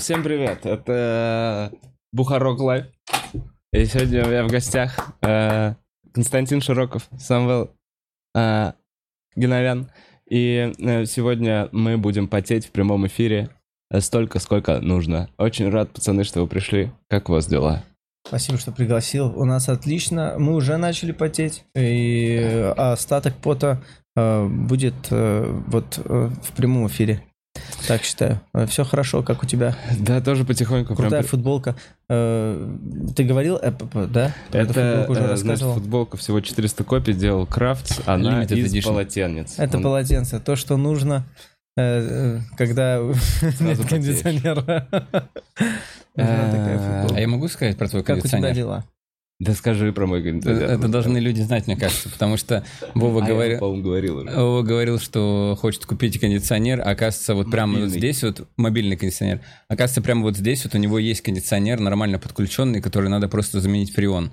Всем привет, это Бухарог Лайв. И сегодня у меня в гостях Константин Широков, Самвел Гиновян. И сегодня мы будем потеть в прямом эфире столько, сколько нужно. Очень рад, пацаны, что вы пришли. Как у вас дела? Спасибо, что пригласил. У нас отлично. Мы уже начали потеть. И остаток пота будет в прямом эфире. Так считаю. Все хорошо, как у тебя? Да, тоже потихоньку. Крутая футболка. Ты говорил, да? Это, уже значит, футболка всего 400 копий, делал Крафтс, она из полотенец. Это полотенце, то, что нужно, когда нет кондиционера. А я могу сказать про твой кондиционер? Как у тебя дела? Да скажи про мой кондиционер. Это должны люди знать, мне кажется, потому что Вова говорил, что хочет купить кондиционер, оказывается, вот прямо вот здесь вот, мобильный кондиционер, оказывается, прямо вот здесь вот у него есть кондиционер, нормально подключенный, который надо просто заменить фреон.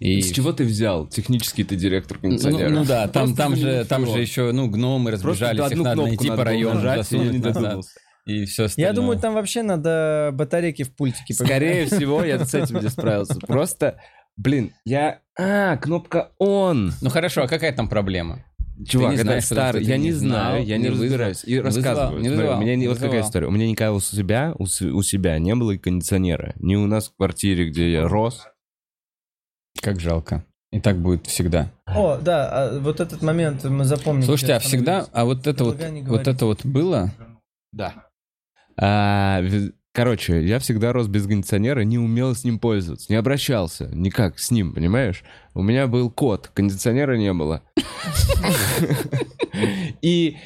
И... С чего ты взял? Технический ты директор кондиционера. Ну да, там же еще, гномы разбежались, их надо найти по району, засунуть. И все остальное. Я думаю, там вообще надо батарейки в пультике поменять. Скорее всего, я с этим не справился. Просто... Блин, кнопка «Он». Ну хорошо, а какая там проблема? Чувак, это старый, я не знаю, я не разбираюсь. И рассказываю. Вот какая история. У меня никогда у себя не было и кондиционера. Ни у нас в квартире, где я рос. Как жалко. И так будет всегда. О, да, вот этот момент мы запомнили. Слушайте, а всегда, а вот это было? Да. Короче, я всегда рос без кондиционера, не умел с ним пользоваться, не обращался никак с ним, понимаешь? У меня был кот, кондиционера не было. И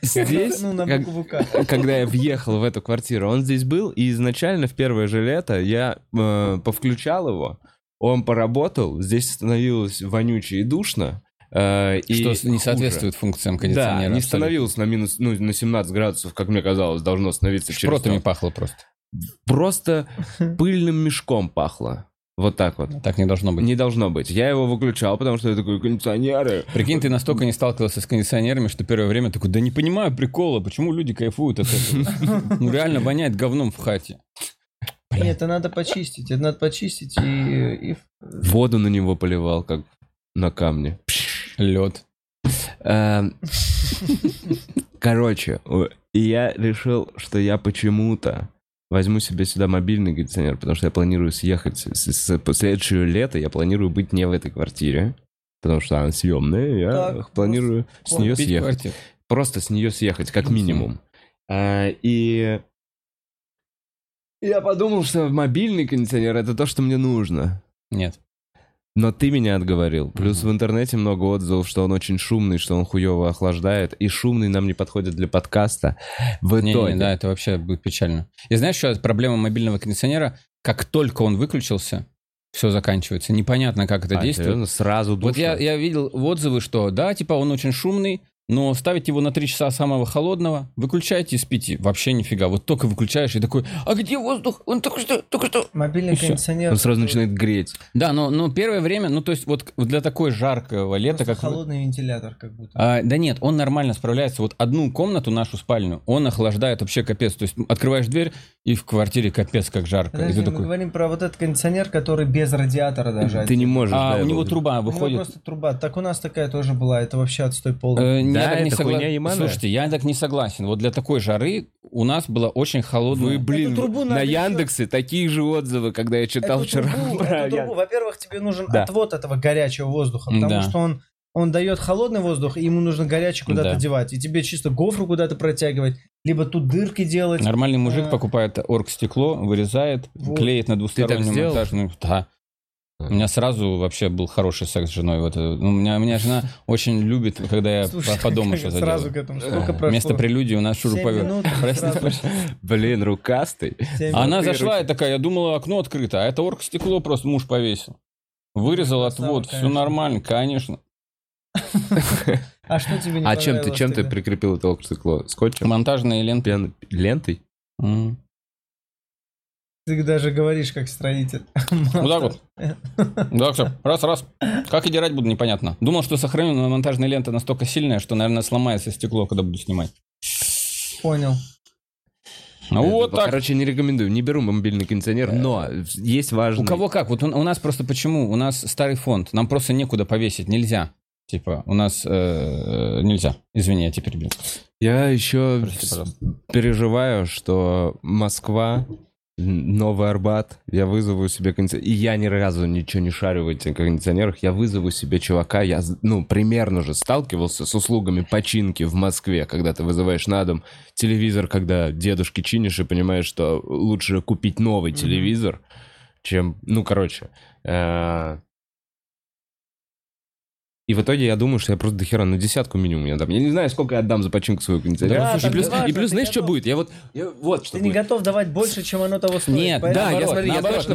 здесь, когда я въехал в эту квартиру, он здесь был, и изначально в первое же лето я повключал его, он поработал, здесь становилось вонюче и душно. Что не соответствует функциям кондиционера. Да, не становилось на минус, на 17 градусов, как мне казалось, должно становиться. Шпротами пахло просто. Просто пыльным мешком пахло. Вот так вот. Так не должно быть. Не должно быть. Я его выключал, потому что я такой, кондиционеры. Прикинь, ты настолько не сталкивался с кондиционерами, что первое время такой, да не понимаю прикола, почему люди кайфуют от этого. Ну реально воняет говном в хате. Нет, это надо почистить и... Воду на него поливал, как на камне. Лед. Короче, я решил, что я почему-то возьму себе сюда мобильный кондиционер, потому что я планирую съехать. Следующее лето я планирую быть не в этой квартире, потому что она съемная, и я планирую с нее съехать. Просто с нее съехать, как минимум. И я подумал, что мобильный кондиционер — это то, что мне нужно. Нет. Но ты меня отговорил. Плюс в интернете много отзывов, что он очень шумный, что он хуёво охлаждает. И шумный нам не подходит для подкаста. Да, это вообще будет печально. И знаешь, что проблема мобильного кондиционера? Как только он выключился, все заканчивается. Непонятно, как это действует. Серьезно? Сразу душно. Вот я видел отзывы, что да, типа он очень шумный, но ставить его на 3 часа самого холодного, выключайте и спите. Вообще нифига. Вот только выключаешь и такой, а где воздух? Он только что. Мобильный кондиционер. Он сразу начинает греть. Да, но первое время, то есть вот для такой жаркого лета... Просто как холодный вентилятор как будто. Да нет, он нормально справляется. Вот одну комнату, нашу спальню, он охлаждает вообще капец. То есть открываешь дверь, и в квартире капец как жарко. Подожди, мы говорим про вот этот кондиционер, который без радиатора даже. Ты не можешь. У него труба выходит. У него просто труба. Так у нас такая тоже была. Это вообще отстой полный. Да, это хуйня. Слушайте, я так не согласен. Вот для такой жары у нас было очень холодно. На Яндексе такие же отзывы, когда я читал вчера. Во-первых, тебе нужен отвод этого горячего воздуха, потому что он дает холодный воздух, и ему нужно горячий куда-то девать. И тебе чисто гофру куда-то протягивать, либо тут дырки делать. Нормальный мужик покупает оргстекло, вырезает, клеит на двустороннюю монтажную... Да. У меня сразу вообще был хороший секс с женой. Вот. У меня жена очень любит, когда я по дому что-то делаю. К этому. Вместо прелюдии у нас шуруповерт. Блин, рукастый. Она зашла и такая, я думала, окно открыто, а это оргстекло просто муж повесил. Вырезал отвод, все нормально, конечно. А что тебе не понравилось? А чем ты прикрепил это оргстекло? Скотчем? Монтажной лентой. Лентой? Ты даже говоришь, как строитель. Вот так вот. Да, все. Раз. Как и дирать буду, непонятно. Думал, что сохраню, но монтажная лента настолько сильная, что, наверное, сломается стекло, когда буду снимать. Понял. Вот так. Короче, не рекомендую, не беру мобильный кондиционер, но есть важный... У кого как, вот у нас просто почему, у нас старый фонд, нам просто некуда повесить, нельзя. Типа, у нас нельзя. Извини, я тебя перебил. Я еще переживаю, что Москва, Новый Арбат, я вызову себе кондиционер. И я ни разу ничего не шарю в этих кондиционерах. Я вызову себе чувака. Я, примерно же сталкивался с услугами починки в Москве, когда ты вызываешь на дом телевизор, когда дедушке чинишь и понимаешь, что лучше купить новый телевизор, чем... И в итоге я думаю, что я просто дохера на десятку минимум я дам. Я не знаю, сколько я отдам за починку своего кондиционера. Да, и плюс знаешь, что будет? Ты не готов давать больше, чем оно того стоит. Нет, я потрачу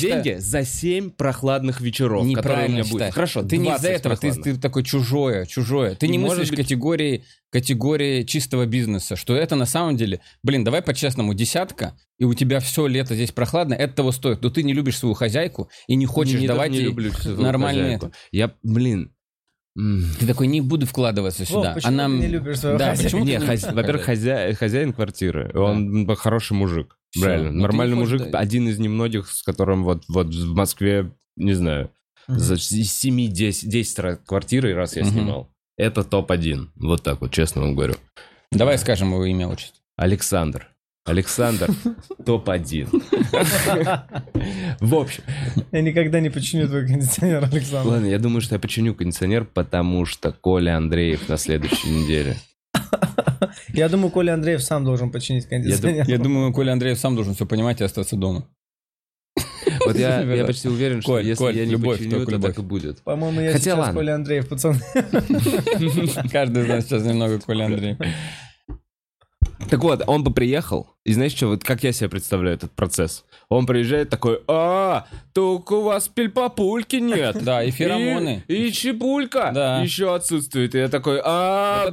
деньги за 7 прохладных вечеров, которые у меня будут. Хорошо, ты не из-за этого, ты такой чужое. Ты не можешь категории чистого бизнеса, что это на самом деле, давай по-честному, десятка, и у тебя все лето здесь прохладно, это того стоит. Но ты не любишь свою хозяйку и не хочешь давать ей нормальные... Ты такой, не буду вкладываться сюда. Почему ты не любишь своего хозяина? Во-первых, хозяин квартиры, он хороший мужик, правильно, нормальный мужик, один из немногих, с которым вот в Москве, не знаю, за 7-10 квартиры раз я снимал. Это топ-1, вот так вот, честно вам говорю. Давай скажем его имя, отчество. Александр, топ-1. В общем. Я никогда не починю твой кондиционер, Александр. Ладно, я думаю, что я починю кондиционер, потому что Коля Андреев на следующей неделе. Я думаю, Коля Андреев сам должен починить кондиционер. Я думаю, Коля Андреев сам должен все понимать и остаться дома. Вот я почти уверен, что если я не починю, то так и будет. По-моему, я сейчас Коля Андреев, пацаны. Каждый из нас сейчас немного Коля Андреев. Так вот, он бы приехал, и знаешь что, вот как я себе представляю этот процесс? Он приезжает такой, только у вас пельпопульки нет. Да, и феромоны. И щепулька еще отсутствует. И я такой, про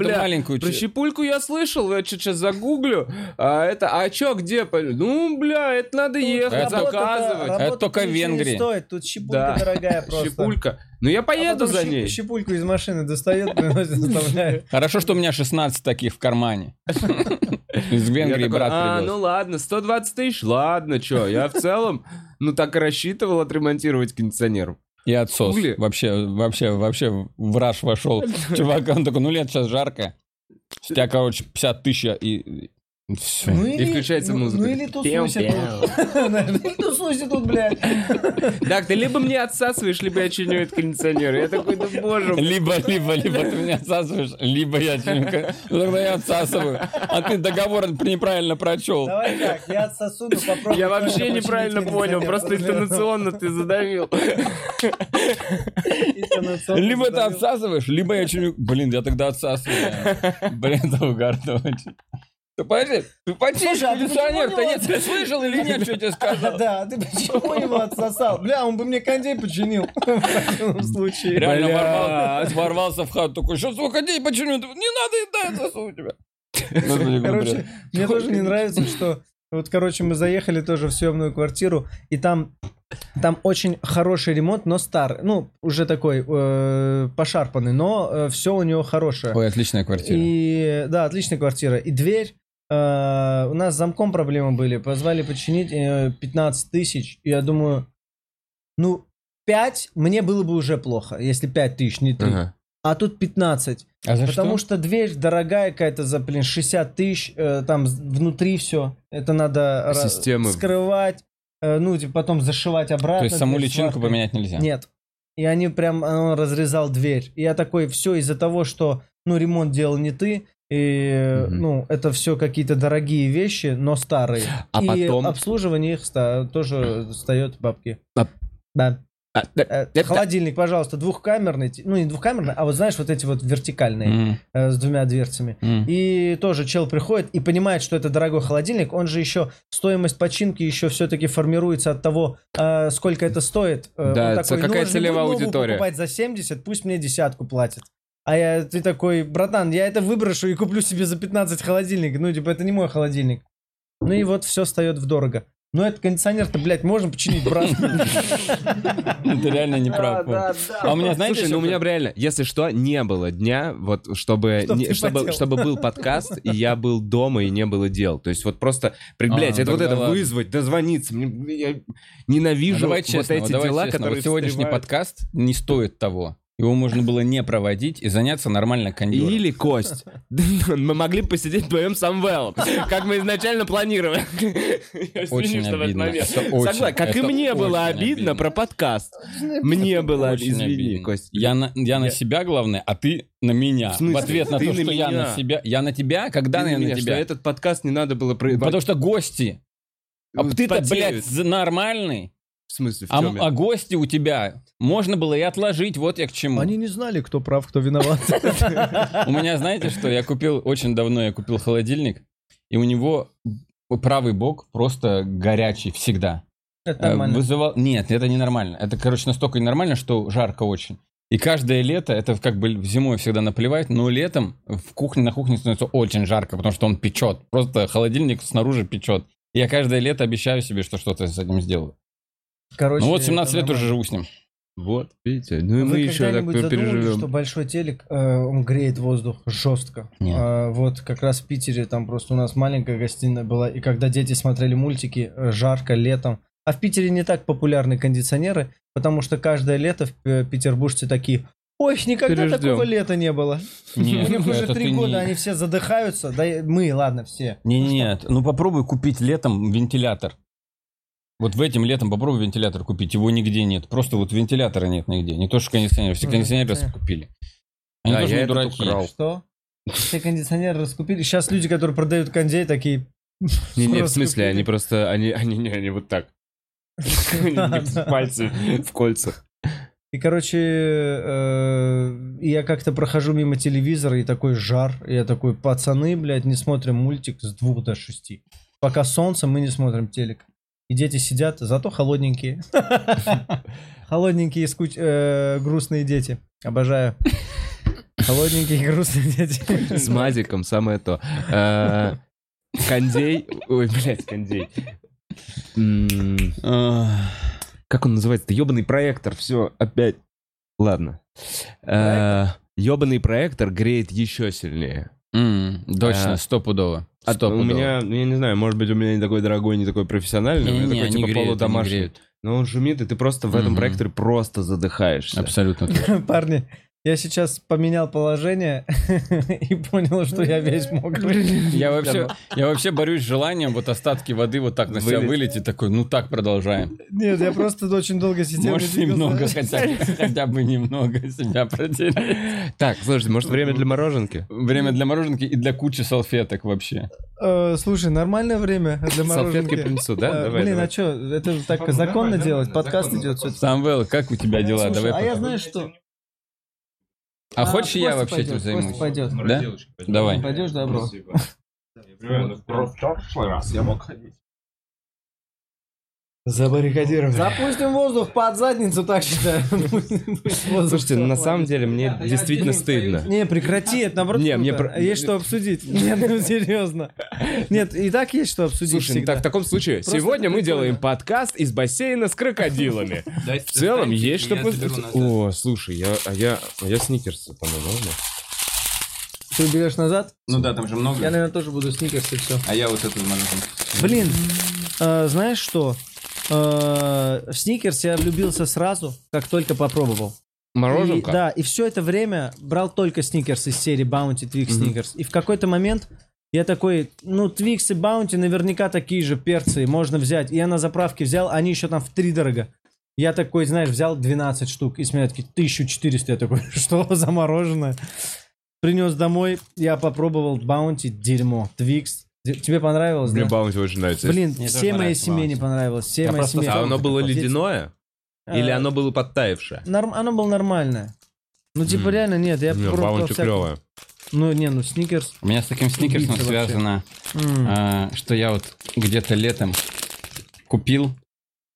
щепульку я слышал, я сейчас загуглю. А чё, где? Это надо ехать, заказывать. Это только в Венгрии. Тут щепулька дорогая просто. Щепулька. Ну я поеду за ней. Щепульку из машины достает, приносит, заставляет. Хорошо, что у меня 16 таких в кармане. Из Венгрии брат привез. Ладно, 120 тысяч, ладно, чё. Я в целом, так и рассчитывал отремонтировать кондиционер. И отсос. Вообще в раж вошел. Чувак, он такой, лет сейчас жарко. У тебя, 50 тысяч и... Все. И включается музыка. Или тусуйся тут, блядь. Так, ты либо мне отсасываешь, либо я чиню этот кондиционер. Я такой, боже мой. Либо ты мне отсасываешь, либо я чиню кондиционер. Тогда я отсасываю. А ты договор неправильно прочел. Давай так, я отсосу, но попробую. Я вообще неправильно понял, просто интонационно ты задавил. Либо ты отсасываешь, либо я чиню... я тогда отсасываю. Это угарно очень. Ты починишь кондиционер, ты слышал или нет, что я тебе сказал? Да, ты почему его отсосал? Бля, он бы мне кондей починил. В таком случае. Реально ворвался в хату, такой, что свой кондей починю? Не надо, я отсосу у тебя. Короче, мне тоже не нравится, что... мы заехали тоже в съемную квартиру, и там очень хороший ремонт, но старый. Уже такой пошарпанный, но все у него хорошее. Ой, отличная квартира. Да, отличная квартира. И дверь. У нас с замком проблемы были. Позвали починить 15 тысяч. И я думаю, 5 мне было бы уже плохо, если 5 тысяч, не 3. Ага. А тут 15. А за потому что дверь дорогая какая-то за, 60 тысяч, там внутри все. Это надо скрывать, потом зашивать обратно. То есть саму личинку поменять нельзя? Нет. И они он разрезал дверь. И я такой, все из-за того, что, ремонт делал не ты, и, это все какие-то дорогие вещи, но старые. А и потом... обслуживание их тоже встает бабки. Да. Холодильник, пожалуйста, двухкамерный. Не двухкамерный, а эти вертикальные с двумя дверцами. И тоже чел приходит и понимает, что это дорогой холодильник. Он же еще, стоимость починки еще все-таки формируется от того, сколько это стоит. Да, это какая целевая аудитория. Покупать за 70, пусть мне десятку платят. Ты такой, братан, я это выброшу и куплю себе за 15 холодильник. Это не мой холодильник. И все встает вдорого. Ну, этот кондиционер-то, блядь, можно починить, брат? Это реально неправда. А у меня, знаете, у меня реально, если что, не было дня, вот, чтобы был подкаст, и я был дома, и не было дел. То есть вот просто, блядь, это вот это вызвать, дозвониться. Я ненавижу вот эти дела, которые... Сегодняшний подкаст не стоит того. Его можно было не проводить и заняться нормально кондером. Или, Кость, мы могли бы посидеть вдвоем с Самвелом, как мы изначально планировали. Очень обидно. Согласен, как и мне было обидно про подкаст. Мне было обидно. Извини, Кость. Я на себя, главное, а ты на меня. В ответ на то, что я на себя. Я на тебя, когда я на тебя. Этот подкаст не надо было проебать. Потому что гости. А ты-то, блядь, нормальный. В смысле, в чем а гости у тебя можно было и отложить, вот я к чему. Они не знали, кто прав, кто виноват. У меня, знаете что, очень давно я купил холодильник, и у него правый бок просто горячий всегда. Это нормально? Нет, это не нормально. Это, короче, настолько ненормально, что жарко очень. И каждое лето, это как бы зимой всегда наплевать, но летом на кухне становится очень жарко, потому что он печет. Просто холодильник снаружи печет. Я каждое лето обещаю себе, что что-то с этим сделаю. Короче, ну вот 17 лет уже живу с ним. Вот, видите, ну и мы еще так переживем. Что большой телек, он греет воздух жестко. Вот как раз в Питере там просто у нас маленькая гостиная была, и когда дети смотрели мультики, жарко летом. А в Питере не так популярны кондиционеры, потому что каждое лето петербуржцы такие: ой, никогда такого лета не было. Нет, у них уже 3 года, они все задыхаются. Да мы, ладно, все. Нет, ну попробуй купить летом вентилятор. Вот в этим летом попробуй вентилятор купить, его нигде нет. Просто вот вентилятора нет нигде. Не то, что кондиционер. Все кондиционеры раскупили. Они тоже не дураки. Что? Все кондиционеры раскупили. Сейчас люди, которые продают кондей, такие... Не, в смысле, они просто... Они вот так. Пальцы в кольцах. И, короче, я как-то прохожу мимо телевизора, и такой жар. Я такой: пацаны, блядь, не смотрим мультик с 2 до 6. Пока солнце, мы не смотрим телек. И дети сидят, зато холодненькие. Холодненькие, грустные дети. Обожаю. Холодненькие, грустные дети. С мазиком самое то. Кондей. Ой, блядь, кондей. Как он называется? Это ёбаный проектор. Все, опять. Ладно. Ёбаный проектор греет еще сильнее. Точно, стопудово. У меня, я не знаю, может быть, у меня не такой дорогой, не такой профессиональный, у меня такой типа полудомашний. Но он шумит, и ты просто в этом проекторе просто задыхаешься. Абсолютно. Парни, я сейчас поменял положение и понял, что я весь мокрый. Я вообще борюсь с желанием вот остатки воды вот так на себя вылететь, такой: ну так, продолжаем. Нет, я просто очень долго сидел. Может, немного, хотя бы немного себя протереть. Так, слушайте, может, время для мороженки? Время для мороженки и для кучи салфеток вообще. Слушай, нормальное время для мороженки. Салфетки принесу, да? Блин, а что, это так законно делать? Подкаст идет. Самвел, как у тебя дела? Слушай, а я знаю, что... А хочешь, я вообще тебя займусь? Пойдет. Да? Давай. Пойдешь, да, бро? Спасибо. Прошлый раз я мог ходить. Забаррикадировали. Запустим воздух под задницу, так считаю. Слушайте, на самом деле мне действительно стыдно. Не, прекрати, это наоборот. Есть что обсудить. Нет, ну серьезно. Нет, и так есть что обсудить. Слушай, так в таком случае сегодня мы делаем подкаст из бассейна с крокодилами. В целом есть что обсудить. О, слушай, я сникерсы, по-моему, можно? Ты уберешь назад? Ну да, там же много. Я, наверное, тоже буду сникерсы, все. А я вот этот момент. Блин, знаешь что? В сникерс я влюбился сразу, как только попробовал. Мороженка? Да, и все это время брал только сникерс из серии Баунти, Твикс, Сникерс. И в какой-то момент я такой: ну, Твикс и Баунти наверняка такие же перцы, можно взять. И я на заправке взял, они еще там втридорого. Я такой, знаешь, взял 12 штук, и с меня такие 1400. Я такой: что за мороженое? Принес домой, я попробовал Баунти, дерьмо. Твикс. Тебе понравилось? Мне Баунти очень нравится. Блин, все моей семье не понравилось. А оно было ледяное? Или оно было подтаявшее? Оно было нормальное. Ну, типа, реально, нет, я пробовал. Баунти клевое. Ну, не, ну, сникерс. У меня с таким сникерсом связано, что я вот где-то летом купил.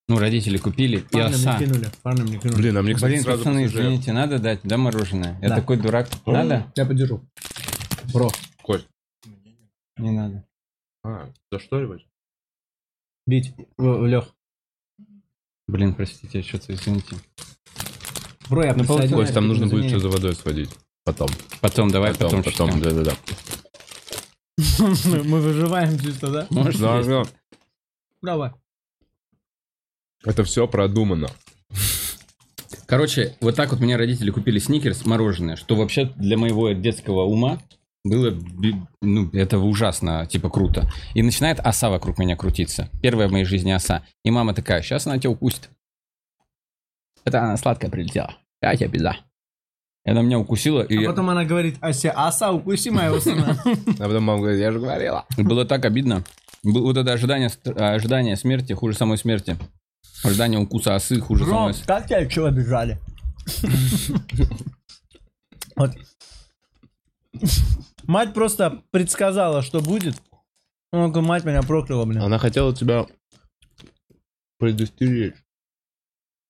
Ну, родители купили. Парни мне кинули. Блин, а мне, кстати, сразу... Блин, пацаны, извините, надо дать, да, мороженое? Я такой дурак. Надо? Я подержу. Бро. Коль. Не надо. А, за что-нибудь? бить. Лех. Блин, простите, я что-то, извините. Бро, я посадил. Кость, там нужно будет что за водой сводить. Потом. Потом, давай, потом. Да-да-да. Мы выживаем чисто, да? Может, да. Давай. Это все продумано. Короче, вот так вот мне родители купили сникерс, мороженое, что вообще для моего детского ума было, ну, это ужасно, типа, круто. И начинает оса вокруг меня крутиться. Первая в моей жизни оса. И мама такая, сейчас она тебя укусит. Это она сладкая прилетела. А тебе пизда. И она меня укусила. И а потом она говорит, Ася, оса, укуси моего сына. А потом мама говорит, я же говорила. Было так обидно. Вот это ожидание смерти хуже самой смерти. Ожидание укуса осы хуже самой смерти. Как тебя чего обижали? Вот. Мать просто предсказала, что будет. Ну, мать меня прокляла, блин. Она хотела тебя предостеречь.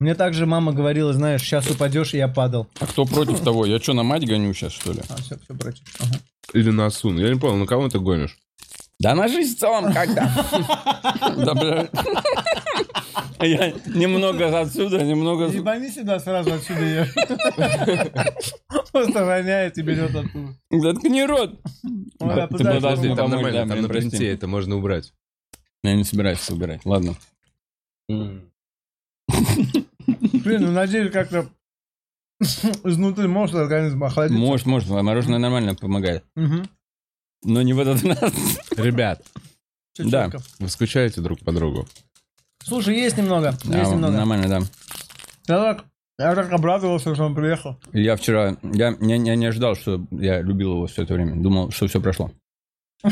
Мне также мама говорила, знаешь, сейчас упадешь, и я падал. А кто против того? Я что, на мать гоню сейчас, что ли? А, все против. Ага. Или на Асун. Я не понял, на кого ты гонишь? Да на жизнь в целом как-то. Да, бля. Я немного отсюда, немного... Не пойми себя, сразу отсюда ешь. Просто роняет и берет оттуда. Заткни рот. Подожди, там на принте это можно убрать. Я не собираюсь убирать, ладно. Блин, ну надеюсь, как-то изнутри может организм охладиться. Может, мороженое нормально помогает. Но не в этот раз. Ребят, да, вы скучаете друг по другу? Слушай, есть немного, Нормально, да. Я так обрадовался, что он приехал. Я вчера, я не ожидал, что я любил его все это время. Думал, что все прошло. Но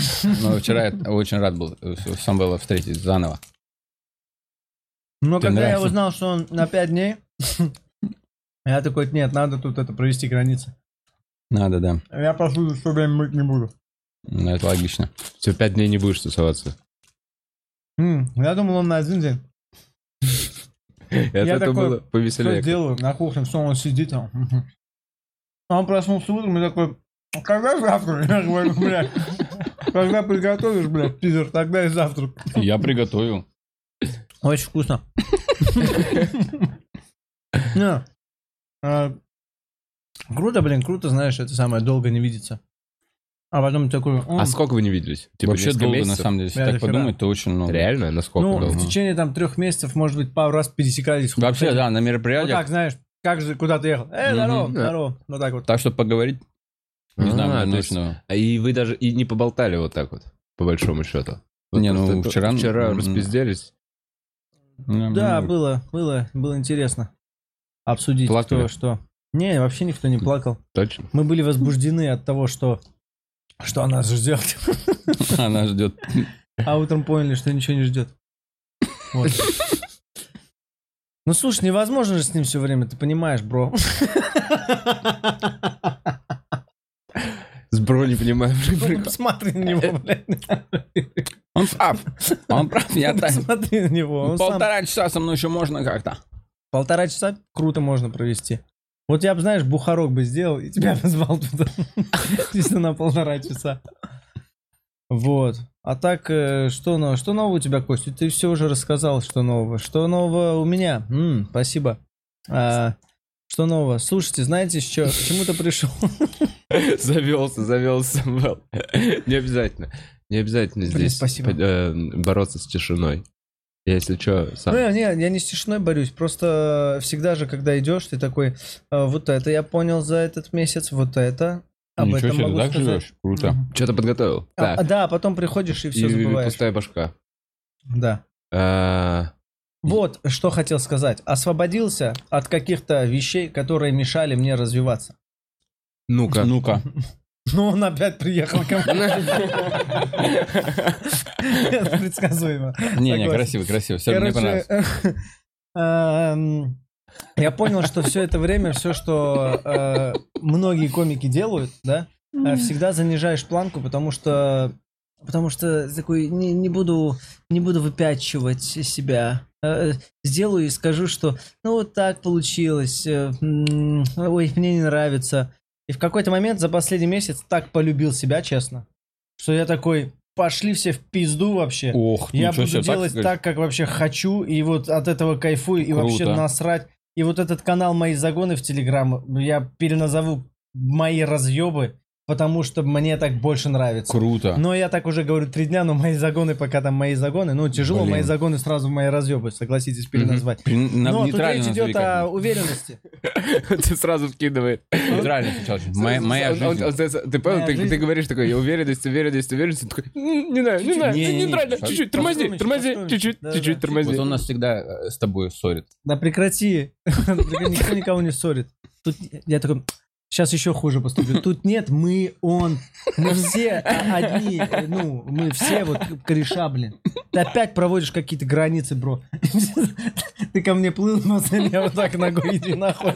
вчера я очень рад был Самвела встретить заново. Но ты когда нравится? Я узнал, что он на 5 дней, я такой, нет, надо тут это провести границы. Надо, да. Я посуду все время мыть не буду. Ну, это логично. Все 5 дней не будешь тусоваться. Я думал, он на один день. Я такой, что делаю на кухне, что он сидит там. Он проснулся утром и такой, когда завтра? Я говорю, блядь, когда приготовишь, блядь, пидор, тогда и завтрак. Я приготовил. Очень вкусно. Круто, блин, круто, знаешь, это самое, долго не видится. А потом такой... А сколько вы не виделись? Вообще долго, на самом деле, если так подумать, то очень много. Реально? Насколько долго? В течение там 3 месяцев, может быть, пару раз пересекались. Вообще, да, на мероприятиях. Вот так, знаешь, как же, куда ты ехал? Здорово, здорово. Вот так вот. Так, чтобы поговорить, не знаю, нужно. И вы даже и не поболтали вот так вот, по большому счету? Не, ну вчера распизделись. Да, было интересно обсудить, кто что. Не, вообще никто не плакал. Точно. Мы были возбуждены от того, что она ждет. Она ждет. А утром поняли, что ничего не ждет. Вот. Ну слушай, невозможно же с ним все время, ты понимаешь, бро. С бро не понимаю. Посмотри на него, блядь. Он прав. Он прав, я так. Посмотри на него. Полтора часа со мной еще можно как-то. 1,5 часа круто можно провести. Вот я бы, знаешь, Бухарог бы сделал и тебя позвал туда. Чисто на 1,5 часа. Вот. А так, что нового? Что нового у тебя, Костя? Ты все уже рассказал, что нового. Что нового у меня? Спасибо. Что нового? Слушайте, знаете, что? К чему-то пришел. Завелся, Самвел. Не обязательно здесь бороться с тишиной. Если что, сам. Ну, нет, я не с тишиной борюсь. Просто всегда же, когда идешь, ты такой, вот это я понял за этот месяц, вот это. Об ничего этом себе, могу так сказать. Живешь? Круто. Что-то подготовил. Да, потом приходишь и все забываешь. И пустая башка. Да. Вот, что хотел сказать. Освободился от каких-то вещей, которые мешали мне развиваться. Ну-ка. Ну, он опять приехал ко мне. Это предсказуемо. Не, красиво. Все мне понравилось. Я понял, что все это время, все, что многие комики делают, да, всегда занижаешь планку, потому что такой, не буду выпячивать себя. Сделаю и скажу, что ну вот так получилось, ой, мне не нравится. И в какой-то момент за последний месяц так полюбил себя, честно, что я такой, пошли все в пизду вообще. Ох, я буду делать так, как вообще хочу, и вот от этого кайфую, и круто. Вообще насрать. И вот этот канал «Мои загоны» в Телеграм я переназову «Мои разъебы», потому что мне так больше нравится. Круто. Но я так уже говорю 3 дня, но «Мои загоны» пока там «Мои загоны». Ну, тяжело, блин. «Мои загоны» сразу в «Мои разъебы», согласитесь, переназвать. Но тут речь идет о уверенности. Ты сразу вкидывает. Нейтрально сначала. Моя жизнь. Ты понял, ты говоришь такой, уверенность. Не знаю, нейтрально. Чуть-чуть, тормози. Чуть-чуть, тормози. Вот он нас всегда с тобой ссорит. Да прекрати. Никто никого не ссорит. Тут я такой... Сейчас еще хуже поступлю. Тут нет, мы все одни, ну, мы все вот кореша, блин. Ты опять проводишь какие-то границы, бро. Ты ко мне плыл, но я вот так ногой иди нахуй.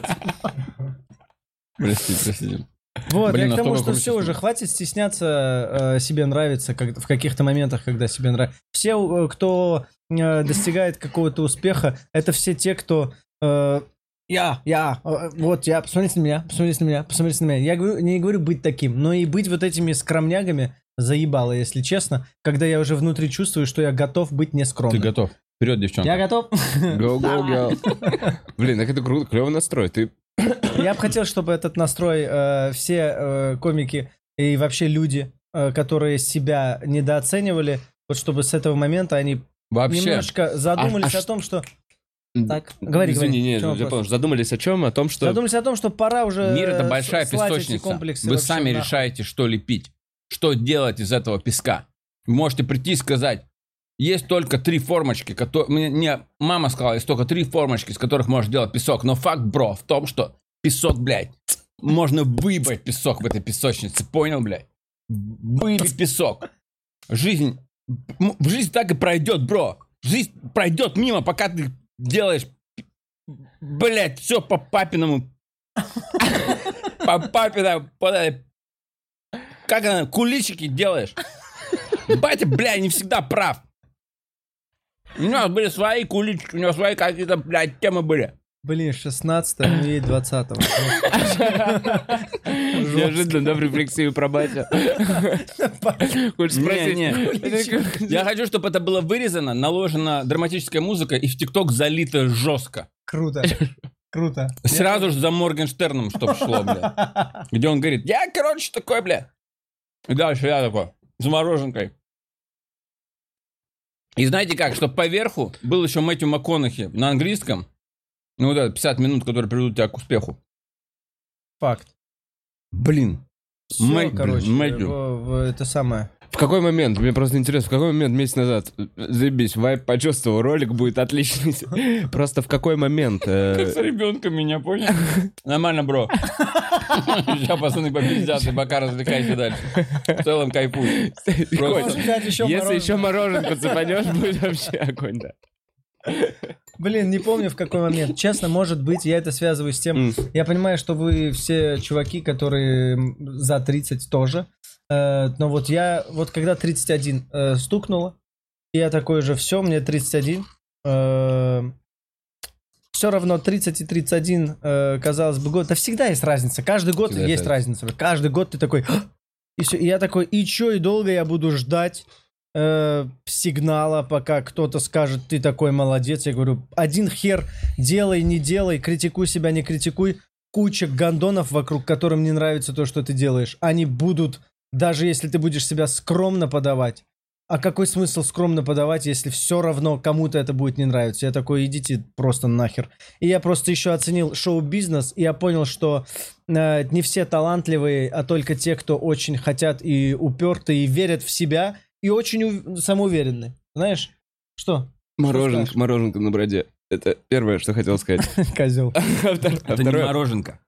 Прости. Вот, блин, я к тому, что все уже, хватит стесняться себе нравится в каких-то моментах, когда себе нравится. Все, кто достигает какого-то успеха, это все те, кто... Я, посмотрите на меня. Я говорю, не говорю быть таким, но и быть вот этими скромнягами заебало, если честно, когда я уже внутри чувствую, что я готов быть нескромным. Ты готов? Вперед, девчонка. Я готов. Go. Блин, так это круто, клёвый настрой. Я бы хотел, чтобы этот настрой все комики и вообще люди, которые себя недооценивали, вот чтобы с этого момента они немножко задумались о том, что... Так, говори. Задумались о чем? О том, что пора уже... Мир — это большая песочница. Вы сами решаете, что лепить, что делать из этого песка. Вы можете прийти и сказать, есть только 3 формочки, которые... Мне мама сказала, есть только 3 формочки, из которых можно делать песок. Но факт, бро, в том, что песок, блядь, можно выбрать песок в этой песочнице. Понял, блядь? Выбить песок. Жизнь так и пройдет, бро. Жизнь пройдет мимо, пока ты... делаешь, блядь, все по папиному. По папиному. Как она, куличики делаешь. Батя, блядь, не всегда прав. У нас были свои куличики, у него свои какие-то, блядь, темы были. Блин, 16-го и 20-го. Неожиданно, да, в рефлексию про батю. Хочешь спросить? Нет. Я хочу, чтобы это было вырезано, наложена драматическая музыка и в ТикТок залито жестко. Круто. Сразу же за Моргенштерном, чтоб шло, бля. Где он говорит, я, короче, такой, бля. И дальше я такой, с мороженкой. И знаете как, чтобы поверху был еще Мэтью МакКонахи на английском. Ну вот это 50 минут, которые приведут тебя к успеху. Факт. Блин. Все, короче, это самое. В какой момент, мне просто интересно, в какой момент месяц назад, заебись, вайп почувствовал, ролик будет отличный. Просто в какой момент... Как с ребенком меня, понял? Нормально, бро. Сейчас, пацаны, попиздят, и пока развлекайся дальше. В целом кайфуй. Если еще мороженку цепанешь, будет вообще огонь, да. Блин, не помню в какой момент. Честно, может быть, я это связываю с тем... Я понимаю, что вы все чуваки, которые за 30 тоже. Но вот я... Вот когда 31 стукнуло, я такой же, все, мне 31. Все равно 30 и 31, казалось бы, год. Да всегда есть разница. Каждый год всегда есть разница. Каждый год ты такой... И все. И я такой, и чё, и долго я буду ждать... сигнала, пока кто-то скажет, ты такой молодец. Я говорю, один хер, делай, не делай, критикуй себя, не критикуй. Куча гондонов вокруг, которым не нравится то, что ты делаешь. Они будут, даже если ты будешь себя скромно подавать. А какой смысл скромно подавать, если все равно кому-то это будет не нравиться? Я такой, идите просто нахер. И я просто еще оценил шоу-бизнес, и я понял, что не все талантливые, а только те, кто очень хотят и уперты, и верят в себя, и очень самоуверенный. Знаешь, что? Мороженка на броде. Это первое, что хотел сказать. Козел. Это не мороженка.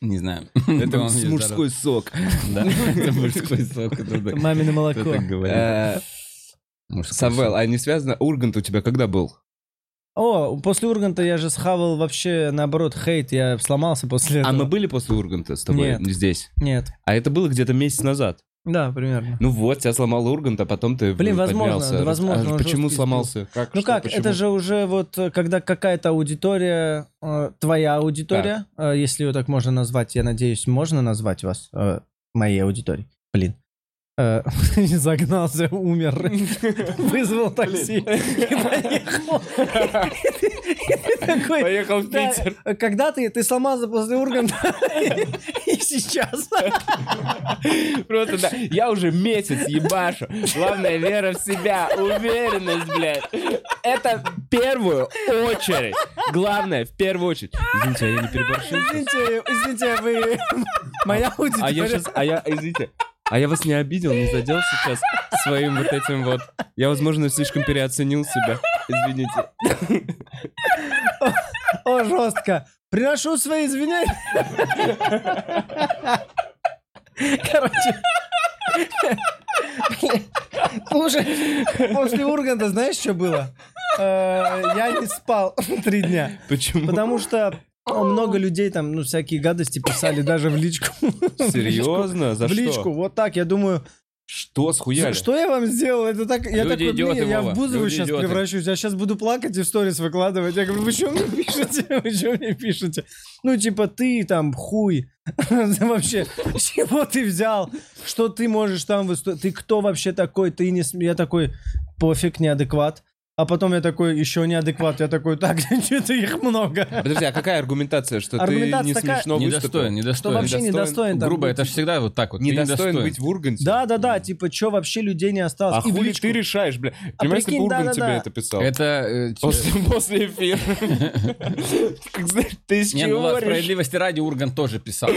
Не знаю. Это мужской сок. Да, это мужской сок. Мамино молоко. Самвел, а не связано? Ургант у тебя когда был? О, после Урганта я же схавал вообще, наоборот, хейт. Я сломался после этого. А мы были после Урганта с тобой здесь? Нет. А это было где-то месяц назад? Да, примерно. Ну вот, тебя сломал Ургант, а потом ты поднялся. Блин, возможно. А почему сломался? Почему? Это же уже вот, когда какая-то аудитория, твоя аудитория, да. Если ее так можно назвать, я надеюсь, можно назвать вас моей аудиторией. Блин. Загнался, умер, вызвал такси и поехал. Поехал в Питер. Когда ты сломался после Урганта и сейчас. Просто да, я уже месяц ебашу. Главное, вера в себя, уверенность, блядь. Это в первую очередь. Главное, в первую очередь. Извините, а я не переборщил? Извините, вы... Моя аудитория. А я вас не обидел, не задел сейчас своим вот этим вот. Я, возможно, слишком переоценил себя. Извините. О, жестко. Приношу свои извинения. Короче. Слушай, после Урганта знаешь, что было? Я не спал 3 дня. Почему? Потому что... Много людей там, всякие гадости писали даже в личку. Серьезно? За что? В личку, вот так, я думаю... Что схуяли? Что я вам сделал? Это так... Я такой, я в Бузову сейчас превращусь, я сейчас буду плакать и в сторис выкладывать. Я говорю, вы что мне пишете? Ты там хуй. Вообще, чего ты взял? Что ты можешь там выступать? Ты кто вообще такой? Ты не... Я такой, пофиг, неадекват. А потом я такой, еще неадекват, я такой, так, что-то их много. Подожди, а какая аргументация, что аргументация ты не такая... смешно выступил? Недостоин. Что вообще недостоин? Грубо, это же всегда вот так вот. Недостоин быть в Урганте? Да-да-да, типа, что вообще людей не осталось? А хули ты решаешь, бля? Понимаешь, если бы Ургант тебе это писал? Это... После эфира. Ты с чего решишь? Справедливости ради Ургант тоже писал.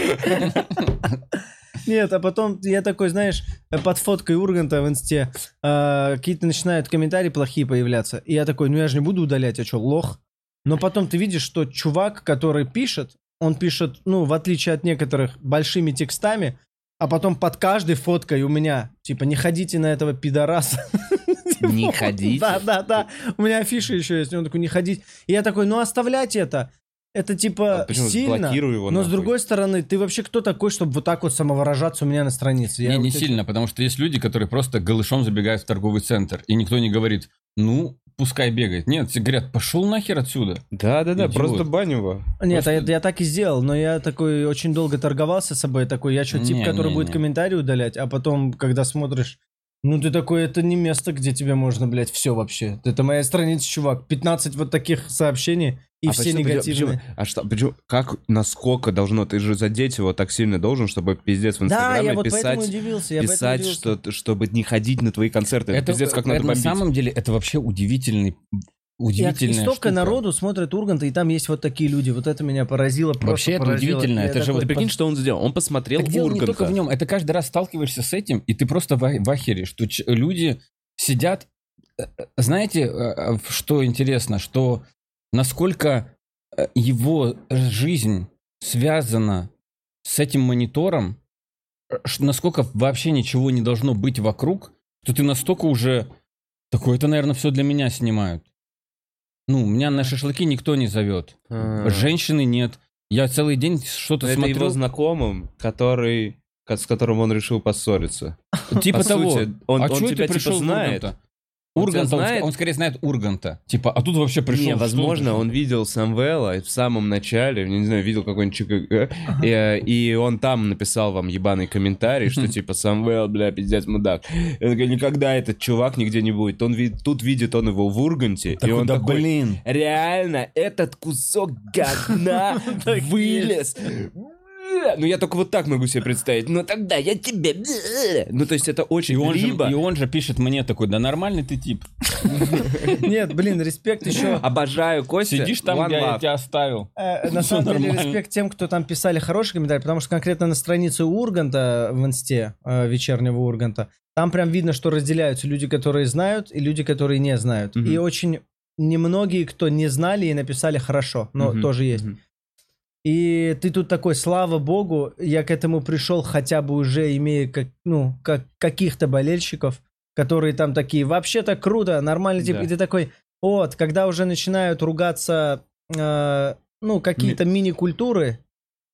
Нет, а потом я такой, знаешь, под фоткой Урганта в инсте какие-то начинают комментарии плохие появляться. И я такой, я же не буду удалять, а что, лох? Но потом ты видишь, что чувак, который пишет, он пишет, в отличие от некоторых, большими текстами, а потом под каждой фоткой у меня, типа, не ходите на этого пидораса. Не ходите? Да. У меня афиши еще есть, он такой, не ходите. И я такой, оставлять это. Это типа сильно, его, но с другой стороны, ты вообще кто такой, чтобы вот так вот самовыражаться у меня на странице? Не сильно, потому что есть люди, которые просто голышом забегают в торговый центр, и никто не говорит, пускай бегает. Нет, все говорят, пошел нахер отсюда. Да, идиот. Просто бань его. Нет, просто... я так и сделал, но я такой очень долго торговался с собой, такой, я что, тип, который будет комментарии удалять, а потом, когда смотришь, ты такой, это не место, где тебе можно, блядь, все вообще. Это моя страница, чувак, 15 вот таких сообщений. И все негативные. Почему, как, насколько должно? Ты же задеть его так сильно должен, чтобы пиздец в Инстаграме писать, чтобы не ходить на твои концерты. Это пиздец, как надо бомбить. На самом деле, это вообще удивительная штука. И столько народу смотрят Урганта, и там есть вот такие люди. Вот это меня поразило. Вообще это удивительно. Это же вот... Ты прикинь, что он сделал? Он посмотрел Урганта. Дело не только в нем. Это каждый раз сталкиваешься с этим, и ты просто в ахере, что люди сидят... Знаете, что интересно, что... Насколько его жизнь связана с этим монитором, насколько вообще ничего не должно быть вокруг, что ты настолько уже такой, это, наверное, все для меня снимают. Меня на шашлыки никто не зовет. Женщины нет. Я целый день что-то смотрю. Это его знакомым, с которым он решил поссориться. Типа того. Он тебя типа знает. Урганта, он скорее знает Урганта. Типа, а тут вообще пришел... Не, возможно, он видел Самвела в самом начале, не знаю, видел какой-нибудь ЧКГ, и он там написал вам ебаный комментарий, что типа, Самвел, бля, пиздец, мудак. Никогда этот чувак нигде не будет. Тут видит он его в Урганте, и он такой, реально, этот кусок говна вылез... я только вот так могу себе представить. Тогда я тебе... то есть это очень либо... И он же пишет мне такой, да нормальный ты тип. Нет, респект еще... Обожаю Костя. Сидишь там, где я тебя оставил. На самом деле, респект тем, кто там писали хорошие комментарии, потому что конкретно на странице Урганта в инсте, вечернего Урганта, там прям видно, что разделяются люди, которые знают, и люди, которые не знают. И очень немногие, кто не знали и написали хорошо, но тоже есть. И ты тут такой, слава богу, я к этому пришел, хотя бы уже имея каких-то болельщиков, которые там такие, вообще-то круто, нормальный тип. Да. И ты такой, когда уже начинают ругаться, какие-то мини-культуры,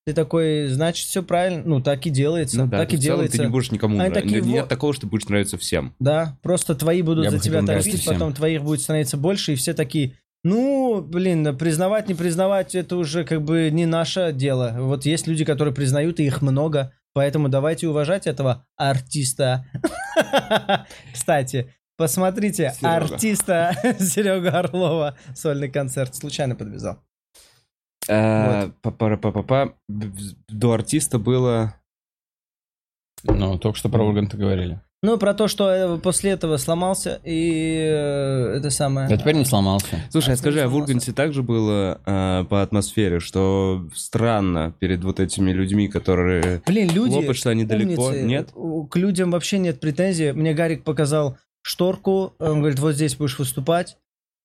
ты такой, значит, все правильно, так и делается. Так и делается. Ты не будешь никому нравиться. Нет такого, что будешь нравиться всем. Да, просто твои будут за тебя топить, потом твоих будет становиться больше, и все такие... признавать, не признавать, это уже как бы не наше дело. Вот есть люди, которые признают, и их много. Поэтому давайте уважать этого артиста. Кстати, посмотрите, артиста Серега Орлова сольный концерт случайно подвязал. До артиста было... Ну, только что про Урганта говорили. Ну, про то, что после этого сломался и это самое... А теперь не сломался. Слушай, а скажи, а в Урганте также было по атмосфере, что странно перед вот этими людьми, которые... Блин, люди... Лопают, что они далеко, нет? К людям вообще нет претензий. Мне Гарик показал шторку, он говорит, вот здесь будешь выступать.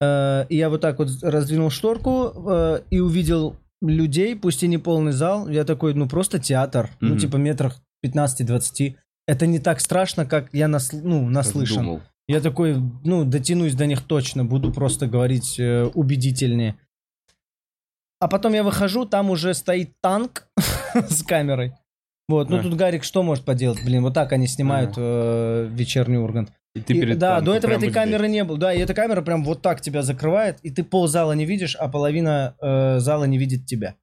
И я вот так вот раздвинул шторку и увидел людей, пусть и не полный зал. Я такой, ну, просто театр. Mm-hmm. Ну, типа метрах 15-20. Это не так страшно, как я наслышан. Думал. Я такой, ну, дотянусь до них точно, буду просто говорить убедительнее. А потом я выхожу, там уже стоит танк с камерой. Вот, ну тут Гарик что может поделать? Блин, вот так они снимают вечерний Ургант. И ты перед танком, до этого этой камеры не было. Да, и эта камера прям вот так тебя закрывает, и ты ползала не видишь, а половина зала не видит тебя.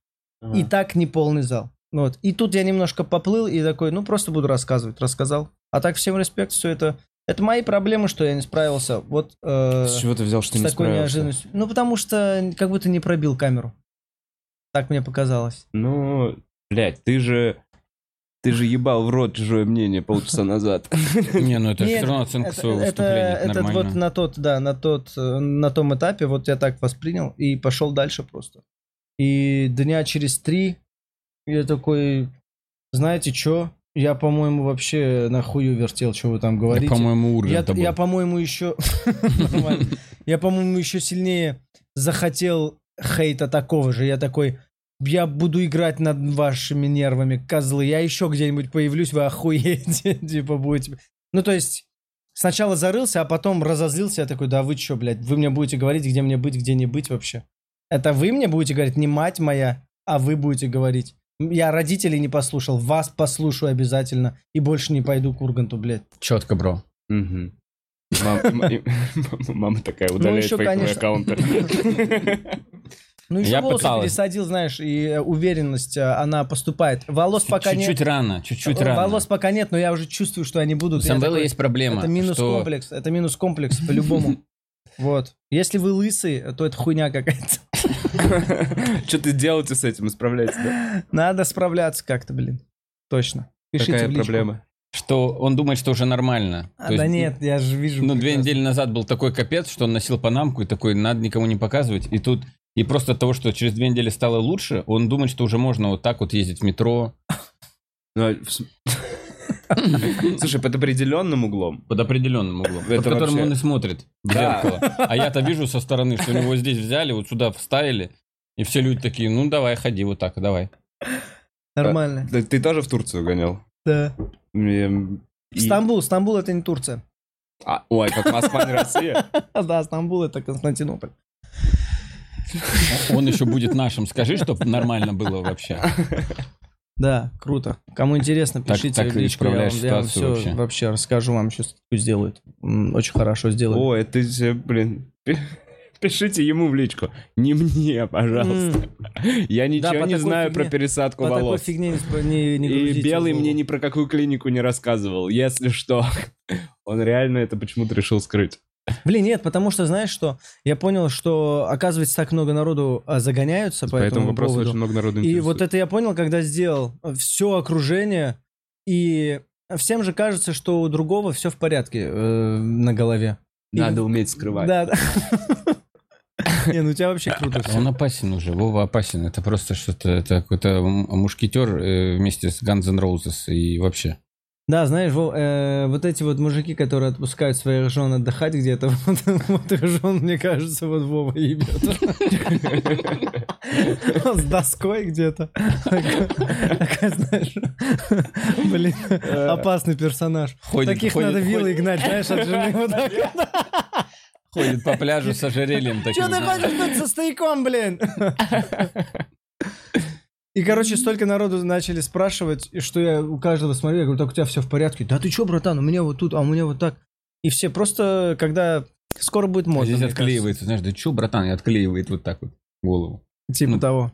И так не полный зал. Вот. И тут я немножко поплыл и такой, ну просто буду рассказывать, рассказал. А так всем респект, все это мои проблемы, что я не справился. Вот. С чего ты взял, что ты не справился? С такой неожиданностью. Ну потому что как будто не пробил камеру. Так мне показалось. Ну, блядь, ты же ебал в рот чужое мнение полчаса назад. Не, ну это все равно оценка своего выступления. Это вот на том этапе вот я так воспринял и пошел дальше просто. И дня через 3. Я такой, знаете что, я, по-моему, вообще нахую вертел, что вы там говорите. Я, по-моему, еще сильнее захотел хейта такого же. Я такой, я буду играть над вашими нервами, козлы. Я еще где-нибудь появлюсь, вы охуеете. Типа будете... Ну, то есть, сначала зарылся, а потом разозлился. Я такой, да вы что, блядь, вы мне будете говорить, где мне быть, где не быть вообще. Это вы мне будете говорить, не мать моя, а вы будете говорить. Я родителей не послушал, вас послушаю обязательно и больше не пойду к Урганту, блядь. Четко, бро. Угу. Мама такая удаляет фейковые аккаунты. Ну еще волосы пересадил, знаешь, и уверенность, она поступает. Волос пока нет. Чуть-чуть рано. Волос пока нет, но я уже чувствую, что они будут. У Самвела есть проблема. Это минус-комплекс по-любому. Вот. Если вы лысый, то это хуйня какая-то. Что ты делаете с этим? Исправляется, да? Надо справляться как-то, блин. Точно. Пишите в личку. Какая проблема? Что он думает, что уже нормально. Да нет, я же вижу. Ну, 2 недели назад был такой капец, что он носил панамку и такой, надо никому не показывать. И тут, и просто от того, что через 2 недели стало лучше, он думает, что уже можно вот так вот ездить в метро. Слушай, под определенным углом, под которым вообще... он и смотрит в зеркало. А я-то вижу со стороны, что его здесь взяли, вот сюда вставили, и все люди такие, ну давай, ходи вот так, давай. Нормально. Ты тоже в Турцию гонял? Да. Стамбул это не Турция. Ой, как Москва, не Россия. Да, Стамбул это Константинополь. Он еще будет нашим, скажи, чтобы нормально было вообще. Да, круто. Кому интересно, пишите так, в личку, я вам все вообще расскажу, вам сейчас сделают. Очень хорошо сделают. О, это, блин, пишите ему в личку. Не мне, пожалуйста. Я ничего не знаю про пересадку волос. Такой фигне не грузите. И Белый мне ни про какую клинику не рассказывал, если что. Он реально это почему-то решил скрыть. Блин, нет, потому что, знаешь что, я понял, что, оказывается, так много народу загоняются по этому поводу. Поэтому вопрос очень много народу интересует. И вот это я понял, когда сделал все окружение, и всем же кажется, что у другого все в порядке на голове. Надо уметь скрывать. Да. Не, ну у тебя вообще круто все. Он опасен уже, Вова опасен. Это просто что-то, это какой-то мушкетер вместе с Guns N' Roses и вообще... Да, знаешь, вот эти вот мужики, которые отпускают своих жен отдыхать где-то, вот их жен, мне кажется, вот Вова ебет. Он с доской где-то. Блин, опасный персонаж. Таких надо вилы гнать, знаешь, от жены вот так. Ходит по пляжу с ожерельем таким. Чё ты хочешь быть со стояком, блин? И, короче, столько народу начали спрашивать, что я у каждого смотрю, я говорю, так у тебя все в порядке? Да ты че, братан, у меня вот тут, а у меня вот так. И все просто, когда скоро будет модно. Здесь отклеивается, знаешь, да че, братан, и отклеивает вот так вот голову. Типа того.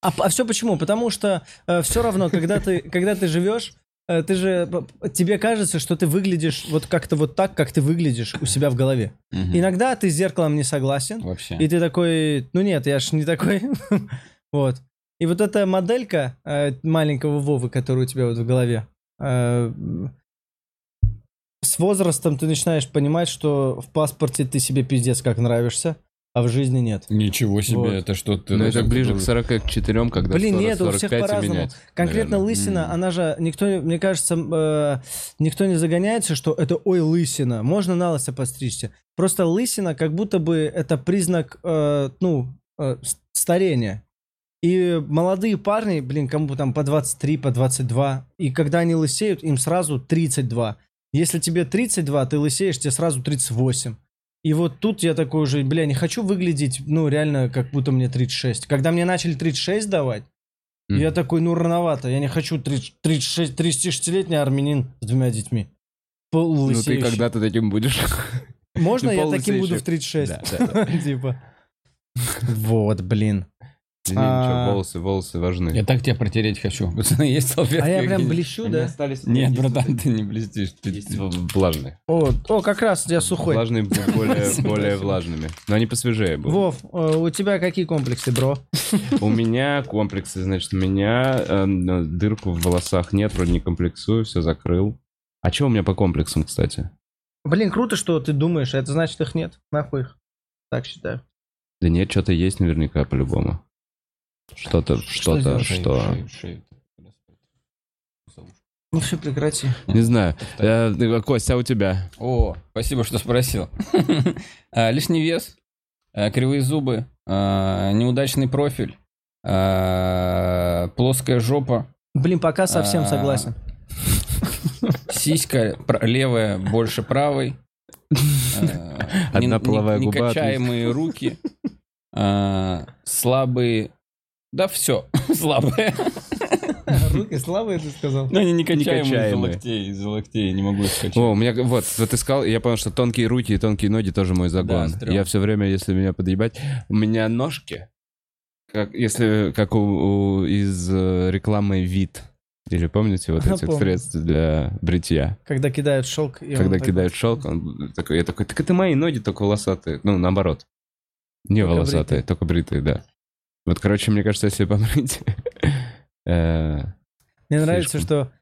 А все почему? Потому что все равно, когда ты живешь, ты же, тебе кажется, что ты выглядишь вот как-то вот так, как ты выглядишь у себя в голове. Угу. Иногда ты с зеркалом не согласен. Вообще. И ты такой, ну нет, я ж не такой. Вот. И вот эта моделька маленького Вовы, которая у тебя вот в голове, с возрастом ты начинаешь понимать, что в паспорте ты себе пиздец как нравишься, а в жизни нет. Ничего себе, вот. Это что-то... Ну, это ближе к 44, когда 40-45 нет, у всех по-разному. Менять, конкретно наверное. Лысина, она же... Никто, мне кажется, никто не загоняется, что это «ой, лысина». Можно на лысо подстричься. Просто лысина как будто бы это признак старения. И молодые парни, блин, кому там по 23, по 22, и когда они лысеют, им сразу 32. Если тебе 32, ты лысеешь, тебе сразу 38. И вот тут я такой уже, бля, не хочу выглядеть, ну, реально, как будто мне 36. Когда мне начали 36 давать, я такой, ну, рановато, я не хочу 36-летний армянин с двумя детьми. Полулысеющий. Ну, ты когда-то таким будешь. Можно я таким буду в 36? Типа. Вот, блин. Ничего, волосы важны. Я так тебя протереть хочу. Пацаны, есть салфетки? А я прям блещу, да? Нет, братан, ты не блестишь. Ты влажный. О, как раз я сухой. Влажные более влажными. Но они посвежее были. Вов, у тебя какие комплексы, бро? У меня комплексы, значит, у меня дырку в волосах нет, вроде не комплексую, все закрыл. А что у меня по комплексам, кстати? Блин, круто, что ты думаешь, это значит их нет. Нахуй их. Так считаю. Да нет, что-то есть наверняка по-любому. Что-то. Ну все, прекрати. Не знаю. Кость, а у тебя? О, спасибо, что спросил. Лишний вес, кривые зубы, неудачный профиль, плоская жопа. Блин, пока совсем согласен. Сиська левая больше правой. Одна половая губа. Некачаемые руки. Слабые... Да все, слабые. Руки слабые, ты сказал? Ну, они не качаемые. Из локтей не могу их качать. О, у меня, вот ты сказал, я понял, что тонкие руки и тонкие ноги тоже мой загон. Да, я все время, если меня подъебать, у меня ножки, как у из рекламы «Вид». Или помните вот этих средств для бритья? Когда кидают шелк. Он такой, я такой, так это мои ноги, только волосатые. Ну, наоборот. Не только волосатые, бритые. Только бритые, да. Вот, короче, мне кажется, если помыть... Мне нравится, что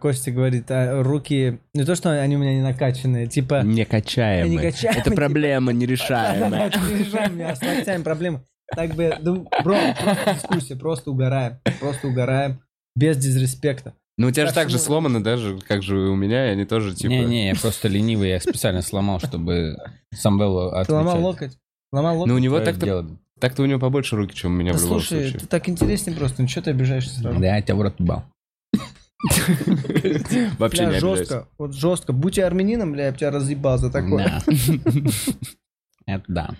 Костя говорит, руки... Не то, что они у меня не накачанные, типа... Не качаемые. Это проблема нерешаемая. А с локтями проблема. Так бы... Бро, просто дискуссия, просто угораем. Без дизреспекта. Ну, у тебя же так же сломано, даже как же у меня, и они тоже типа... Не, я просто ленивый, я специально сломал, чтобы Самвелу отвечать. Ты ломал локоть? Ну, у него так-то... Так-то у него побольше руки, чем у меня, да, в любом случае. Слушай, ты так интереснее просто, ну что ты обижаешься сразу? Да, я тебя в рот ебал. Вообще не обижаюсь. Жестко. Будь я армянином, бля, я бы тебя разъебал за такое. Это да.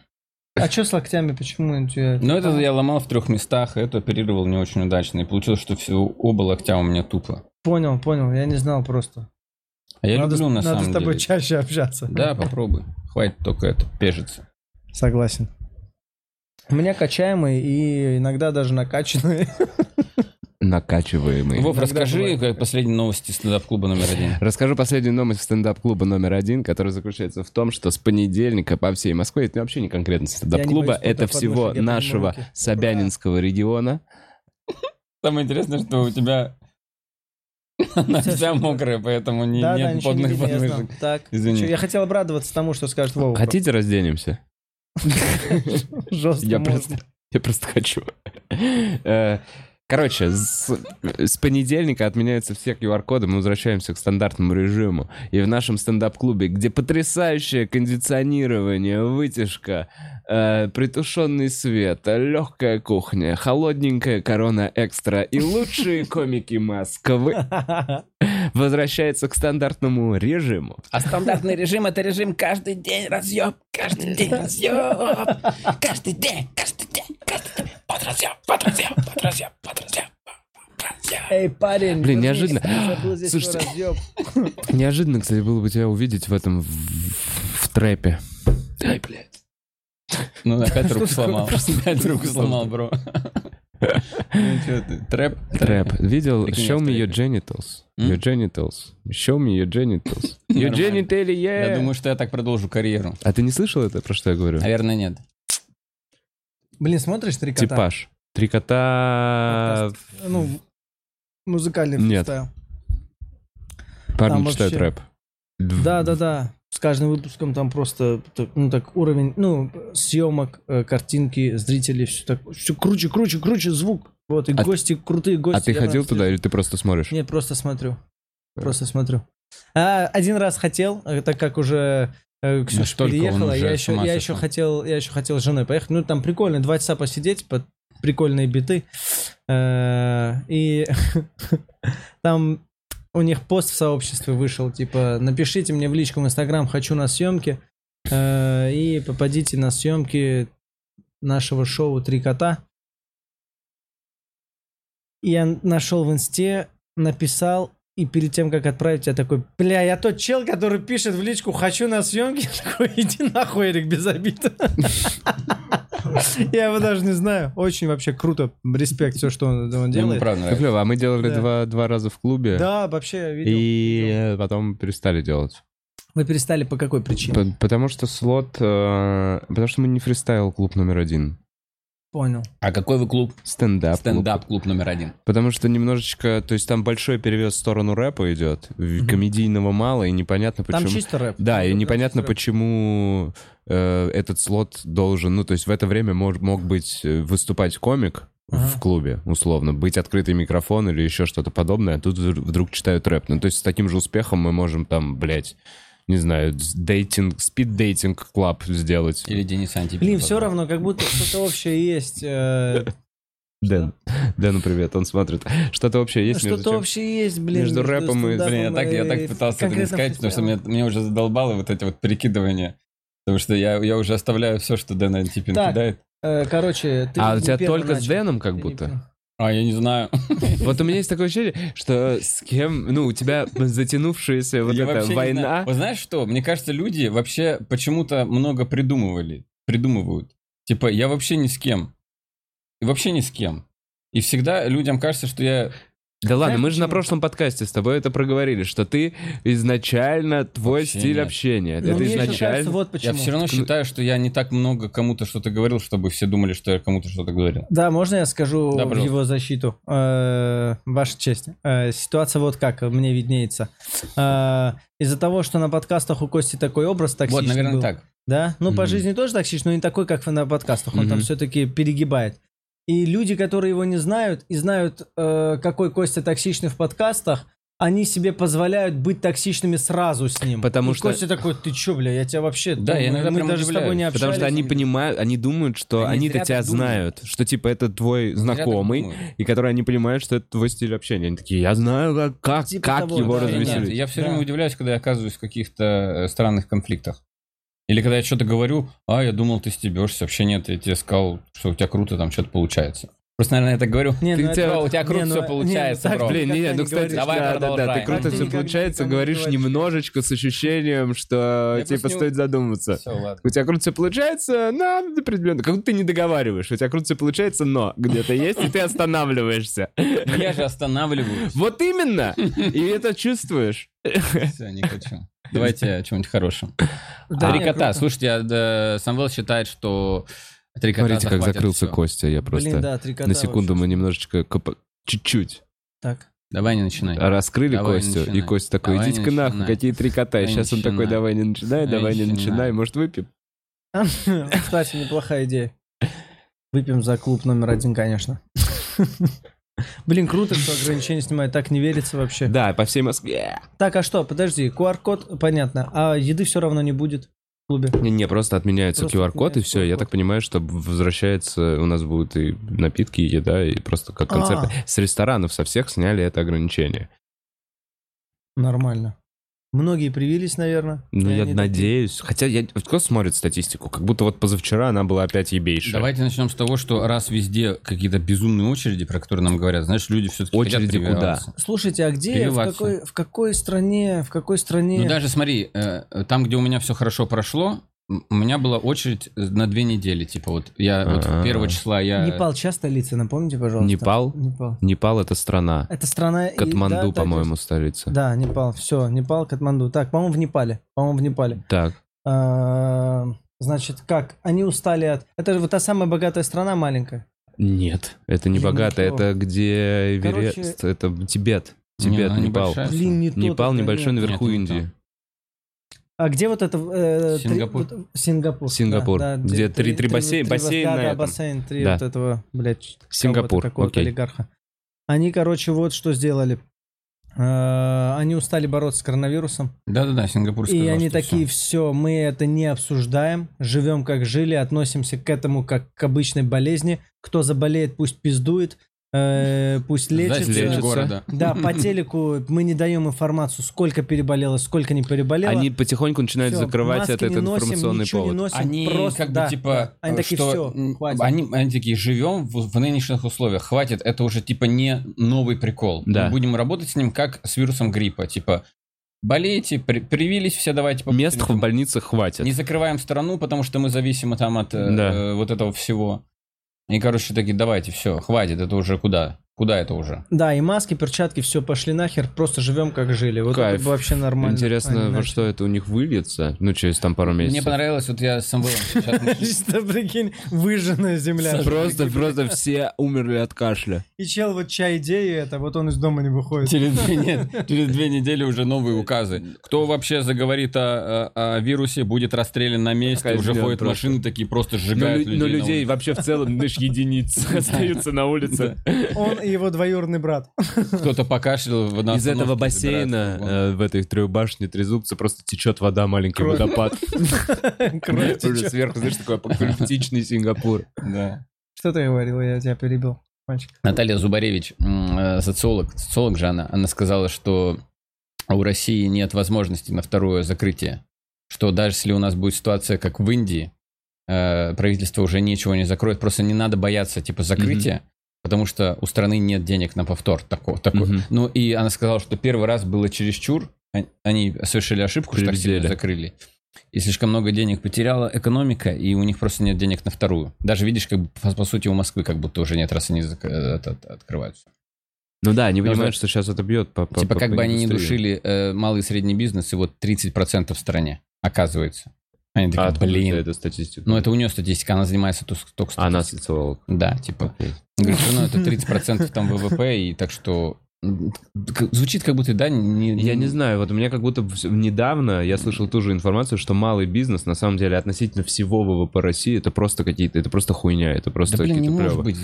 А что с локтями, почему у тебя... Ну, это я ломал в 3 местах, это оперировал не очень удачно. И получилось, что оба локтя у меня тупо. Понял, я не знал просто. А я люблю, на самом деле. Надо с тобой чаще общаться. Да, попробуй. Хватит только это, пежиться. Согласен. У меня качаемые и иногда даже накачанные. Накачиваемые. Вов, расскажи последние новости стендап-клуба №1. Расскажу последнюю новость стендап-клуба №1, которая заключается в том, что с понедельника по всей Москве, это вообще не конкретно стендап-клуба, это всего нашего Собянинского региона. Самое интересное, что у тебя... Она вся мокрая, поэтому нет подных подмышек. Извини. Я хотел обрадоваться тому, что скажет Вова. Хотите, разденемся? Я просто хочу. Короче, с понедельника отменяются все QR-коды, мы возвращаемся к стандартному режиму. И в нашем стендап-клубе, где потрясающее кондиционирование, вытяжка, притушенный свет, легкая кухня, холодненькая корона экстра и лучшие комики Москвы, возвращается к стандартному режиму. А стандартный режим — это режим каждый день разъеб, каждый день. Подразъеб. Эй, парень. Блин, неожиданно. Слушайте, неожиданно, кстати, было бы тебя увидеть в этом, в трэпе. Ай, блядь. Ну, опять руку сломал, бро. Трэп? Трэп. Видел? Show me your genitals. Your genitals. Show me your genitals. Your genitalia. Я думаю, что я так продолжу карьеру. А ты не слышал это, про что я говорю? Наверное, нет. Блин, смотришь «Три кота»? Типаж. «Три кота». Ну, музыкальный фристайл. Парни читают рэп. Да-да-да. С каждым выпуском там просто, ну, так, уровень, ну, съемок, картинки, зрители, все так, все круче, круче, круче звук. Вот, и гости, крутые гости. А ты ходил туда или ты просто смотришь? Нет, просто смотрю. Просто смотрю. Один раз хотел, так как уже Ксюша переехала, я еще хотел с женой поехать. Ну, там прикольно, 2 часа посидеть, под прикольные биты. И там... У них пост в сообществе вышел, типа, напишите мне в личку в Инстаграм, хочу на съемки, и попадите на съемки нашего шоу «Три кота». Я нашел в Инсте, написал, и перед тем, как отправить, я такой, бля, я тот чел, который пишет в личку «хочу на съемки», такой, иди нахуй, Эрик, без обид. Я его даже не знаю. Очень вообще круто. Респект, все, что он делает. Клево, а мы делали два раза в клубе. Да, вообще я видел. И потом перестали делать. Вы перестали по какой причине? Потому что слот... Потому что мы не фристайл клуб номер 1. Понял. А какой вы клуб? Стендап. Стендап клуб номер 1. Потому что немножечко... То есть там большой перевес в сторону рэпа идет. Комедийного мало, и непонятно почему... Там чисто рэп. Да, и непонятно почему... этот слот должен, ну, то есть в это время мог быть выступать комик в клубе, условно, быть открытый микрофон или еще что-то подобное, а тут вдруг читают рэп. Ну, то есть с таким же успехом мы можем там, блядь, не знаю, дейтинг, спид-дейтинг-клаб сделать. Или Денис Антипин. Блин, все равно, как будто что-то общее есть... Дэну привет, он смотрит. Что-то общее есть между... Что-то общее есть, блин. Между рэпом и... Блин, я так пытался это не сказать, потому что меня уже задолбало вот эти вот перекидывания. Потому что я уже оставляю все, что Дэн Антипин кидает. Короче, ты... А у тебя только начал с Дэном как будто? Я не знаю. Вот у меня есть такое ощущение, что с кем... Ну, у тебя затянувшаяся вот эта война... Вот знаешь что? Мне кажется, люди вообще почему-то много придумывают. Типа, я вообще ни с кем. И вообще ни с кем. И всегда людям кажется, что я... Да ладно, мы же на прошлом подкасте с тобой это проговорили, что ты изначально твой стиль общения. Это изначально. Я все равно считаю, что я не так много кому-то что-то говорил, чтобы все думали, что я кому-то что-то говорил. Да, можно я скажу в его защиту? Ваша честь. Ситуация вот как мне виднеется. Из-за того, что на подкастах у Кости такой образ токсичный был. Вот, наверное, так. Да? Ну, по жизни тоже токсичный, но не такой, как на подкастах. Он там все-таки перегибает. И люди, которые его не знают, и знают, какой Костя токсичный в подкастах, они себе позволяют быть токсичными сразу с ним. Потому что... Костя такой, ты чё, бля, я тебя вообще... Да, я иногда прям даже с тобой не общались. Потому что они понимают, они думают, что они-то тебя знают, что типа это твой знакомый, и который они понимают, что это твой стиль общения. Они такие, я знаю, как его развеселить. Я все время удивляюсь, когда я оказываюсь в каких-то странных конфликтах. Или когда я что-то говорю, я думал, ты стебешься, вообще нет, я тебе сказал, что у тебя круто там что-то получается. Просто, наверное, я так говорю, у тебя круто все получается, бро. Блин, ну, кстати, да, ты круто все получается, говоришь немножечко с ощущением, что типа стоит задуматься. У тебя круто все получается, но определенно, как будто ты не договариваешь, у тебя круто все получается, но где-то есть, и ты останавливаешься. Я же останавливаюсь. Вот именно, и это чувствуешь. Все, не хочу. Давайте о чем-нибудь хорошем. «Три кота». Слушайте, Самвел считает, что «Три кота» захватят. Смотрите, как закрылся Костя. Я просто на секунду мы немножечко... Чуть-чуть. Так. Давай не начинай. Раскрыли Костю, и Костя такой, идите-ка нахуй, какие «Три кота». Сейчас он такой, давай не начинай. Может, выпьем? Кстати, неплохая идея. Выпьем за клуб номер 1, конечно. Блин, круто, что ограничения снимают, так не верится вообще. Да, по всей Москве. Так, а что, подожди, QR-код, понятно, а еды все равно не будет в клубе? Не, просто отменяется QR-код, и все, QR-код. Я так понимаю, что возвращается, у нас будут и напитки, и еда, и просто как концерты. С ресторанов со всех сняли это ограничение. Нормально. Многие привились, наверное. Ну, я надеюсь. Такие. Хотя кто смотрит статистику? Как будто вот позавчера она была опять ебейшая. Давайте начнем с того, что раз везде какие-то безумные очереди, про которые нам говорят, значит, люди все-таки очереди хотят прививаться. Куда? Слушайте, а где, в какой стране? Ну, даже смотри, там, где у меня все хорошо прошло, У меня была очередь на 2 недели, типа вот я вот 1 числа я... Непал, чья столица, напомните, пожалуйста. Непал? Непал. Непал — это страна. Это страна... Катманду, да, по-моему, столица. Да, Непал, все, Непал, Катманду. Так, по-моему, в Непале. По-моему, в Непале. Так. Значит, как? Они устали от... Это же вот та самая богатая страна маленькая? Нет, это не богатая, это где Эверест, это Тибет. Тибет, Непал. Непал небольшой наверху Индии. А где вот это... Сингапур. Сингапур. Сингапур. Да, да, где три бассейна. Да, бассейн, три вот этого, блядь, Сингапур, какого-то олигарха. Они, короче, вот что сделали. Они устали бороться с коронавирусом. Да-да-да, Сингапур сказал, и они такие, все, мы это не обсуждаем, живем как жили, относимся к этому как к обычной болезни. Кто заболеет, пусть пиздует. Пусть лечится. Да, по телеку мы не даем информацию, сколько переболело, сколько не переболело. Они потихоньку начинают закрывать этот информационный повод. Они как бы типа, они такие, живем в нынешних условиях, хватит, это уже типа не новый прикол. Мы будем работать с ним как с вирусом гриппа, типа. Болеете, привились все, давайте... Мест в больницах хватит. Не закрываем страну, потому что мы зависимы там от вот этого всего. И, короче, такие, давайте, все, хватит, это уже куда? Куда это уже? Да, и маски, перчатки, все, пошли нахер, просто живем как жили. Вот кайф. Это вообще нормально. Интересно, во что это у них выльется? Ну, через там пару месяцев. Мне понравилось, вот я с Самвелом сейчас... Что, прикинь, выжженная земля. Просто все умерли от кашля. И чел, вот чья идея это, вот он из дома не выходит. Через 2 недели уже новые указы. Кто вообще заговорит о вирусе, будет расстрелян на месте, уже ходят машины такие, просто сжигают людей. Но людей вообще в целом, знаешь, единицы остаются на улице. Он и его двоюродный брат. Кто-то покашлял. Из этого бассейна в этой Трехбашне, Трезубце просто течет вода, маленький водопад. Уже сверху, знаешь, такой апокалиптичный Сингапур. Что ты говорил? Я тебя перебил, мальчик. Наталья Зубаревич, социолог, социолог же она сказала, что у России нет возможности на второе закрытие. Что даже если у нас будет ситуация, как в Индии, правительство уже ничего не закроет. Просто не надо бояться, типа, закрытия. Потому что у страны нет денег на повтор такой. Ну, и она сказала, что первый раз было чересчур. Они совершили ошибку, что так сильно закрыли. И слишком много денег потеряла экономика, и у них просто нет денег на вторую. Даже, видишь, как бы, по сути, у Москвы как будто уже нет, раз они открываются. Ну да, они понимают, что сейчас это бьет по типа, как бы они не душили малый и средний бизнес, и вот 30% в стране, оказывается. Они такие, блин, это статистика. Ну, это у нее статистика, она занимается только статистикой. Она социолог. Да, типа. Okay. Говорит, что ну, это 30% там ВВП, и так что... Звучит как будто, да? Я не знаю, вот у меня как будто недавно я слышал ту же информацию, что малый бизнес, на самом деле, относительно всего ВВП России, это просто какие-то, это просто хуйня, это просто да, блин, какие-то плёвы.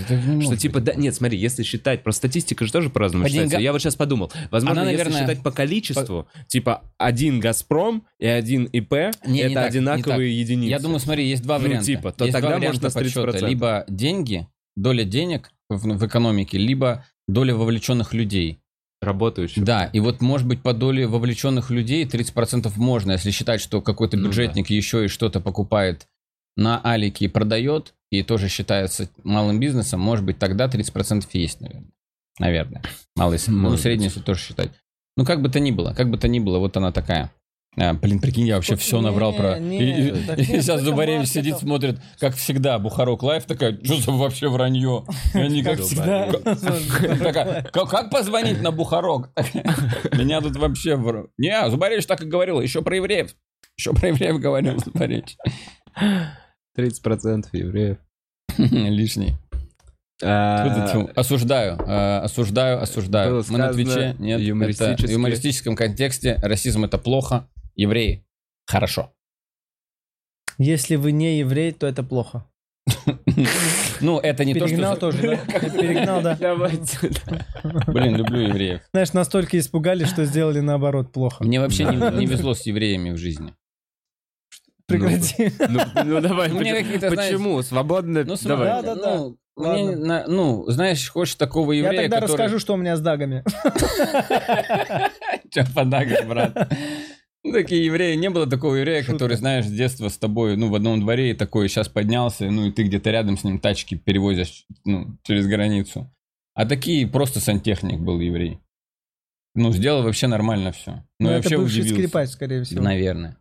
Что типа, да, нет, смотри, если считать, просто статистика же тоже по-разному считается. Я вот сейчас подумал, возможно, она, наверное, если считать по количеству, типа один «Газпром» и один ИП, это так, одинаковые единицы. Я думаю, смотри, есть два варианта. Ну, типа, то есть тогда можно с 30%. Либо деньги, доля денег в экономике, либо... доля вовлеченных людей. Работающих. Да, и вот, может быть, по доле вовлеченных людей 30% можно, если считать, что какой-то бюджетник еще и что-то покупает на Алике и продает, и тоже считается малым бизнесом, может быть, тогда 30% есть, наверное. Наверное. Малый, ну, средний, если тоже считать. Ну, как бы то ни было, вот она такая. Блин, прикинь, я вообще все наврал про... Сейчас Зубаревич сидит, смотрит, как всегда, Бухарог Лайв, такая, что за вообще вранье? Они как всегда... Как позвонить на Бухарог? Меня тут вообще... Не, Зубаревич так и говорил, еще про евреев говорил Зубаревич. 30% евреев. Лишний. Осуждаю. Мы на Твиче, нет, в юмористическом контексте расизм — это плохо. Евреи — хорошо. Если вы не еврей, то это плохо. Ну, это не то, что... Перегнал тоже, да? Перегнал, да. Блин, люблю евреев. Знаешь, настолько испугались, что сделали наоборот плохо. Мне вообще не везло с евреями в жизни. Прекрати. Ну, давай. Почему? Свободно? Давай. Да. Мне, знаешь, хочешь такого еврея, который... Я тогда расскажу, что у меня с дагами. Че по дагам, брат? Такие евреи, не было такого еврея, который, знаешь, с детства с тобой, ну, в одном дворе, и такой сейчас поднялся, ну, и ты где-то рядом с ним тачки перевозишь, ну, через границу. А такие просто сантехник был еврей. Ну, сделал вообще нормально все. Ну, это бывший скрипач, скорее всего. Наверное.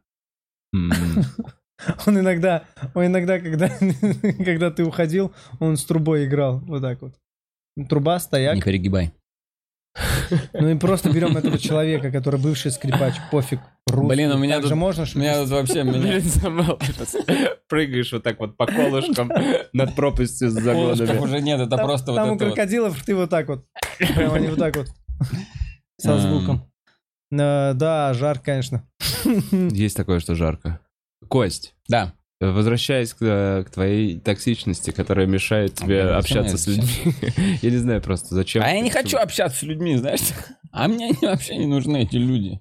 Он иногда, когда ты уходил, он с трубой играл. Вот так вот. Труба, стояк. Не перегибай. Ну и просто берем этого человека, который бывший скрипач, пофиг. Русский. Блин, у меня тут вообще прыгаешь вот так вот по колышкам над пропастью с загонами. Уже нет, это просто вот это. Там у крокодилов ты вот так вот. Прямо они вот так вот. Со звуком. Да, жарко, конечно. Есть такое, что жарко. Кость. Да. Возвращаясь к твоей токсичности, которая мешает тебе общаться с людьми. Я не знаю просто, зачем. А я не хочу общаться с людьми, знаешь. А мне вообще не нужны эти люди.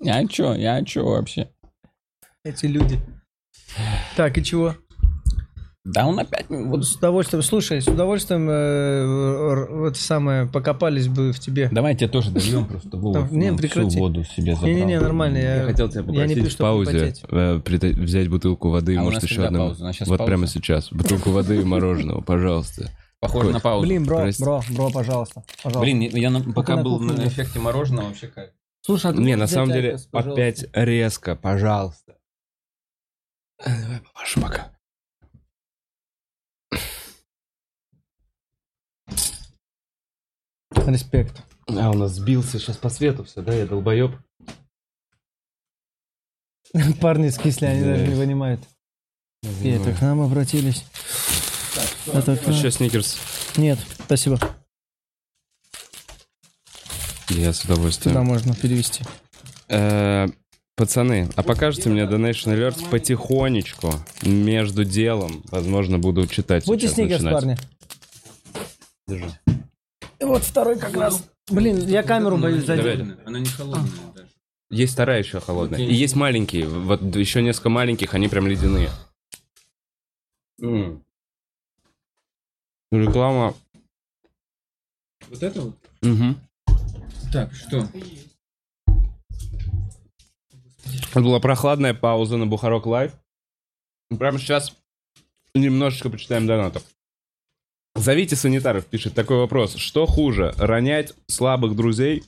Я чё вообще? Эти люди. Так, и чего? Да он опять... Вот с удовольствием, слушай, с удовольствием вот самое, покопались бы в тебе. Давай я тебя тоже дождем просто, Вова, всю воду себе забрал. Не-не-не, нормально. Я хотел тебя попросить в паузе взять бутылку воды, может еще одну. Вот прямо сейчас, бутылку воды и мороженого, пожалуйста. Похоже на паузу. Блин, бро, пожалуйста. Блин, я пока был на эффекте мороженого, вообще как. Слушай, не, на самом деле, опять резко, пожалуйста. Давай попашу пока. Респект. А у нас сбился сейчас по свету все, да? Я долбоеб. Парни скисли, они даже не понимают. Это к нам обратились. Еще сникерс. Нет, спасибо. Я с удовольствием. Туда можно перевести. Пацаны, а покажете мне Donation Alert потихонечку, между делом. Возможно, буду читать. Будьте сникерс, парни. Держи. И вот второй как раз. Блин, я камеру боюсь задеть. Она не холодная даже. Есть вторая еще холодная. И есть маленькие. Вот еще несколько маленьких, они прям ледяные. Реклама. Вот это вот? Угу. Так, что? Это была прохладная пауза на Бухарог Лайв. Прямо сейчас немножечко почитаем донатов. Зовите санитаров, пишет такой вопрос. Что хуже, ронять слабых друзей,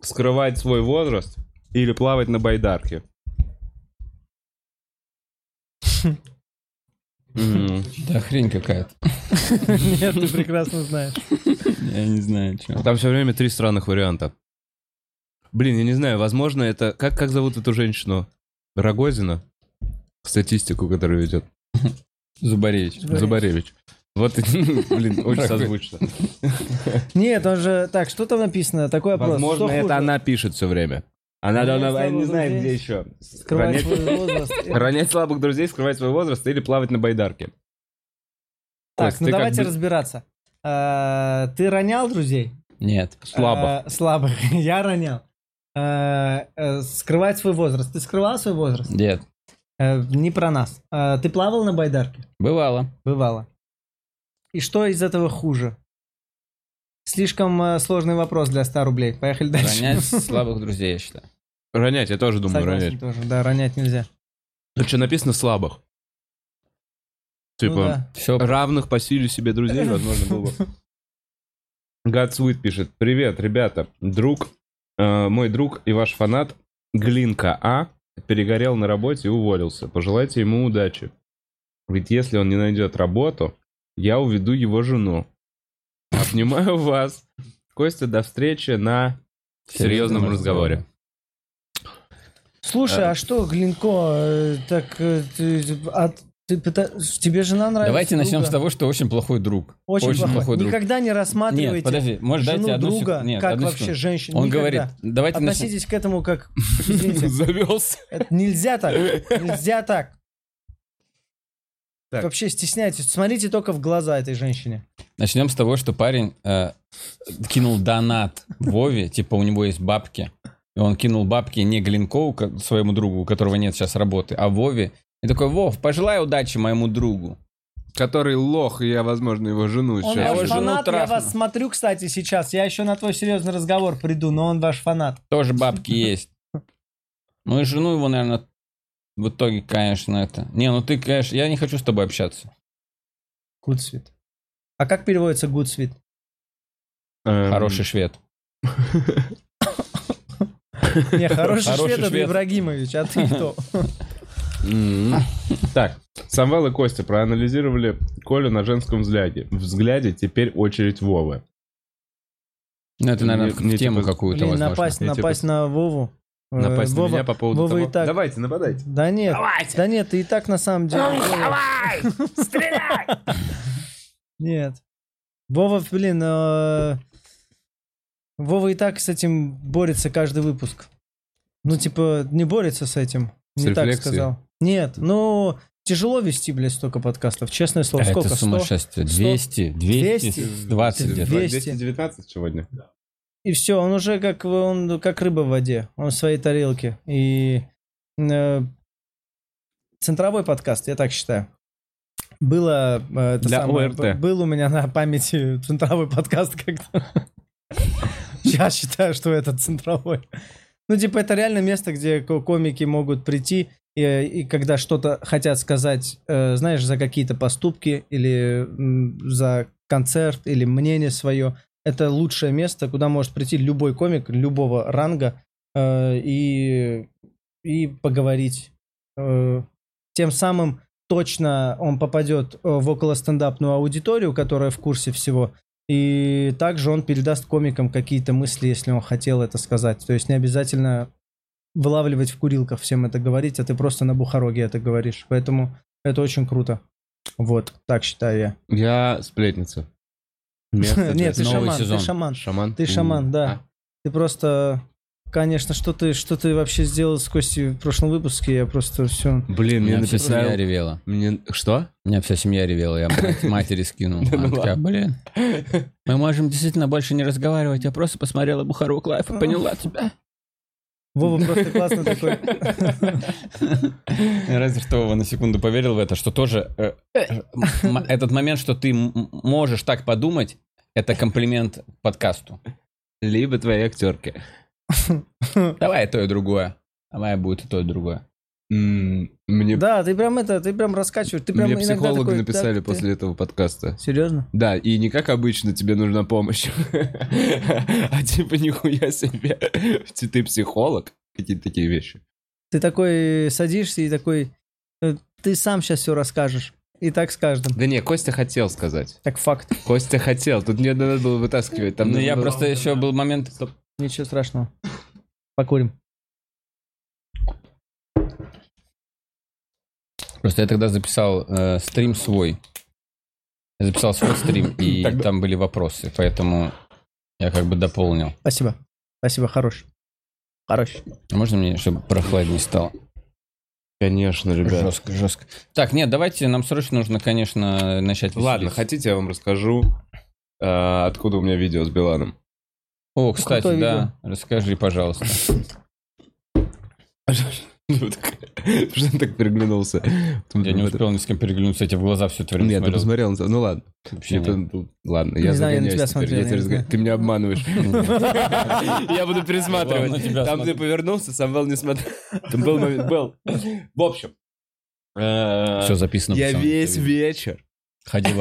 скрывать свой возраст или плавать на байдарке? Да хрень какая-то. Нет, ты прекрасно знаешь. Я не знаю, что. Там все время три странных варианта. Блин, я не знаю, возможно это... Как зовут эту женщину? Рогозина? Статистику, которую ведет. Зубаревич. Вот, блин, очень созвучно. Нет, он же... Так, что там написано? Такой вопрос. Возможно, это она пишет все время. Она не знает, где еще. Ронять слабых друзей, скрывать свой возраст или плавать на байдарке. Так, ну давайте разбираться. Ты ронял друзей? Нет. Слабых. Я ронял. Скрывать свой возраст. Ты скрывал свой возраст? Нет. Не про нас. Ты плавал на байдарке? Бывало. И что из этого хуже? Слишком сложный вопрос для 100 рублей. Поехали дальше. Ронять слабых друзей, я считаю. Ронять, я тоже думаю, ронять. Тоже, да, ронять нельзя. Тут что, написано слабых? Типа, ну, да. Равных по силе себе друзей, возможно, было. Godsweet пишет. Привет, ребята. Мой друг и ваш фанат Глинка А перегорел на работе и уволился. Пожелайте ему удачи. Ведь если он не найдет работу... Я уведу его жену. Обнимаю вас. Костя, до встречи на серьезном разговоре. Слушай, а что, Глинко, так тебе жена нравится? Давайте начнем с того, что очень плохой друг. Очень плохой друг. Никогда не рассматривайте. Нет, подожди, может, жену дайте одну друга, нет, как одну вообще женщина. Он никогда. Говорит, относитесь к этому как... Завелся. Нельзя так. Так. Вообще стесняйтесь, смотрите только в глаза этой женщине. Начнем с того, что парень кинул донат Вове, типа у него есть бабки, и он кинул бабки не Глинкову, своему другу, у которого нет сейчас работы, а Вове. И такой, Вов, пожелай удачи моему другу. Который лох, и я, возможно, его жену сейчас. Он ваш фанат, я вас смотрю, кстати, сейчас, я еще на твой серьезный разговор приду, но он ваш фанат. Тоже бабки есть. Ну и жену его, наверное... В итоге, конечно, это... Не, ну ты, конечно... Я не хочу с тобой общаться. Good sweet. А как переводится good sweet? Хороший швед. Не, хороший швед это Ибрагимович, а ты кто? Так, Самвел и Костя проанализировали Колю на женском взгляде. Теперь очередь Вовы. Ну, это, наверное, в тему какую-то, возможно. Напасть на Вову. Напасть на меня по поводу того... Давайте, нападайте. Да нет, ты и так на самом деле... Давай, стреляй! Нет. Вова и так с этим борется каждый выпуск. Ну, типа, не борется с этим. Не так сказал. Нет, ну... Тяжело вести, блядь, столько подкастов, честное слово. Сколько? Это сумасшествие. 200, 220. 219 сегодня. И все, он уже как рыба в воде. Он в своей тарелке. И центровой подкаст, я так считаю. Было... ОРТ. Был у меня на памяти центровой подкаст как-то. Сейчас считаю, что это центровой. Ну, типа, это реально место, где комики могут прийти... И когда что-то хотят сказать, знаешь, за какие-то поступки или за концерт или мнение свое, это лучшее место, куда может прийти любой комик любого ранга и поговорить. Тем самым точно он попадет в околостендапную аудиторию, которая в курсе всего, и также он передаст комикам какие-то мысли, если он хотел это сказать. То есть не обязательно... вылавливать в курилках всем это говорить, а ты просто на Бухароге это говоришь. Поэтому это очень круто. Вот, так считаю я. Я сплетница. Нет, ты шаман, ты шаман, да. Ты просто... Конечно, что ты вообще сделал с Костей в прошлом выпуске, я просто все... Блин, мне вся семья ревела. Что? У меня вся семья ревела, я матери скинул. Блин, мы можем действительно больше не разговаривать, я просто посмотрела Бухарог Лайв и поняла тебя. Вова просто классно такой. Разве что Вова на секунду поверил в это, что тоже этот момент, что ты можешь так подумать, это комплимент подкасту. Либо твоей актерке. Давай то и другое. Давай будет и то и другое. Да, ты прям раскачиваешь. Мне психологи написали после этого подкаста. Серьезно? Да, и не как обычно, тебе нужна помощь. А типа нихуя себе. Ты психолог? Какие-то такие вещи. Ты такой садишься и такой, ты сам сейчас все расскажешь. И так с каждым. Да не, Костя хотел сказать. Так факт. Костя хотел, тут не надо было вытаскивать. Ну я просто еще был момент... Ничего страшного. Покурим. Просто я тогда записал стрим свой. Я записал свой стрим, и там были вопросы, поэтому я как бы дополнил. Спасибо. Спасибо, хорош. Хорош. Можно мне, чтобы прохладнее стало? Конечно, ребята. Жестко, жестко. Так, нет, давайте, нам срочно нужно, конечно, начать веселиться. Ладно, хотите, я вам расскажу, откуда у меня видео с Биланом. О, кстати, да. Видео? Расскажи, пожалуйста. Что он так переглянулся? Я не успел ни с кем переглянуться, я тебе в глаза все это время смотрел. Нет, ты посмотрел, ну ладно. Ладно, я загоняюсь теперь. Ты меня обманываешь. Я буду пересматривать. Там ты повернулся, Самвел не смотрел. Там был момент, был. В общем. Все записано. Я весь вечер Ходил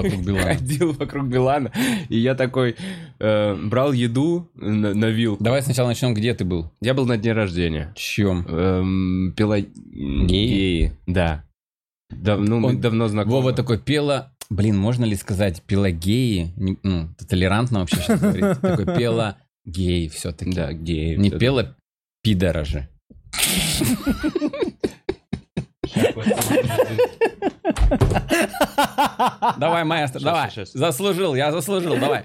вокруг Билана, и я такой брал еду на вилку. Давай сначала начнем, где ты был? Я был на дне рождения. Чем? Пелагеи. Да. Мы давно знакомы. Вова такой, Блин, можно ли сказать Пелагеи? Ну, толерантно вообще сейчас говорить. Такой Пелагеи все-таки. Да, геи. Не пела пидорожи. Давай, маэстро, давай. Сейчас. Я заслужил, давай.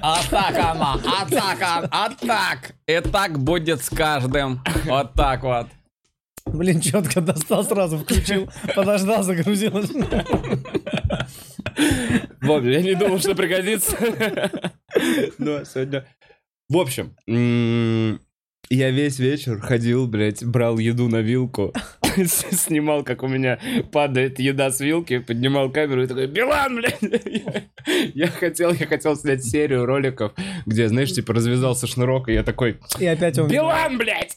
Атака, атак. И так будет с каждым. Вот так вот. Блин, четко достал, сразу включил, подождал, загрузил. Вот, я не думал, что пригодится. Но сегодня... В общем... Я весь вечер ходил, блядь, брал еду на вилку, снимал, как у меня падает еда с вилки, поднимал камеру и такой, Билан, блядь! Я хотел снять серию роликов, где, знаешь, типа развязался шнурок, и я такой, Билан, блядь!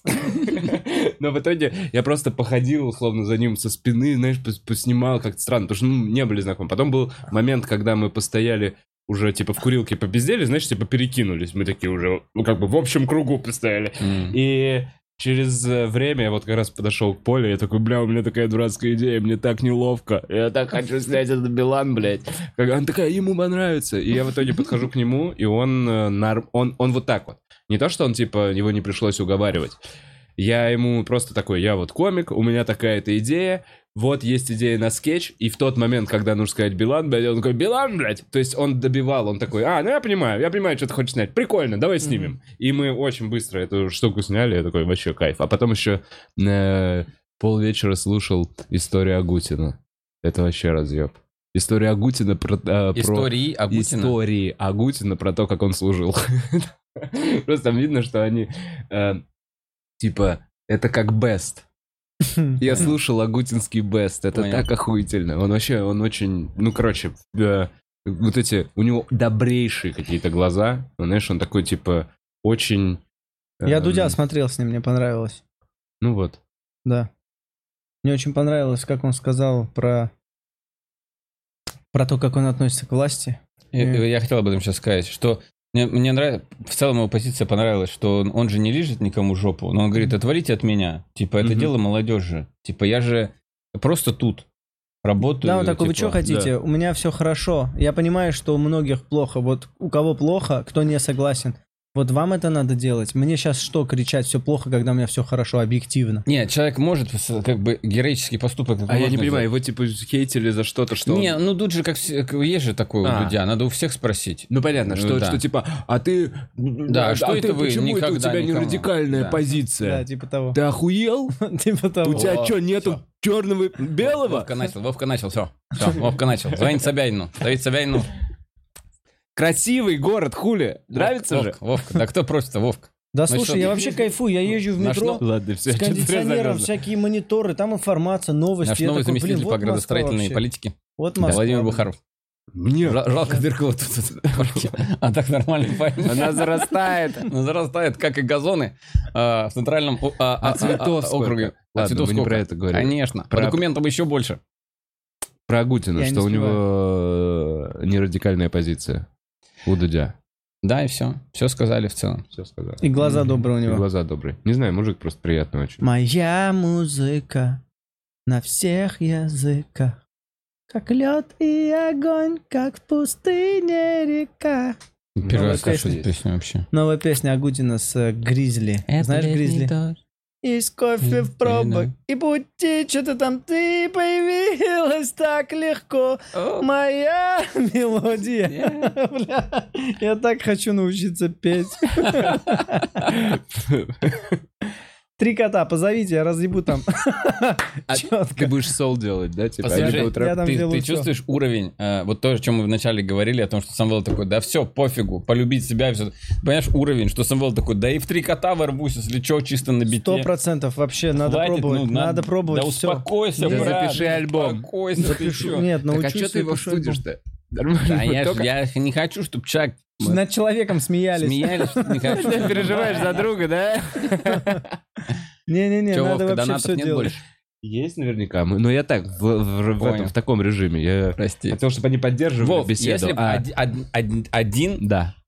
Но в итоге я просто походил, условно, за ним со спины, знаешь, поснимал как-то странно, потому что мы не были знакомы. Потом был момент, когда мы постояли... уже, типа, в курилке побездели, знаешь, типа, перекинулись. Мы такие уже, ну, как бы, в общем кругу постояли. И Через время я вот как раз подошел к Поле, я такой, бля, у меня такая дурацкая идея, мне так неловко, я так хочу снять этот Билан, блядь. Она такая, ему понравится. И я в итоге подхожу к нему, и он вот так вот. Не то, что он, типа, его не пришлось уговаривать. Я ему просто такой, я вот комик, у меня такая-то идея, вот есть идея на скетч, и в тот момент, когда нужно сказать Билан, блядь, он такой, Билан, блядь, то есть он добивал, он такой, а, ну я понимаю, что ты хочешь снять, прикольно, давай снимем. И мы очень быстро эту штуку сняли, я такой, вообще кайф. А потом еще полвечера слушал историю Агутина, это вообще разъеб. История Агутина про то, как он служил. Просто там видно, что они... Типа, это как бест. Я слушал агутинский бест. Это так охуительно. Он вообще, он очень... Ну, короче, вот эти... У него добрейшие какие-то глаза. Знаешь, он такой, типа, очень... Я Дудя смотрел с ним, мне понравилось. Ну вот. Да. Мне очень понравилось, как он сказал про то, как он относится к власти. Я хотел об этом сейчас сказать, что... Мне нравится, в целом его позиция понравилась, что он же не лижет никому жопу, но он говорит, отвалите от меня, типа, это дело молодежи, типа, я же просто тут работаю. Да, он такой, типа, вы что хотите, да. У меня все хорошо, я понимаю, что у многих плохо, вот у кого плохо, кто не согласен, вот вам это надо делать, мне сейчас что, кричать все плохо, когда у меня все хорошо, объективно. Нет, человек может, как бы, героический поступок. А я не понимаю, его, типа, хейтили за что-то, что... Не, ну тут же, как есть же такое у Дудя, надо у всех спросить. Ну понятно, что типа, а ты... Да, что это вы никогда никому? Почему это у тебя не радикальная позиция? Да, типа того. Ты охуел? Типа того. У тебя что, нету черного и белого? Вовка начал, все, звонить Собянину, давить Собянину. Красивый город, хули. Нравится Вовка, же? Вовка, да кто просит-то, Вовка? Да слушай, я вообще кайфую, я езжу в метро, ладно, все, с кондиционером, всякие мониторы, там информация, новости. Наш новый заместитель по градостроительной политике. Вот Москва. Да, Владимир Бухаров. Мне жалко Дыркова тут. А так нормально, парень. Она зарастает. Она зарастает, как и газоны в центральном округе. А цветов не про это говорим. Конечно. По документам еще больше. Про Агутина, что у него нерадикальная позиция. У Дудя. Да, и все. Все сказали в целом. Все сказали. И глаза добрые у него. И глаза добрые. Не знаю, мужик просто приятный очень. Моя музыка на всех языках. Как лед и огонь, как в пустыне река. Первый раз слышу эту песню вообще. Новая песня Агутина с Гризли. Это знаешь Гризли? Из кофе в пробок и пути, что-то там ты появилась так легко. Моя мелодия. Бля, я так хочу научиться петь. Три кота, позовите, я разъебу там. Ты будешь сол делать, да? Ты чувствуешь уровень, вот то, о чем мы вначале говорили, о том, что Самвел такой, да все, пофигу, полюбить себя. Все. Понимаешь, уровень, что Самвел такой, да и в три кота ворвусь, если что, чисто на бите. 100% вообще, надо пробовать, надо пробовать. Да успокойся, брат. Запиши альбом. Успокойся, ты что? Нет, научусь. Так а что ты его судишь-то? Да, я не хочу, чтобы человек... Над человеком смеялись, что не хочу. Ты переживаешь за друга, да? Не-не-не, надо вообще все делать. Есть наверняка, но я так, в таком режиме. Я хотел, чтобы они поддерживали беседу.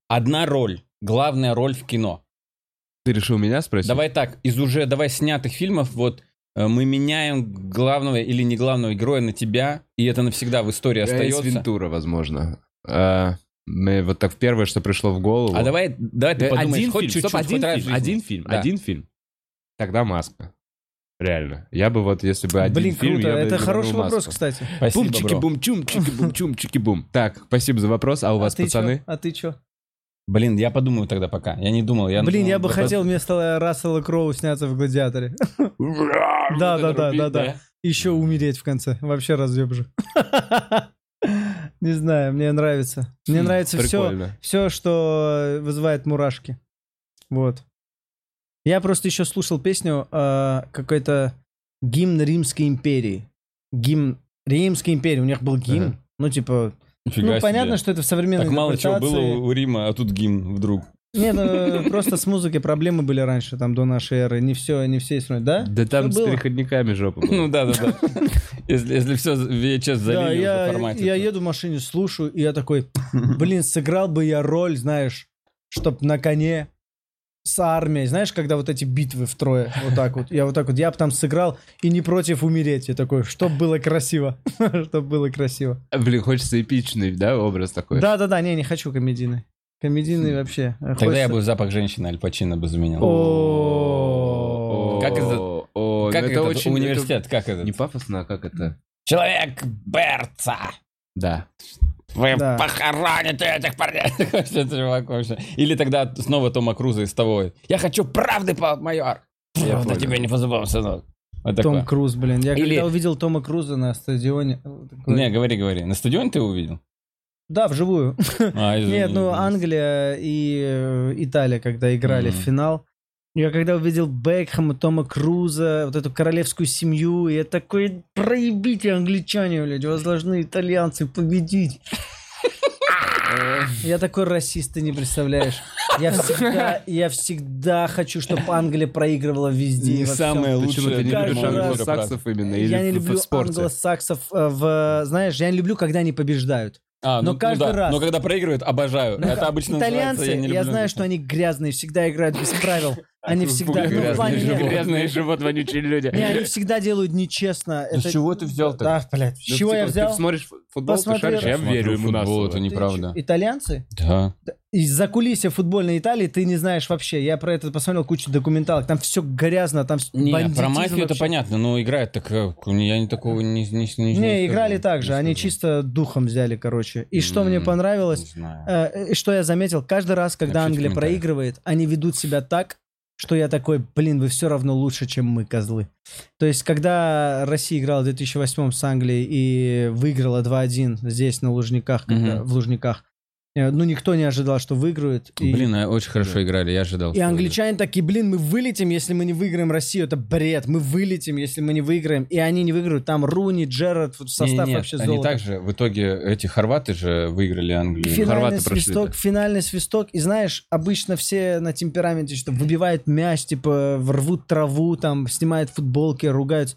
Одна роль, главная роль в кино. Ты решил меня спросить? Давай так, из уже снятых фильмов, вот... Мы меняем главного или не главного героя на тебя, и это навсегда в истории остается. Гайс Вентура, возможно. Вот так первое, что пришло в голову. А давай ты подумаешь, хоть чуть-чуть. Один фильм. Тогда «Маска». Реально. Я бы вот, если бы один фильм... Блин, круто. Это хороший вопрос, кстати. Спасибо, бро. Бум-чики-бум-чум-чики-бум-чум-чики-бум. Так, спасибо за вопрос. А у вас, пацаны? А ты чё? Блин, я подумаю тогда пока. Я не думал. Блин, я бы хотел вместо Рассела Кроу сняться в «Гладиаторе». Да. Еще умереть в конце. Вообще разъеб же. Не знаю, мне нравится. Мне нравится все, что вызывает мурашки. Вот. Я просто еще слушал песню какой-то гимн Римской империи. Гимн Римской империи. У них был гимн. Ну, типа... Фига себе. Понятно, что это в современной интерпретации. Так мало чего было у Рима, а тут гимн вдруг. Нет, просто с музыкой проблемы были раньше, там, до нашей эры. Не все исправили, да? Да там с переходниками жопа была. Ну да. Если все VHS залили в формате. Я еду в машине, слушаю, и я такой, блин, сыграл бы я роль, знаешь, чтоб на коне с армией. Знаешь, когда вот эти битвы втрое, вот так вот. Я вот так вот, я бы там сыграл и не против умереть. Я такой, чтоб было красиво. Чтоб было красиво. Блин, хочется эпичный, да, образ такой? Да-да-да, не хочу комедийный. Комедийный вообще. Тогда я бы запах женщины Аль Пачино бы заменил. Как это очень университет, как это? Не пафосно, а как это? Человек Берца. Да. Вы похороните этих парней. Или тогда снова Тома Круза из того. Я хочу правды, майор. Правда тебе не по зубам, сынок. Вот Том такое. Круз, блин. Я когда увидел Тома Круза на стадионе... Такой... Не, говори. На стадионе ты его увидел? Да, вживую. Нет, ну Англия и Италия, когда играли в финал. Я когда увидел Бекхэма, Тома Круза, вот эту королевскую семью, я такой, проебите, англичане, блядь, у вас должны итальянцы победить. Я такой расист, ты не представляешь. Я всегда хочу, чтобы Англия проигрывала везде. Не самое лучшее. Ты не любишь англосаксов именно? Я не люблю англосаксов, знаешь, я не люблю, когда они побеждают. Но каждый раз. Но когда проигрывают, обожаю. Это обычно итальянцы, я знаю, что они грязные, всегда играют без правил. Они всегда... Грязные живот, вонючие люди. Не, они всегда делают нечестно. С чего ты взял-то? Да, блядь. С чего я взял? Ты смотришь футбол, ты шаришь. Я верю ему на слово. Это неправда. Итальянцы? Да. Из-за кулисья футбольной Италии ты не знаешь вообще. Я про это посмотрел кучу документалок. Там все грязно, там бандитизм. Не, про мафию это понятно, но играют так... Я такого не... Не, играли так же. Они чисто духом взяли, короче. И что мне понравилось, что я заметил, каждый раз, когда Англия проигрывает, они ведут себя так, что я такой, блин, вы все равно лучше, чем мы, козлы. То есть, когда Россия играла в 2008 с Англией и выиграла 2-1 здесь, на Лужниках, когда, в Лужниках, ну, никто не ожидал, что выиграют. Блин, очень хорошо играли, я ожидал. И англичане такие, блин, мы вылетим, если мы не выиграем Россию, это бред, мы вылетим, если мы не выиграем. И они не выиграют, там Руни, Джерард, состав вообще золото. Они также, в итоге, эти хорваты же выиграли Англию. Финальный свисток, и знаешь, обычно все на темпераменте, что выбивают мяч, типа, рвут траву, там, снимают футболки, ругаются.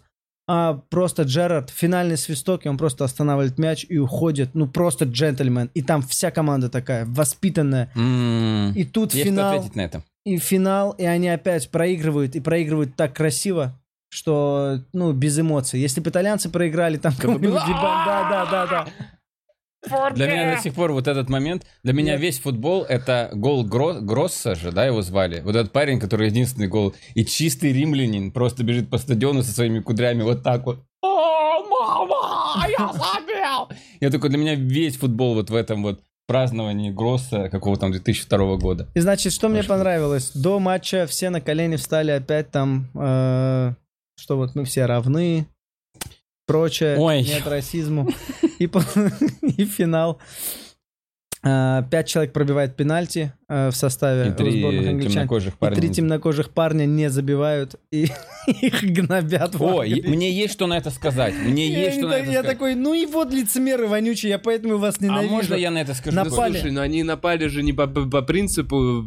А просто Джерард, финальный свисток, и он просто останавливает мяч и уходит. Ну, просто джентльмен. И там вся команда такая, воспитанная. И тут есть финал. Что ответить на это. И финал, и они опять проигрывают. И проигрывают так красиво, что, ну, без эмоций. Если бы итальянцы проиграли, там... Да-да-да-да. Для меня до сих пор вот этот момент... Для меня весь футбол — это гол Гросса же, да, его звали? Вот этот парень, который единственный гол. И чистый римлянин просто бежит по стадиону со своими кудрями вот так вот. «О, мама, я забил!» Я такой, для меня весь футбол вот в этом вот праздновании Гросса какого-то там 2002 года. И значит, что мне понравилось? До матча все на колени встали опять там, что вот мы все равны... прочее, нет расизму. И финал. 5 человек пробивает пенальти в составе сборных англичан. И 3 темнокожих парня не забивают. И их гнобят. Мне есть что на это сказать. Я такой, ну и вот лицемеры вонючие, я поэтому вас ненавижу. А можно я на это скажу? Слушай, но они напали же не по принципу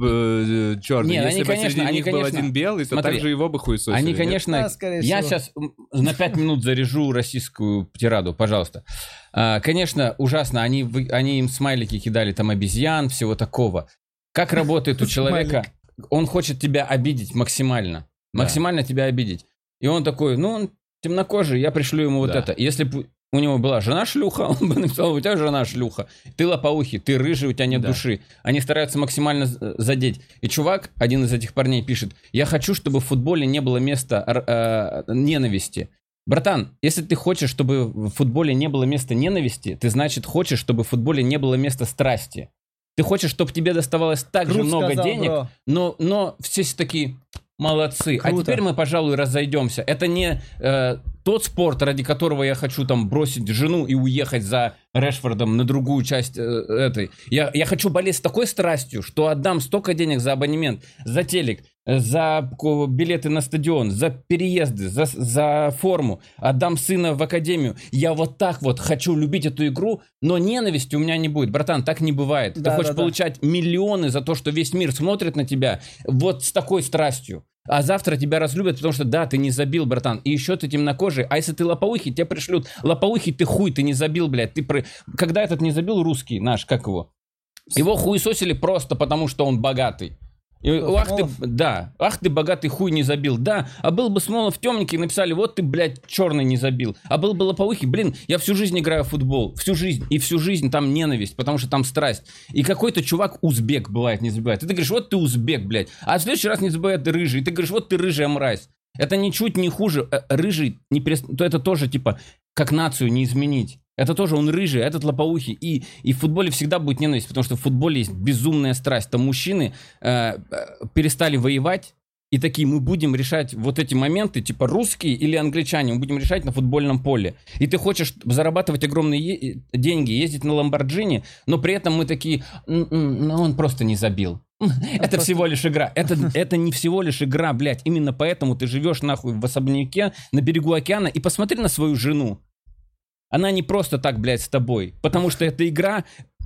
черный. Если бы среди них был один белый, то также его бы хуесосили. Они, конечно... Я сейчас на 5 минут заряжу российскую тираду, пожалуйста. Конечно, ужасно. Они им смайлики кидали, там, обезьян, всего такого. Как работает у человека? Он хочет тебя обидеть максимально. Максимально тебя обидеть. И он такой, ну, он темнокожий, я пришлю ему вот это. Если бы у него была жена шлюха, он бы написал, у тебя жена шлюха. Ты лопоухий, ты рыжий, у тебя нет души. Они стараются максимально задеть. И чувак, один из этих парней, пишет, я хочу, чтобы в футболе не было места ненависти. Братан, если ты хочешь, чтобы в футболе не было места ненависти, ты, значит, хочешь, чтобы в футболе не было места страсти. Ты хочешь, чтобы тебе доставалось так же много денег, но все такие молодцы. Круто. А теперь мы, пожалуй, разойдемся. Это не тот спорт, ради которого я хочу там бросить жену и уехать за Решфордом на другую часть этой. Я хочу болеть с такой страстью, что отдам столько денег за абонемент, за телек, за билеты на стадион, за переезды, за форму, отдам сына в академию. Я вот так вот хочу любить эту игру, но ненависти у меня не будет. Братан, так не бывает. Да, ты хочешь получать миллионы за то, что весь мир смотрит на тебя вот с такой страстью. А завтра тебя разлюбят, потому что, да, ты не забил, братан, и еще ты темнокожий, а если ты лопоухий, тебя пришлют. Лопоухий, ты хуй, ты не забил, блядь. Когда этот не забил, русский наш, как его? Его хуесосили просто потому, что он богатый. Ах ты богатый хуй не забил. Да, а был бы Смолов темненький, написали, вот ты, блядь, черный не забил. А был бы Лоповыхий, блин, я всю жизнь играю в футбол. Всю жизнь. И всю жизнь там ненависть, потому что там страсть. И какой-то чувак узбек бывает, не забивает. И ты говоришь, вот ты узбек, блядь. А в следующий раз не забывает рыжий. И ты говоришь, вот ты рыжая мразь. Это ничуть не хуже. Рыжий, это тоже, типа, как нацию не изменить. Это тоже он рыжий, этот лопоухий. И в футболе всегда будет ненависть, потому что в футболе есть безумная страсть. Там мужчины перестали воевать и такие, мы будем решать вот эти моменты, типа русские или англичане, мы будем решать на футбольном поле. И ты хочешь зарабатывать огромные деньги, ездить на Ламборджини, но при этом мы такие, ну он просто не забил. Это всего лишь игра. Это не всего лишь игра, блядь. Именно поэтому ты живешь нахуй в особняке на берегу океана и посмотри на свою жену. Она не просто так, блядь, с тобой. Потому что эта игра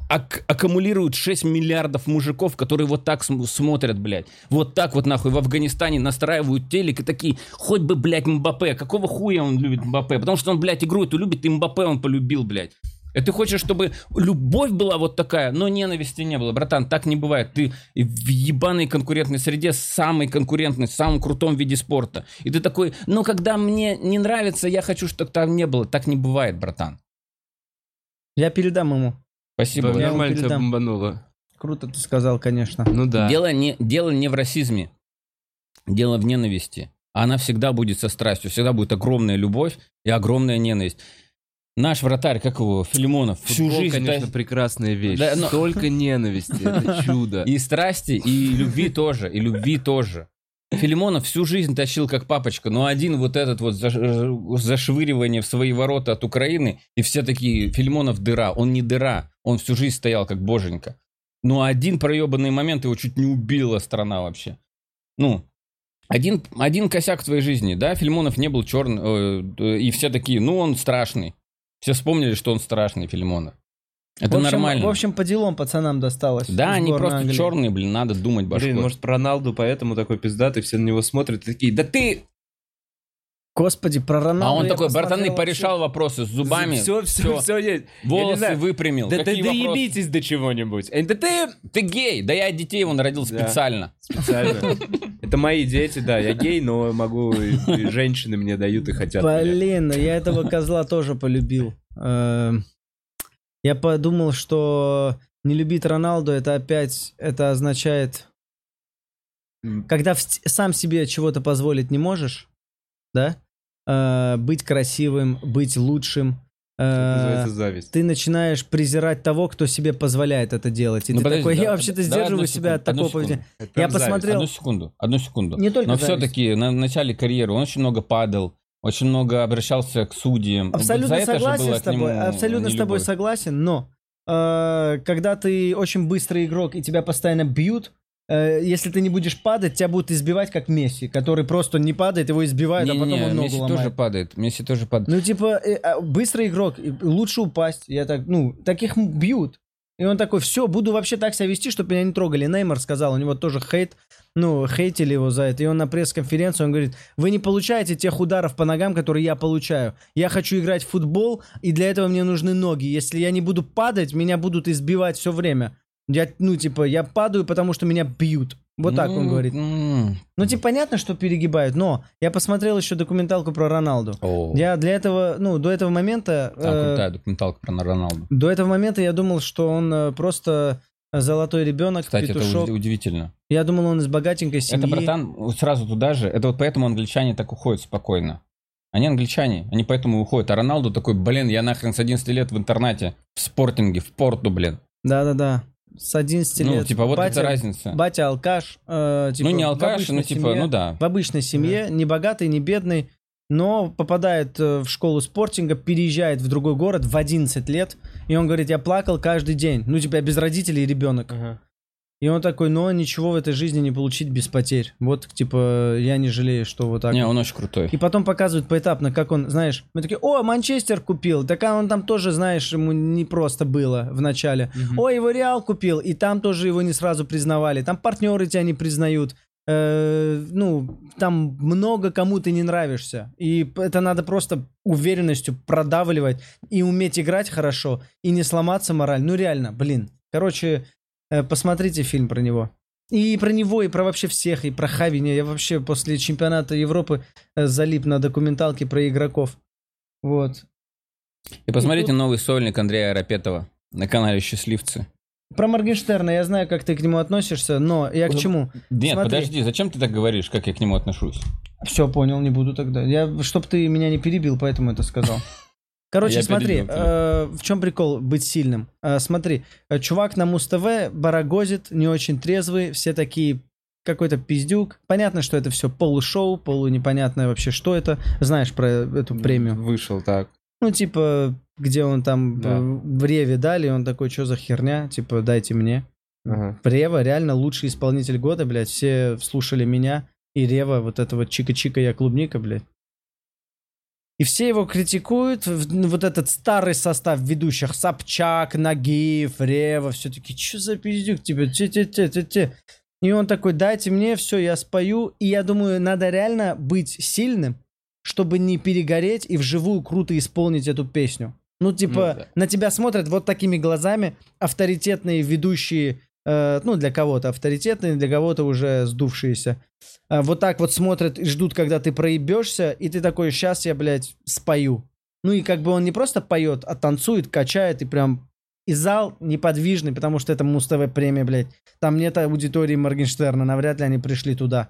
аккумулирует 6 миллиардов мужиков, которые вот так смотрят, блядь. Вот так вот, нахуй, в Афганистане настраивают телек и такие, хоть бы, блядь, Мбаппе. Какого хуя он любит Мбаппе? Потому что он, блядь, игру эту любит, и Мбаппе он полюбил, блядь. И ты хочешь, чтобы любовь была вот такая, но ненависти не было. Братан, так не бывает. Ты в ебаной конкурентной среде, самой конкурентной, в самом крутом виде спорта. И ты такой, ну, когда мне не нравится, я хочу, чтобы там не было. Так не бывает, братан. Я передам ему. Спасибо. Да, я нормально тебя бомбануло. Круто ты сказал, конечно. Ну да. Дело не в расизме. Дело в ненависти. Она всегда будет со страстью. Всегда будет огромная любовь и огромная ненависть. Наш вратарь, как его, Филимонов. Футбол, всю жизнь, конечно, прекрасная вещь. Да, но... Столько ненависти, это чудо. И страсти, и любви тоже, и любви тоже. Филимонов всю жизнь тащил как папочка, но один вот этот вот зашвыривание в свои ворота от Украины, и все такие, Филимонов дыра, он не дыра, он всю жизнь стоял как боженька. Но один проебанный момент его чуть не убила страна вообще. Ну... Один косяк в твоей жизни, да, Филимонов не был черным, и все такие, ну он страшный. Все вспомнили, что он страшный, Филимонов. Это нормально. В общем, по делам пацанам досталось. Да, они просто Англии. Черные, блин, надо думать башкой. Блин, может, про Роналду поэтому такой пиздатый, все на него смотрят и такие, да ты... Господи, про Роналду. А он такой, братаны, порешал вопросы с зубами. Все есть. Волосы выпрямил. Да доебитесь до чего-нибудь. Да ты гей. Да я детей вон родил специально. Специально. Это мои дети, да. Я гей, но могу... Женщины мне дают и хотят. Блин, я этого козла тоже полюбил. Я подумал, что не любить Роналду, это опять... Это означает... Когда сам себе чего-то позволить не можешь, да? Быть красивым, быть лучшим. Это зависть. Ты начинаешь презирать того, кто себе позволяет это делать. И ну, ты подожди, такой, я вообще-то сдерживаю себя от такого поведения. Я посмотрел... Одну секунду. Не только но зависть. Все-таки на начале карьеры он очень много падал, очень много обращался к судьям. Абсолютно согласен с тобой. Абсолютно с тобой согласен, но когда ты очень быстрый игрок и тебя постоянно бьют, если ты не будешь падать, тебя будут избивать, как Месси, который просто не падает, его избивают, а потом он ногу Месси ломает. Месси тоже падает. Ну, типа, быстрый игрок, лучше упасть. Я так, ну, таких бьют. И он такой, все, буду вообще так себя вести, чтобы меня не трогали. Неймар сказал, у него тоже хейт, ну, хейтили его за это. И он на пресс-конференции, он говорит, вы не получаете тех ударов по ногам, которые я получаю. Я хочу играть в футбол, и для этого мне нужны ноги. Если я не буду падать, меня будут избивать все время. Я, ну, типа, я падаю, потому что меня бьют. Вот так он говорит. Ну, типа, понятно, что перегибают, но я посмотрел еще документалку про Роналду. Я для этого, ну, до этого момента... крутая документалка про Роналду. До этого момента я думал, что он просто золотой ребенок, кстати, петушок. Это удивительно. Я думал, он из богатенькой семьи. Это, братан, сразу туда же. Это вот поэтому англичане так уходят спокойно. Они англичане, они поэтому уходят. А Роналду такой, блин, я нахрен с 11 лет в интернате, в спортинге, в Порту, блин. Да-да-да. С 11 лет. Ну, типа, вот это разница. Батя алкаш. Типа, ну, не алкаш, но типа, семье, ну да. В обычной семье, не богатый, не бедный, но попадает в школу спортинга, переезжает в другой город в 11 лет, и он говорит, я плакал каждый день. Ну, типа, я без родителей и ребенок. Ага. И он такой, но ничего в этой жизни не получить без потерь. Вот, типа, я не жалею, что вот так. Не, он очень крутой. И потом показывают поэтапно, как он, знаешь, мы такие, о, Манчестер купил, так он там тоже, знаешь, ему не просто было в начале. Угу. О, его Реал купил, и там тоже его не сразу признавали, там партнеры тебя не признают. Ну, там много кому ты не нравишься. И это надо просто уверенностью продавливать и уметь играть хорошо, и не сломаться морально. Ну, реально, блин. Короче... Посмотрите фильм про него. И про него, и про вообще всех, и про Хавиня. Я вообще после чемпионата Европы залип на документалки про игроков. Вот. И посмотрите новый сольник Андрея Арапетова на канале «Счастливцы». Про Моргенштерна я знаю, как ты к нему относишься, но я к чему? Нет, смотри. Подожди, зачем ты так говоришь, как я к нему отношусь? Все, понял, не буду тогда. Я, чтоб ты меня не перебил, поэтому это сказал. Короче, смотри, в чем прикол быть сильным? Смотри, чувак на Муз-ТВ барагозит, не очень трезвый, все такие, какой-то пиздюк. Понятно, что это все полушоу, полунепонятное вообще, что это. Знаешь про эту премию? Вышел так. Ну, типа, где он там в Реве дали, он такой, что за херня, типа, дайте мне. Ага. Рева реально лучший исполнитель года, блядь, все слушали меня, и Рева, вот этого вот чика-чика, я клубника, блядь. И все его критикуют, вот этот старый состав ведущих, Собчак, Нагиев, Рева, все-таки, что за пиздюк тебе, те-те-те-те-те. И он такой, дайте мне, все, я спою, и я думаю, надо реально быть сильным, чтобы не перегореть и вживую круто исполнить эту песню. Ну, типа, на тебя смотрят вот такими глазами авторитетные ведущие, ну, для кого-то авторитетные, для кого-то уже сдувшиеся. Вот так вот смотрят и ждут, когда ты проебешься, и ты такой, сейчас я, блядь, спою. Ну, и как бы он не просто поет, а танцует, качает, и прям... И зал неподвижный, потому что это Муз-ТВ премия, блядь. Там нет аудитории Моргенштерна, навряд ли они пришли туда.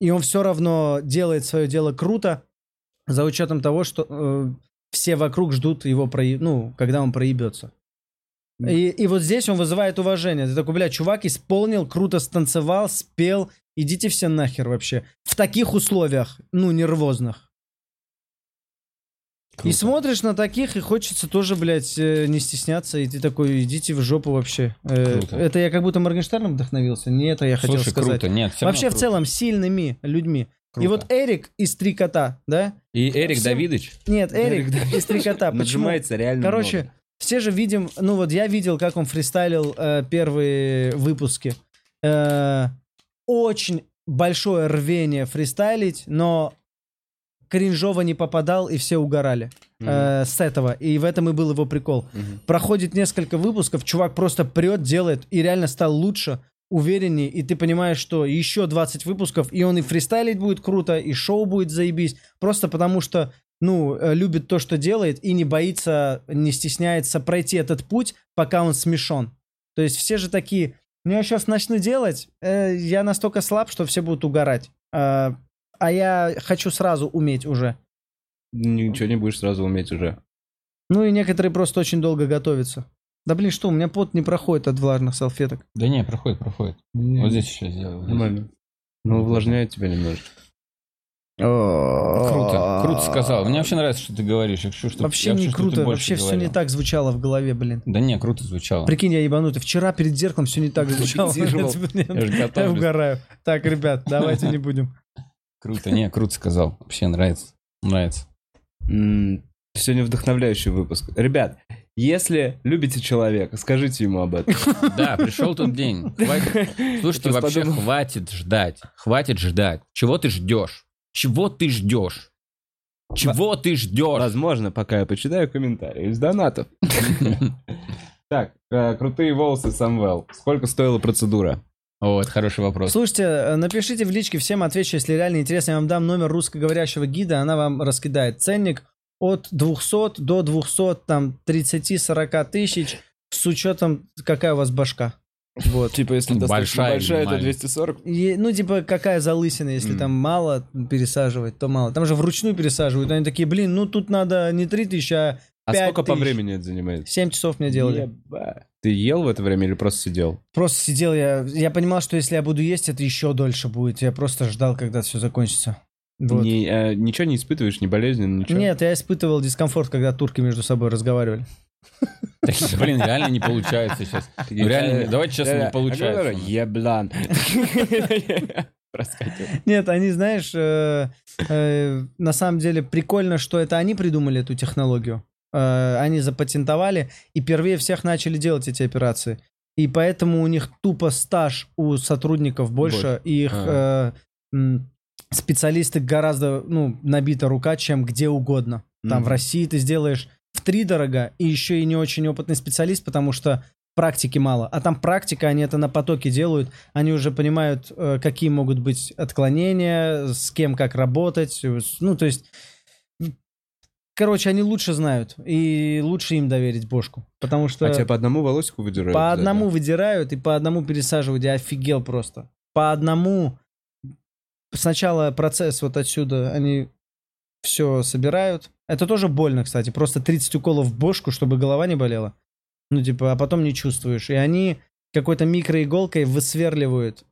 И он все равно делает свое дело круто, за учетом того, что все вокруг ждут его, когда он проебется. И вот здесь он вызывает уважение. Ты такой, бля, чувак исполнил, круто станцевал, спел. Идите все нахер вообще. В таких условиях, ну, нервозных. Круто. И смотришь на таких, и хочется тоже, блядь, не стесняться. И ты такой, идите в жопу вообще. Это я как будто Моргенштерном вдохновился. Не это я хотел сказать. Круто. Нет, вообще круто. В целом сильными людьми. Круто. И вот Эрик из «Три Кота», да? И Эрик Давидыч? Нет, Эрик из «Три Кота». Почему? Нажимается реально. Короче, много. Все же видим... Ну вот я видел, как он фристайлил первые выпуски. Очень большое рвение фристайлить, но кринжово не попадал, и все угорали с этого. И в этом и был его прикол. Проходит несколько выпусков, чувак просто прет, делает, и реально стал лучше, увереннее, и ты понимаешь, что еще 20 выпусков, и он и фристайлить будет круто, и шоу будет заебись, просто потому что, ну, любит то, что делает, и не боится, не стесняется пройти этот путь, пока он смешон. То есть все же такие, ну, я сейчас начну делать, я настолько слаб, что все будут угорать, а я хочу сразу уметь уже. Ничего не будешь сразу уметь уже. Ну, и некоторые просто очень долго готовятся. Да блин, что, у меня пот не проходит от влажных салфеток. Да не, проходит. Нет. Вот здесь еще сделаю. Нормально. Ну, увлажняет тебя немножко. Круто сказал. Мне вообще нравится, что ты говоришь. Вообще не круто, вообще все не так звучало в голове, блин. Да не, круто звучало. Прикинь, я ебанутый. Вчера перед зеркалом все не так звучало. Я угораю. Так, ребят, давайте не будем. Круто сказал. Вообще нравится. Сегодня вдохновляющий выпуск. Ребят, если любите человека, скажите ему об этом. Да, пришел тот день. Слушайте, вообще хватит ждать. Чего ты ждешь? Возможно, пока я почитаю комментарии из донатов. Так, крутые волосы, Самвел. Сколько стоила процедура? О, это хороший вопрос. Слушайте, напишите в личке, всем отвечу, если реально интересно. Я вам дам номер русскоговорящего гида, она вам раскидает ценник. От 200 до 230-40 тысяч, с учетом, какая у вас башка. Вот. Типа, если достаточно большая, то 240. Ну, типа, какая залысина, если там мало пересаживать, то мало. Там же вручную пересаживают. Они такие, блин, ну тут надо не 3 тысячи, а 5 тысяч. А сколько по времени это занимает? 7 часов мне делали. Еба. Ты ел в это время или просто сидел? Просто сидел. Я понимал, что если я буду есть, это еще дольше будет. Я просто ждал, когда все закончится. Вот. Ничего не испытываешь, не болезненно, ничего? Нет, я испытывал дискомфорт, когда турки между собой разговаривали. Блин, реально не получается сейчас. Реально, давайте сейчас не получается. Еблан. Нет, они, знаешь, на самом деле прикольно, что это они придумали эту технологию. Они запатентовали и первее всех начали делать эти операции. И поэтому у них тупо стаж у сотрудников больше, их... специалисты гораздо, набита рука, чем где угодно. Там в России ты сделаешь втридорога, и еще и не очень опытный специалист, потому что практики мало. А там практика, они это на потоке делают, они уже понимают, какие могут быть отклонения, с кем как работать. Ну, то есть... Короче, они лучше знают, и лучше им доверить бошку, потому что... А тебя по одному волосику выдирают? По одному выдирают и по одному пересаживают, я офигел просто. По одному... Сначала процесс вот отсюда, они все собирают. Это тоже больно, кстати, просто 30 уколов в бошку, чтобы голова не болела. Ну, типа, а потом не чувствуешь. И они какой-то микроиголкой высверливают...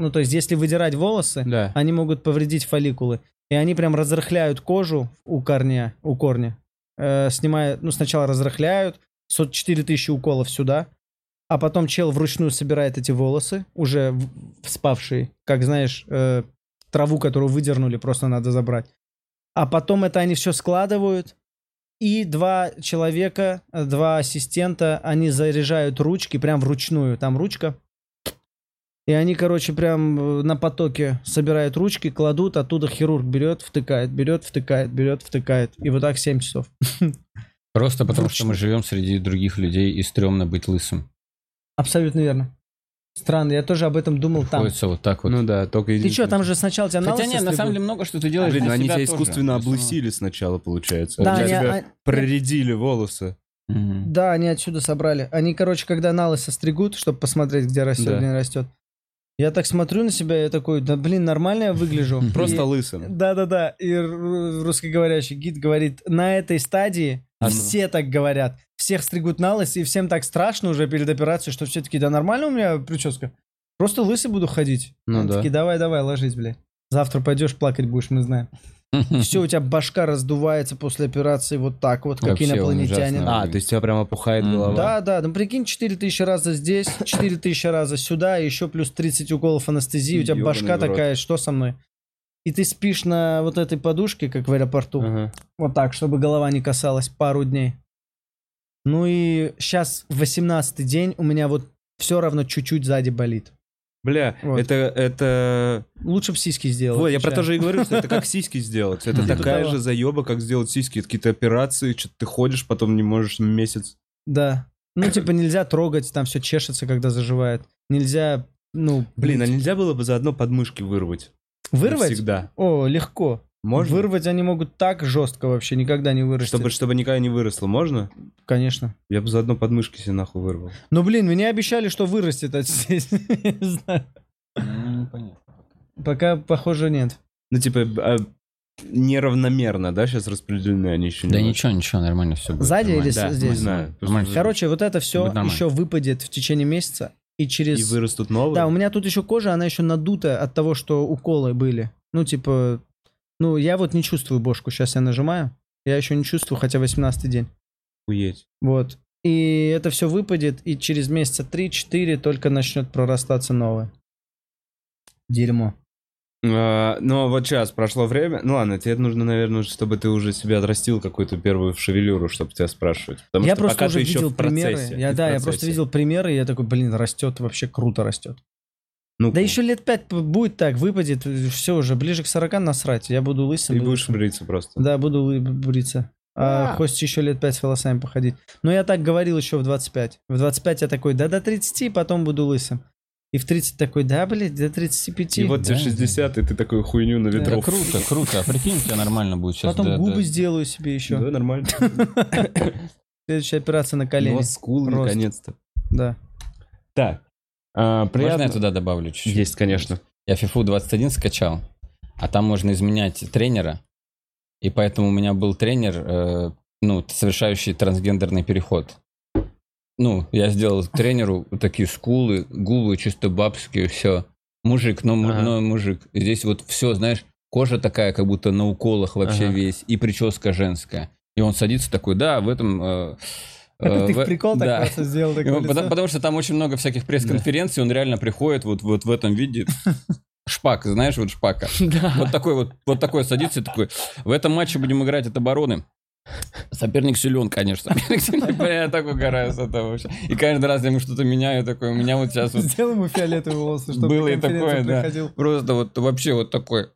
Ну, то есть, если выдирать волосы, да, они могут повредить фолликулы. И они прям разрыхляют кожу у корня. Снимают, ну, сначала разрыхляют, 4000 уколов сюда, а потом чел вручную собирает эти волосы, уже вспавшие, как, знаешь, траву, которую выдернули, просто надо забрать. А потом это они все складывают, и два человека, два ассистента, они заряжают ручки прям вручную. Там ручка. И они, короче, прям на потоке собирают ручки, кладут, оттуда хирург берет, втыкает, берет, втыкает, берет, втыкает. И вот так 7 часов. Просто потому, что мы живем среди других людей и стрёмно быть лысым. Абсолютно верно. Странно, я тоже об этом думал там. Вот так вот. Ну да, только единственное. Ты что, там же сначала тебя на лысо... Хотя нет, на самом деле много что ты делаешь. Они тебя искусственно облысили сначала, получается. Да, тебя проредили волосы. Да, они отсюда собрали. Они, короче, когда на лысо стригут, чтобы посмотреть, где растет, не растет. Я так смотрю на себя, я такой, да блин, нормально я выгляжу. Просто лысым. Да-да-да, и русскоговорящий гид говорит, на этой стадии все так говорят. Всех стригут на лысо, и всем так страшно уже перед операцией, что все таки да нормально у меня прическа? Просто лысый буду ходить. Ну да. Такие, давай-давай, ложись, блядь. Завтра пойдешь, плакать будешь, мы знаем. Все, у тебя башка раздувается после операции вот так вот, как инопланетянин. А, то есть тебя прям опухает голова. Да, ну прикинь, 4000 раз здесь, 4000 раз сюда, еще плюс 30 уколов анестезии, у тебя башка такая, что со мной? И ты спишь на вот этой подушке, как в аэропорту, вот так, чтобы голова не касалась пару дней. Ну и сейчас 18-й день, у меня вот все равно чуть-чуть сзади болит. Бля, вот. Это... Лучше бы сиськи сделать. Вот, я про то же и говорю, что это как сиськи сделать. Это такая же заеба, как сделать сиськи. Это какие-то операции, что-то ты ходишь, потом не можешь месяц. Да. Ну, типа, нельзя трогать, там все чешется, когда заживает. Нельзя, ну... Блин, а нельзя было бы заодно подмышки вырвать? Вырвать? Всегда. О, легко. Можно? Вырвать они могут так жестко вообще, никогда не вырастет. Чтобы никогда не выросло, можно? Конечно. Я бы заодно подмышки себе нахуй вырвал. Ну, блин, мне обещали, что вырастет здесь. Не знаю. Непонятно. Пока, похоже, нет. Ну, типа, неравномерно, да, сейчас распределены они еще не... Да ничего, нормально все будет. Сзади или здесь? Не знаю. Короче, вот это все еще выпадет в течение месяца. И вырастут новые? Да, у меня тут еще кожа, она еще надута от того, что уколы были. Ну, типа... Ну, я вот не чувствую бошку. Сейчас я нажимаю. Я еще не чувствую, хотя 18-й день. Уедь. Вот. И это все выпадет, и через месяца 3-4 только начнет прорастаться новое. Дерьмо. Но вот сейчас прошло время. Ну ладно, тебе нужно, наверное, чтобы ты уже себя отрастил какую-то первую шевелюру, чтобы тебя спрашивать. Потому я что просто пока уже ты видел еще примеры. Я просто видел примеры, и я такой, блин, растет, вообще круто растет. Ну-ка. Да еще лет 5 будет так, выпадет, все уже, ближе к 40 насрать, я буду лысым. И будешь бриться просто. Да, буду бриться. А хочешь еще лет 5 с волосами походить. Но я так говорил еще в 25. В 25 я такой, да до 30, потом буду лысым. И в 30 такой, да, блядь, до 35. И вот тебе 60, да. И ты такую хуйню на ветров. Да, круто, а прикинь, у тебя нормально будет сейчас. Потом губы сделаю себе еще. Да, нормально. Следующая операция на колени. Ну, скулы, наконец-то. Да. Так. Можно я туда добавлю чуть-чуть? Есть, конечно. Я FIFA 21 скачал, а там можно изменять тренера, и поэтому у меня был тренер, совершающий трансгендерный переход. Ну, я сделал тренеру такие скулы, губы чисто бабские, все. Мужик, но мужик. И здесь вот все, знаешь, кожа такая, как будто на уколах вообще весь, и прическа женская. И он садится такой, да, в этом... Это ты в прикол так просто сделал? Потому что там очень много всяких пресс-конференций, он реально приходит вот в этом виде. Шпак, знаешь, вот шпака. Вот такой садится и такой, в этом матче будем играть от обороны. Соперник силен, конечно. Я так угораю с этого вообще. И каждый раз я ему что-то меняю, такой, у меня вот сейчас вот... Сделал ему фиолетовые волосы, чтобы было и такое, да. Просто вот вообще вот такой.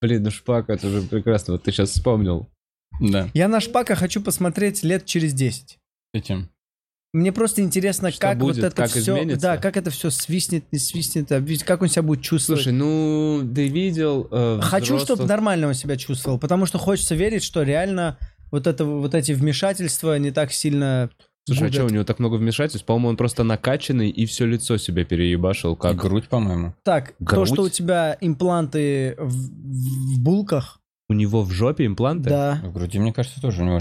Блин, ну шпак, это же прекрасно, вот ты сейчас вспомнил. Да. Я на шпака хочу посмотреть лет через 10. Этим. Мне просто интересно, что как будет, вот это как все, изменится. Да, как это все свистнет, не свистнет, как он себя будет чувствовать. Слушай, ну ты видел. Хочу, чтобы нормально он себя чувствовал, потому что хочется верить, что реально вот эти вмешательства не так сильно. Слушай, а что у него так много вмешательств? По-моему, он просто накачанный и все лицо себе переебашил, как и грудь, по-моему. Так, грудь? То, что у тебя импланты в булках. У него в жопе импланты? Да. В груди, мне кажется, тоже у него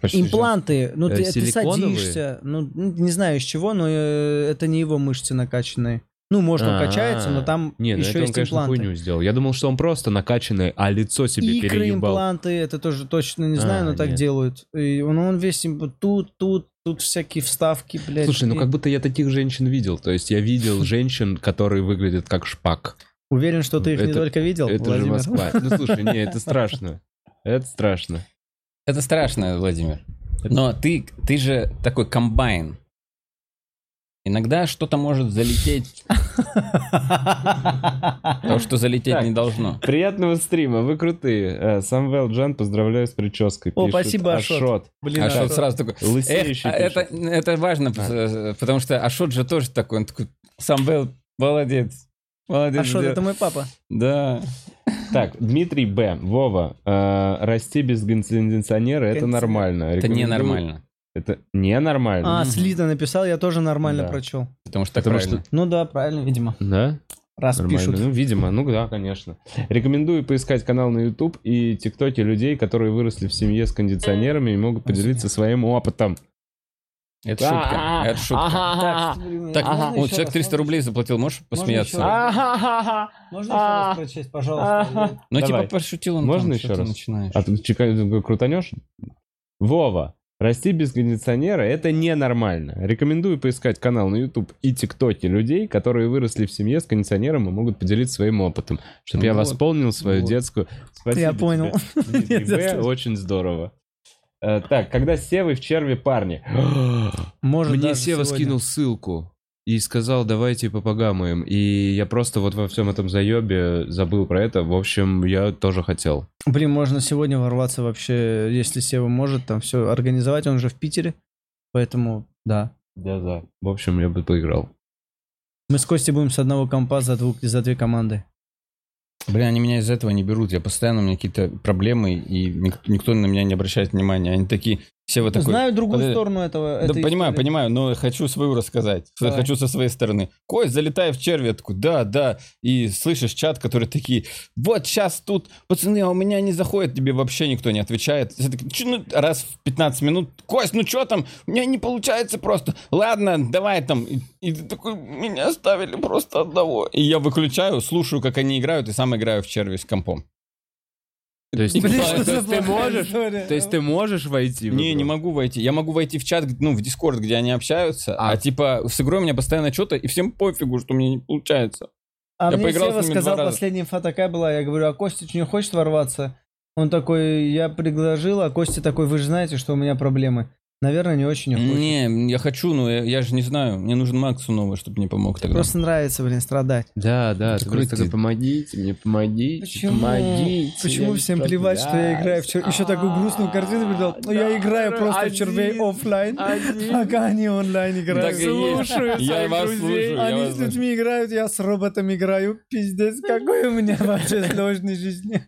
почти... Импланты, ну ты садишься, ну не знаю из чего, но это не его мышцы накачанные. Ну, может, он качается, но там нет, еще есть он, импланты. Нет, хуйню сделал. Я думал, что он просто накачанный, а лицо себе икры, переебал. Икры, импланты, это тоже точно не знаю, но нет. Так делают. И он весь тут всякие вставки, блядь. Слушай, ну как будто я таких женщин видел. То есть я видел женщин, которые выглядят как шпак. Уверен, что ты их не только видел, это Владимир. Же Москва. Ну, слушай, не, это страшно. Это страшно. Это страшно, Владимир. Но ты же такой комбайн. Иногда что-то может залететь. То, что залететь не должно. Приятного стрима, вы крутые. Самвел Джан, поздравляю с прической. О, спасибо, Ашот. Ашот сразу такой. Лысеющий пишет. Это важно, потому что Ашот же тоже такой. Он такой, Самвел, молодец. А что, это мой папа? Да. Так, Дмитрий Б. Вова, расти без кондиционера, это нормально. Это ненормально. Это ненормально. А, Слита написал, я тоже нормально прочел. Потому что так правильно. Ну да, правильно, видимо. Да? Раз пишут. Ну, видимо, ну да, конечно. Рекомендую поискать канал на YouTube и ТикТоки людей, которые выросли в семье с кондиционерами и могут поделиться своим опытом. Это шутка, это шутка. Так, вот человек 300 рублей заплатил, можешь посмеяться? Можно еще раз прочесть, пожалуйста? Ну, типа, пошутил он. Можно еще раз? А ты крутанешь? Вова, расти без кондиционера — это ненормально. Рекомендую поискать канал на YouTube и ТикТоке людей, которые выросли в семье с кондиционером и могут поделиться своим опытом. Чтобы я восполнил свою детскую... Я понял. Очень здорово. Так, когда с Севой в черве парни. Может, мне Сева сегодня скинул ссылку и сказал, давайте попагамаем. И я просто вот во всем этом заебе забыл про это. В общем, я тоже хотел. Блин, можно сегодня ворваться вообще, если Сева может там все организовать. Он же в Питере, поэтому да. Да. В общем, я бы поиграл. Мы с Костей будем с одного компа за две команды. Блин, они меня из-за этого не берут. Я постоянно, у меня какие-то проблемы, и никто на меня не обращает внимания. Они такие, все вот такой... Знаю другую сторону этого. Да, понимаю, но хочу свою рассказать. Давай. Хочу со своей стороны. Кость, залетай в черви. Я такой, да. И слышишь чат, который такие, вот сейчас тут, пацаны, а у меня не заходит, тебе вообще никто не отвечает. Раз в 15 минут, Кость, ну что там? У меня не получается просто. Ладно, давай там. И ты такой, меня оставили просто одного. И я выключаю, слушаю, как они играют, и сам играю в черви с компом. То есть ты можешь войти? Не могу войти. Я могу войти в чат, ну, в Discord, где они общаются, а типа с игрой у меня постоянно что-то, и всем пофигу, что у меня не получается. А я мне Сева сказал, последняя инфа такая была, я говорю, а Костя что, не хочет ворваться? Он такой, я предложил, а Костя такой, вы же знаете, что у меня проблемы. Наверное, не очень хочет. Не, я хочу, но я же не знаю. Мне нужен Максу новый, чтобы мне помог тогда. Просто нравится, блин, страдать. Да, ты просто такой, помогите мне, помогите. Почему? Помогите. Почему всем плевать, что я играю в червей? Еще такую грустную картину придал. Но я играю просто в червей офлайн, пока они онлайн играют. Слушаю своих друзей. Они с людьми играют, я с роботом играю. Пиздец, какой у меня вообще сложной жизни.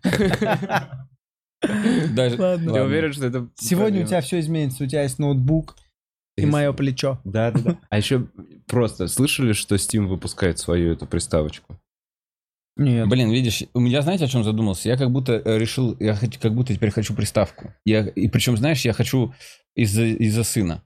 Даже, ладно. Я уверен, что это... Сегодня у тебя все изменится. У тебя есть ноутбук и мое плечо. Да. А еще просто слышали, что Steam выпускает свою эту приставочку? Нет. Блин, видишь, у меня, знаете, о чем задумался? Я как будто решил, как будто теперь хочу приставку. И причем, знаешь, я хочу из-за сына.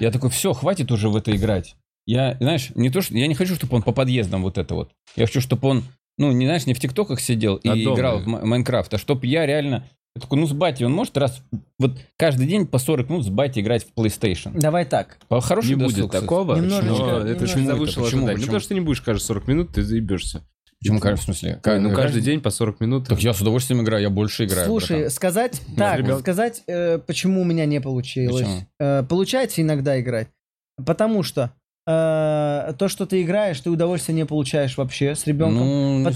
Я такой, все, хватит уже в это играть. Я, знаешь, не то, что... Я не хочу, чтобы он по подъездам вот это вот. Я хочу, чтобы он, ну, не знаешь, не в ТикТоках сидел и играл в Майнкрафт, а чтобы я реально... Я такой, ну с батей он может раз, вот каждый день по 40 минут с батей играть в PlayStation. Давай так. По-хорошему не будет такого. Немножечко. Это почему завышено? Почему? Ну потому что ты не будешь каждые 40 минут, ты заебешься. Почему каждый, в смысле? Каждый день по 40 минут. Так я с удовольствием играю, я больше играю. Слушай, братан. сказать, почему у меня не получилось. Получается иногда играть. Потому что то, что ты играешь, ты удовольствия не получаешь вообще с ребенком.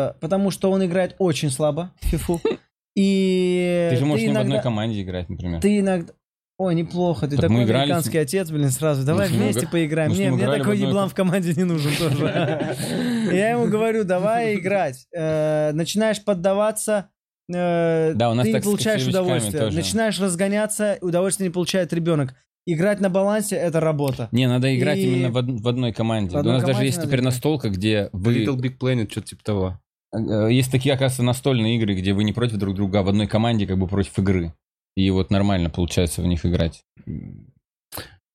Потому что он играет очень слабо в FIFA. И ты же можешь не в одной команде играть, например. Ты иногда... О, неплохо, ты так такой американский отец, блин, сразу, давай вместе поиграем. Мне такой еблан в команде не нужен тоже. Я ему говорю, давай играть. Начинаешь поддаваться, ты не получаешь удовольствие. Начинаешь разгоняться, удовольствие не получает ребенок. Играть на балансе — это работа. Не, надо играть именно в одной команде. У нас даже есть теперь настолка, где вы... Little Big Planet, что-то типа того. Есть такие, оказывается, настольные игры, где вы не против друг друга, а в одной команде как бы против игры. И вот нормально получается в них играть.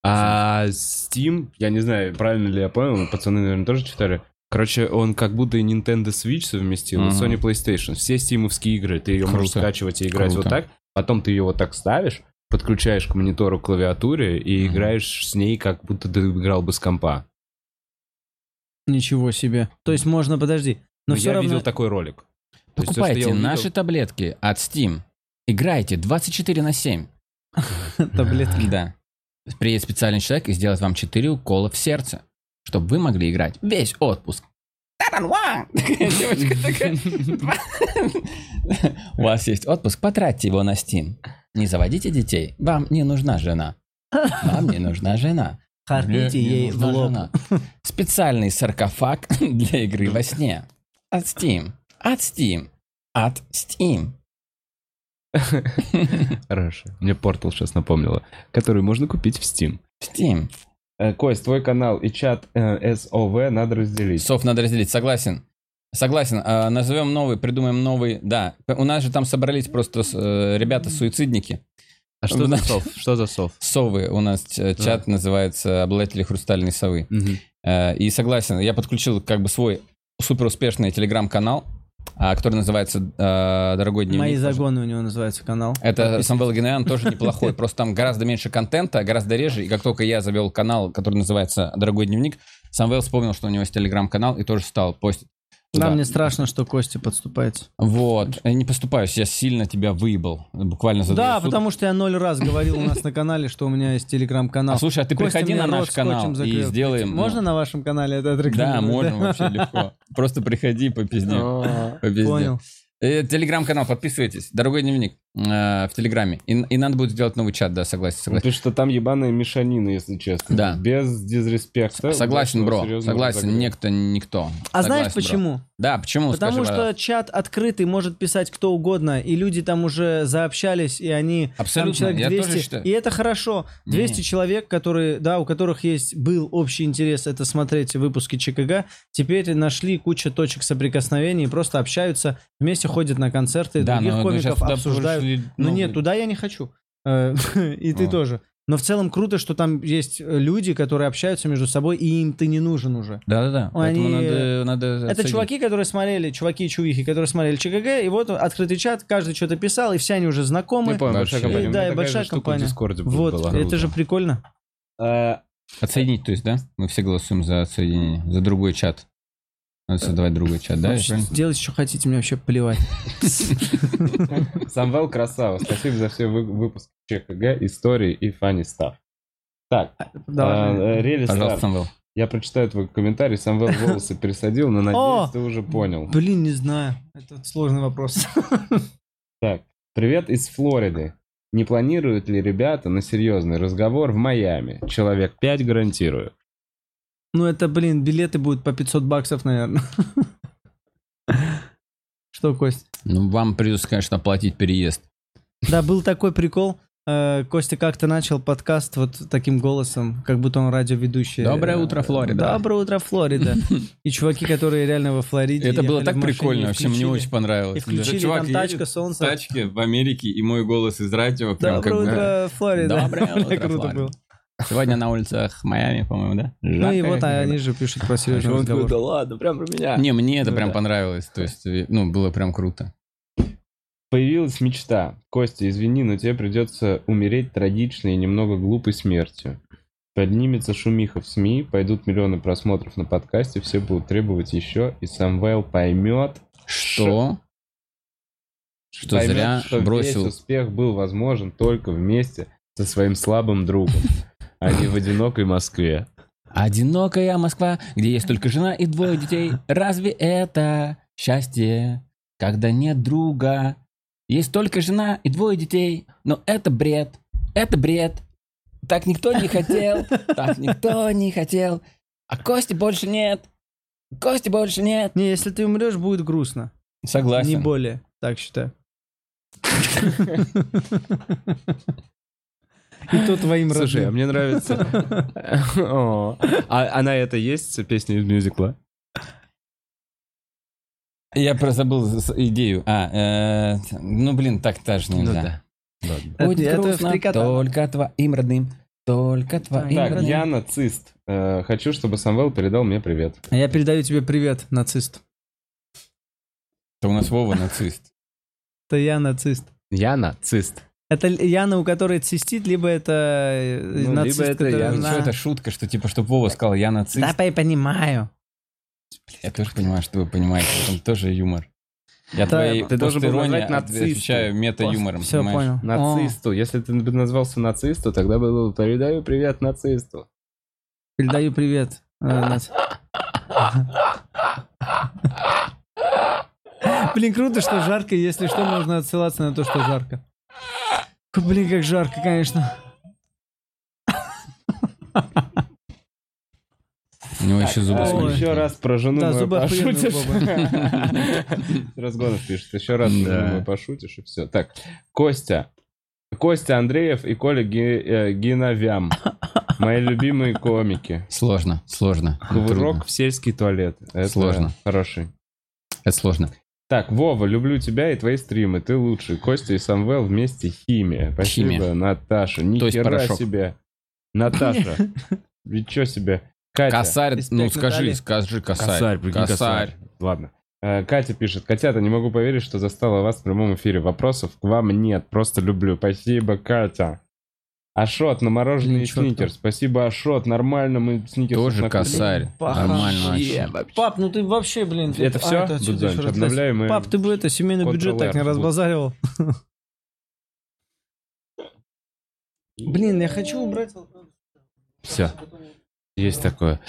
А Steam, я не знаю, правильно ли я понял, пацаны, наверное, тоже читали. Короче, он как будто и Nintendo Switch совместил, и Sony PlayStation. Все стимовские игры, ты ее можешь скачивать и играть вот так. Потом ты ее вот так ставишь, подключаешь к монитору, клавиатуре и играешь с ней, как будто ты играл бы с компа. Ничего себе. То есть можно, подожди. Но все я равно... видел такой ролик. Покупайте наши таблетки от Steam. Играйте 24/7. Таблетки. Да. Приедет специальный человек и сделает вам 4 укола в сердце, чтобы вы могли играть весь отпуск. Девочка такая... У вас есть отпуск, потратьте его на Steam. Не заводите детей, вам не нужна жена. Вам не нужна жена. Харкните ей в лоб. Специальный саркофаг для игры во сне. От Steam. От Steam. От Steam. Хорошо. Мне портал сейчас напомнила. Который можно купить в Steam. Steam. Кость, твой канал и чат СОВ надо разделить. СОВ надо разделить, согласен. Согласен. Назовем новый, придумаем новый. Да. У нас же там собрались просто ребята-суицидники. А что за СОВ? Что за СОВ? СОВы. У нас чат называется «Обладатели хрустальной совы». И согласен. Я подключил как бы свой суперуспешный телеграм-канал, который называется «Дорогой дневник». «Мои загоны» у него называется канал. Это Самвел Гиновян тоже неплохой, просто там гораздо меньше контента, гораздо реже. И как только я завел канал, который называется «Дорогой дневник», Самвел вспомнил, что у него есть телеграм-канал и тоже стал постить. Да, мне страшно, что Костя подступается. Вот, я не поступаюсь, я сильно тебя выебал, буквально за 2 суток. Да, потому что я 0 раз говорил у нас на канале, что у меня есть телеграм-канал. Слушай, а ты приходи на наш канал и сделаем... Можно на вашем канале это отрекламировать? Да, можно, вообще легко. Просто приходи, попизди. Понял. Телеграм-канал, подписывайтесь. Дорогой дневник в Телеграме. И надо будет сделать новый чат, да, согласен. Потому что там ебаная мешанина, если честно. Да. Без дизреспекта. Согласен, бро. Согласен, никто. А знаешь почему? Да, почему? Потому что чат открытый, может писать кто угодно, и люди там уже заобщались, и они... Абсолютно, я тоже считаю. И это хорошо. 200 человек, которые, да, у которых есть был общий интерес, это смотреть выпуски ЧКГ, теперь нашли кучу точек соприкосновения и просто общаются вместе, ходят на концерты, да, других комиков обсуждают. Но нет, туда я не хочу. И ты тоже. Но в целом круто, что там есть люди, которые общаются между собой, и им ты не нужен уже. Да-да-да. Это чуваки, которые смотрели, чуваки и чувихи, которые смотрели ЧКГ, и вот открытый чат, каждый что-то писал, и все они уже знакомы. Я помню, большая компания. Да, и большая компания. Вот, это же прикольно. Отсоединить, то есть, да? Мы все голосуем за отсоединение, за другой чат. Надо создавать другой чат, да? Делайте, что хотите, мне вообще плевать. Самвел красава. Спасибо за все выпуски ЧКГ, истории и funny stuff. Так, пожалуйста, Самвел. Я прочитаю твой комментарий. Самвел волосы пересадил, но надеюсь, ты уже понял. Блин, не знаю. Это сложный вопрос. Так, привет из Флориды. Не планируют ли ребята на серьезный разговор в Майами? Человек 5 гарантирую. Ну это, блин, билеты будут по $500, наверное. Что, Кость? Ну вам придется, конечно, платить переезд. Да, был такой прикол. Костя как-то начал подкаст вот таким голосом, как будто он радиоведущий. Доброе утро, Флорида. Доброе утро, Флорида. И чуваки, которые реально во Флориде. Это было так прикольно, вообще мне очень понравилось. И включили там тачка, солнце. Тачки в Америке, и мой голос из радио. Доброе утро, Флорида. Доброе утро, круто было. Сегодня на улицах Майами, по-моему, да? Ну и вот они же пишут про серьезный разговор. Да ладно, прям про меня. Не, мне это прям понравилось. То есть, ну, было прям круто. Появилась мечта. Костя, извини, но тебе придется умереть трагичной и немного глупой смертью. Поднимется шумиха в СМИ, пойдут миллионы просмотров на подкасте, все будут требовать еще, и Самвел поймет, что... Что зря бросил. Весь успех был возможен только вместе со своим слабым другом. А не в одинокой Москве. Одинокая Москва, где есть только жена и 2 детей. Разве это счастье, когда нет друга? Есть только жена и 2 детей, но это бред. это бред. Так никто не хотел, так никто не хотел. А Кости больше нет. Кости больше нет. Не, если ты умрешь, будет грустно. Согласен. Не более, так считаю. И то твоим родным. Слушай, а мне нравится... А на это есть песня из мюзикла? Я просто забыл идею. Ну, блин, так тоже нельзя. Будет грустно только твоим родным. Только твоим родным. Так, я нацист. Хочу, чтобы Самвел передал мне привет. А я передаю тебе привет, нацист. Это у нас Вова нацист. Это я нацист. Я нацист. Это Яна, у которой цистит, либо это нацист, либо это Яна. Ну, что это шутка, что типа, чтобы Вова сказал, я нацист. Да, я понимаю. Я тоже понимаю, что вы понимаете. Там тоже юмор. Я ты должен был назвать нацисту. Отвечаю мета-юмором, все, понимаешь? Понял. Нацисту. О. Если ты назвался нацисту, тогда было «Передаю привет нацисту». Передаю привет. Блин, круто, что жарко. Если что, можно отсылаться на то, что жарко. Блин, как жарко, конечно. У него еще зубы смотрят. Еще раз про жену мою пошутишь. Разгонов пишет. Еще раз про жену мою пошутишь, и все. Так, Костя. Костя Андреев и Коля Гиновян. Мои любимые комики. Сложно, сложно. Кувырок в сельский туалет. Сложно. Хороший. Это сложно. Так, Вова, люблю тебя и твои стримы. Ты лучший. Костя и Самвел вместе химия. Спасибо, химия. Наташа. Ни хера себе. Наташа. Ничего себе. Катя. Косарь, ну скажи косарь. Косарь. Ладно. Катя пишет. Котята, не могу поверить, что застала вас в прямом эфире. Вопросов к вам нет. Просто люблю. Спасибо, Катя. Ашот на мороженое и сникерс. Спасибо, Ашот. Нормально мы сникерс. Тоже косарь. Нормально. Пап, ну ты вообще, блин. Это все? Обновляем. Пап, ты бы это семейный бюджет так не разбазаривал. Блин, я хочу убрать. Все. Есть такое.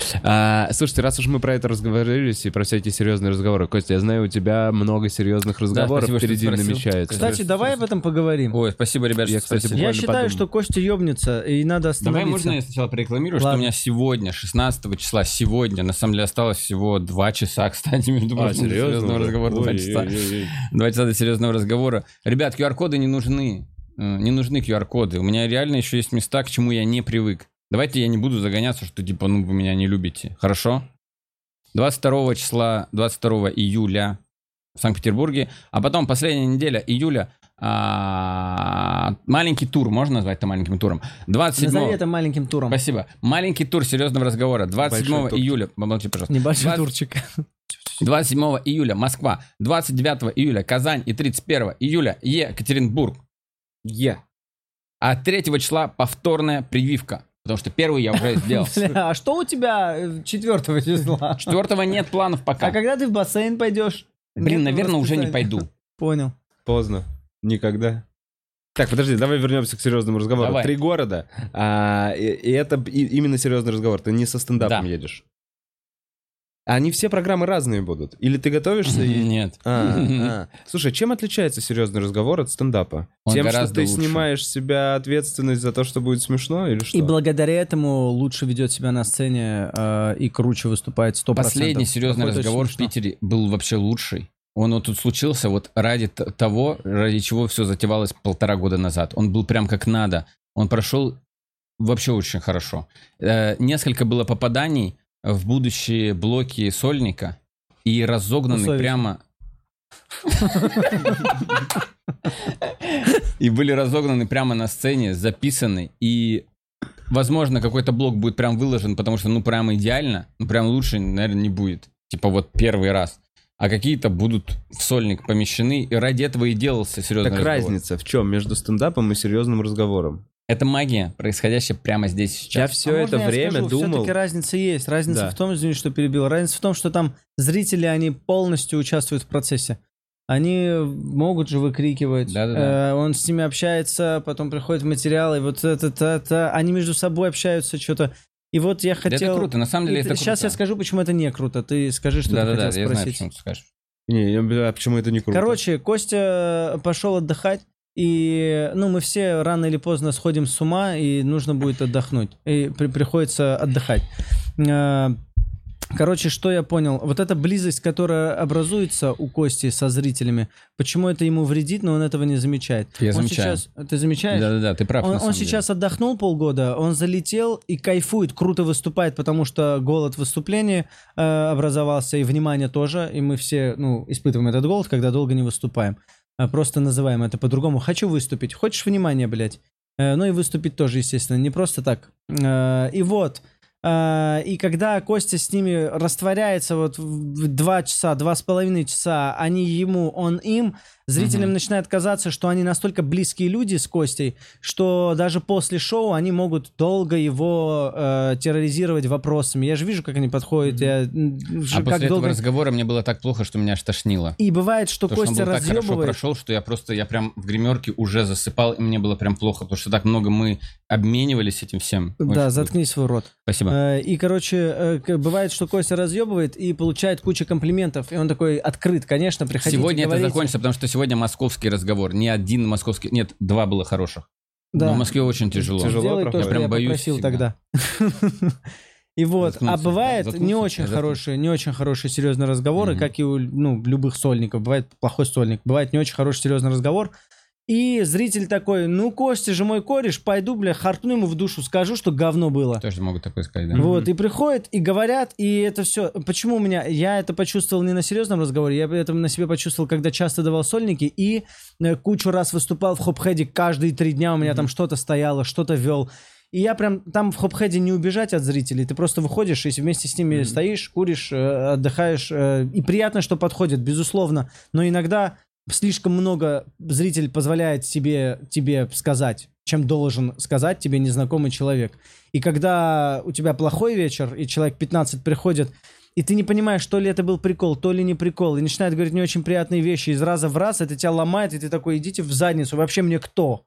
Слушайте, раз уж мы про это разговорились и про всякие серьезные разговоры. Костя, я знаю, у тебя много серьезных разговоров впереди намечается. Кстати, давай об этом поговорим. Ой, спасибо, ребят, что спросили. Я считаю, что Костя ёбнется, и надо остановиться. Давай, можно я сначала прорекламирую, что у меня сегодня, 16 числа, сегодня, на самом деле, осталось всего 2 часа, кстати, между прочим, до серьезного разговора. 2 часа. 2 часа до серьезного разговора. Ребят, QR-коды не нужны. Не нужны QR-коды. У меня реально еще есть места, к чему я не привык. Давайте я не буду загоняться, что типа, ну, вы меня не любите. Хорошо? 22 июля в Санкт-Петербурге. А потом последняя неделя июля. Маленький тур. Можно назвать это маленьким туром? 27... Назови это маленьким туром. Спасибо. Маленький тур серьезного разговора. 27 июля. Помолчи, пожалуйста. Небольшой турчик. 27 июля Москва. 29 июля Казань. И 31 июля Екатеринбург. А 3 числа повторная прививка. Потому что первый я уже сделал. А что у тебя 4 числа? 4 нет планов пока. А когда ты в бассейн пойдешь? Блин, наверное, уже не пойду. Понял. Поздно. Никогда. Так, подожди, давай вернемся к серьезному разговору. Давай. 3 города. И это именно серьезный разговор. Ты не со стендапом едешь. Они все программы разные будут. Или ты готовишься? Нет. Слушай, чем отличается серьезный разговор от стендапа? Тем, что ты снимаешь себя ответственность за то, что будет смешно, или что? И благодаря этому лучше ведет себя на сцене и круче выступает 100%. Последний серьезный разговор в Питере был вообще лучший. Он вот тут случился вот ради того, ради чего все затевалось 1,5 года назад. Он был прям как надо. Он прошел вообще очень хорошо. Несколько было попаданий в будущие блоки сольника и разогнаны прямо... И были разогнаны прямо на сцене, записаны. И, возможно, какой-то блок будет прям выложен, потому что, ну, прям идеально. Ну, прям лучше, наверное, не будет. Типа вот первый раз. А какие-то будут в сольник помещены. И ради этого и делался серьезный разговор. Так разница в чем между стендапом и серьезным разговором? Это магия, происходящая прямо здесь сейчас. Я все это время думал... Все-таки разница есть. Разница в том, извини, что перебил. Разница в том, что там зрители, они полностью участвуют в процессе. Они могут же выкрикивать. Он с ними общается, потом приходит материал, и вот это... Они между собой общаются, что-то... И вот я хотел... Да это круто, на самом деле это круто. Сейчас я скажу, почему это не круто. Ты скажи, что ты хотел спросить. Я знаю, почему ты скажешь. Не, почему это не круто. Короче, Костя пошел отдыхать. И, ну, мы все рано или поздно сходим с ума, и нужно будет отдохнуть. И приходится отдыхать. Короче, что я понял? Вот эта близость, которая образуется у Кости со зрителями, почему это ему вредит, но он этого не замечает. Я замечаю. Сейчас... Ты замечаешь? Да-да-да, ты прав. Он сейчас отдохнул полгода, он залетел и кайфует, круто выступает, потому что голод выступления образовался, и внимание тоже, и мы все, ну, испытываем этот голод, когда долго не выступаем. Просто называем это по-другому. Хочу выступить. Хочешь внимания, блядь? Ну и выступить тоже, естественно, не просто так. И вот... И когда Костя с ними растворяется вот в 2 часа, 2,5 часа, они ему, он им, зрителям начинает казаться, что они настолько близкие люди с Костей, что даже после шоу они могут долго его терроризировать вопросами. Я же вижу, как они подходят. Я после этого разговора мне было так плохо, что меня аж тошнило. И бывает, что Костя разъебывает. Потому что он был так хорошо прошел, что я прям в гримерке уже засыпал, и мне было прям плохо, потому что так много мы обменивались этим всем. Да, заткни свой рот. Спасибо. И, короче, бывает, что Костя разъебывает и получает кучу комплиментов. И он такой открыт, конечно, приходите, говорите. Сегодня это закончится, потому что сегодня московский разговор. Не один московский... Нет, 2 было хороших. Да. Но в Москве очень тяжело. Тяжело, я прям боюсь тогда. И вот, а бывает не очень хорошие, серьезные разговоры, как и у любых сольников. Бывает плохой сольник, бывает не очень хороший серьезный разговор. И зритель такой, ну, Костя же мой кореш, пойду, бля, хартну ему в душу, скажу, что говно было. Тоже могут такое сказать, да. Вот, и приходят, и говорят, и это все. Почему у меня... Я это почувствовал не на серьезном разговоре, я это на себе почувствовал, когда часто давал сольники, и кучу раз выступал в хопхеде, каждые 3 дня у меня там что-то стояло, что-то вел. И я прям... Там в хопхеде не убежать от зрителей, ты просто выходишь, и вместе с ними стоишь, куришь, отдыхаешь. И приятно, что подходит, безусловно. Но иногда... Слишком много зритель позволяет себе тебе сказать, чем должен сказать тебе незнакомый человек. И когда у тебя плохой вечер, и человек 15 приходит, и ты не понимаешь, то ли это был прикол, то ли не прикол, и начинает говорить не очень приятные вещи из раза в раз, это тебя ломает, и ты такой, идите в задницу, вообще мне кто?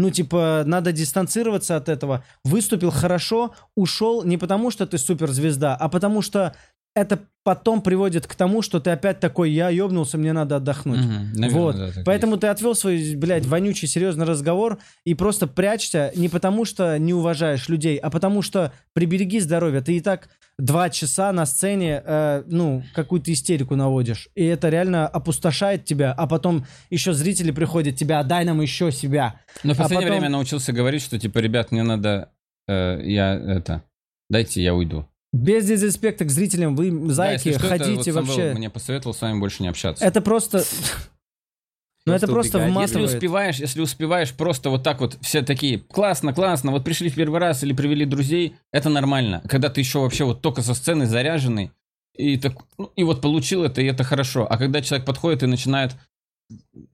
Ну, типа, надо дистанцироваться от этого. Выступил хорошо, ушел не потому, что ты суперзвезда, а потому что... Это потом приводит к тому, что ты опять такой, я ёбнулся, мне надо отдохнуть. Наверное, вот. Да, поэтому есть. Ты отвел свой, блядь, вонючий, серьезный разговор и просто прячься не потому, что не уважаешь людей, а потому что прибереги здоровье. Ты и так 2 часа на сцене, ну, какую-то истерику наводишь. И это реально опустошает тебя, а потом еще зрители приходят тебя, дай нам еще себя. Но в последнее время научился говорить, что, типа, ребят, мне надо, дайте я уйду. Без дизреспекта к зрителям, вы зайки, да, ходите вот вообще. Мне посоветовал с вами больше не общаться. Это просто... Ну это просто вмазывает. Если успеваешь, просто вот так вот все такие, классно, классно, вот пришли в первый раз или привели друзей, это нормально. Когда ты еще вообще вот только со сцены заряженный, и, так, ну, и вот получил это, и это хорошо. А когда человек подходит и начинает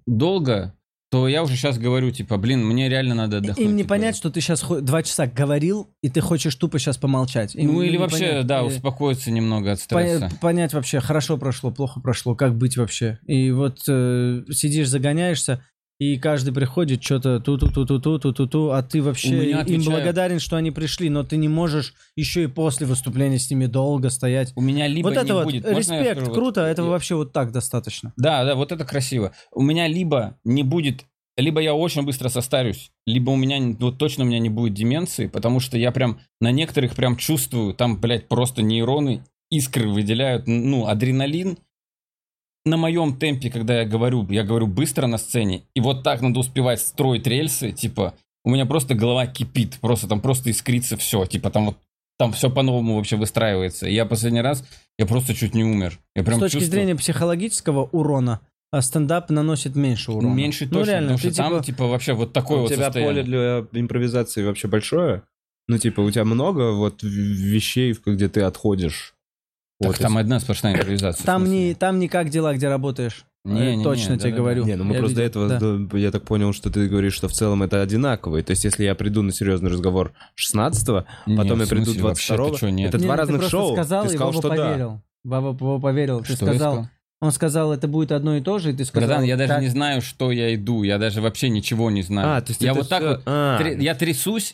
долго... то я уже сейчас говорю, типа, блин, мне реально надо отдохнуть. Им не понять, что ты сейчас 2 часа говорил, и ты хочешь тупо сейчас помолчать. Им, ну или вообще, понять, да, успокоиться немного от стресса. Понять вообще, хорошо прошло, плохо прошло, как быть вообще. И вот сидишь, загоняешься, и каждый приходит, что-то ту-ту-ту-ту-ту-ту-ту, а ты вообще им благодарен, что они пришли, но ты не можешь еще и после выступления с ними долго стоять. У меня либо вот это не вот будет... Респект, скажу, круто, вот... этого вообще вот так достаточно. Да, да, вот это красиво. У меня либо не будет... Либо я очень быстро состарюсь, либо у меня... Вот точно у меня не будет деменции, потому что я прям на некоторых прям чувствую, там, блядь, просто нейроны искры выделяют, ну, адреналин. На моем темпе, когда я говорю быстро на сцене, и вот так надо успевать строить рельсы, типа, у меня просто голова кипит, просто искрится все, типа, там все по-новому вообще выстраивается. И я последний раз, я просто чуть не умер. Я прям С точки зрения психологического урона, стендап наносит меньше урона. Меньше точно, реально, потому что там, типа, вообще вот такое вот состояние. У тебя поле для импровизации вообще большое? Ну, типа, у тебя много вот вещей, где ты отходишь. Так вот там одна сплошная импровизация. Там не как дела, где работаешь. Точно тебе говорю. Не, ну мы просто видел, до этого, да. Я так понял, что ты говоришь, что в целом это одинаково. То есть если я приду на серьезный разговор 16-го, потом я приду 22-го, это 2 разных шоу. Ты сказал, что поверил. Да. Вова поверил, ты что сказал. Он сказал, это будет одно и то же, и ты сказал... Братан, я даже не знаю, что я иду, я даже вообще ничего не знаю. Я трясусь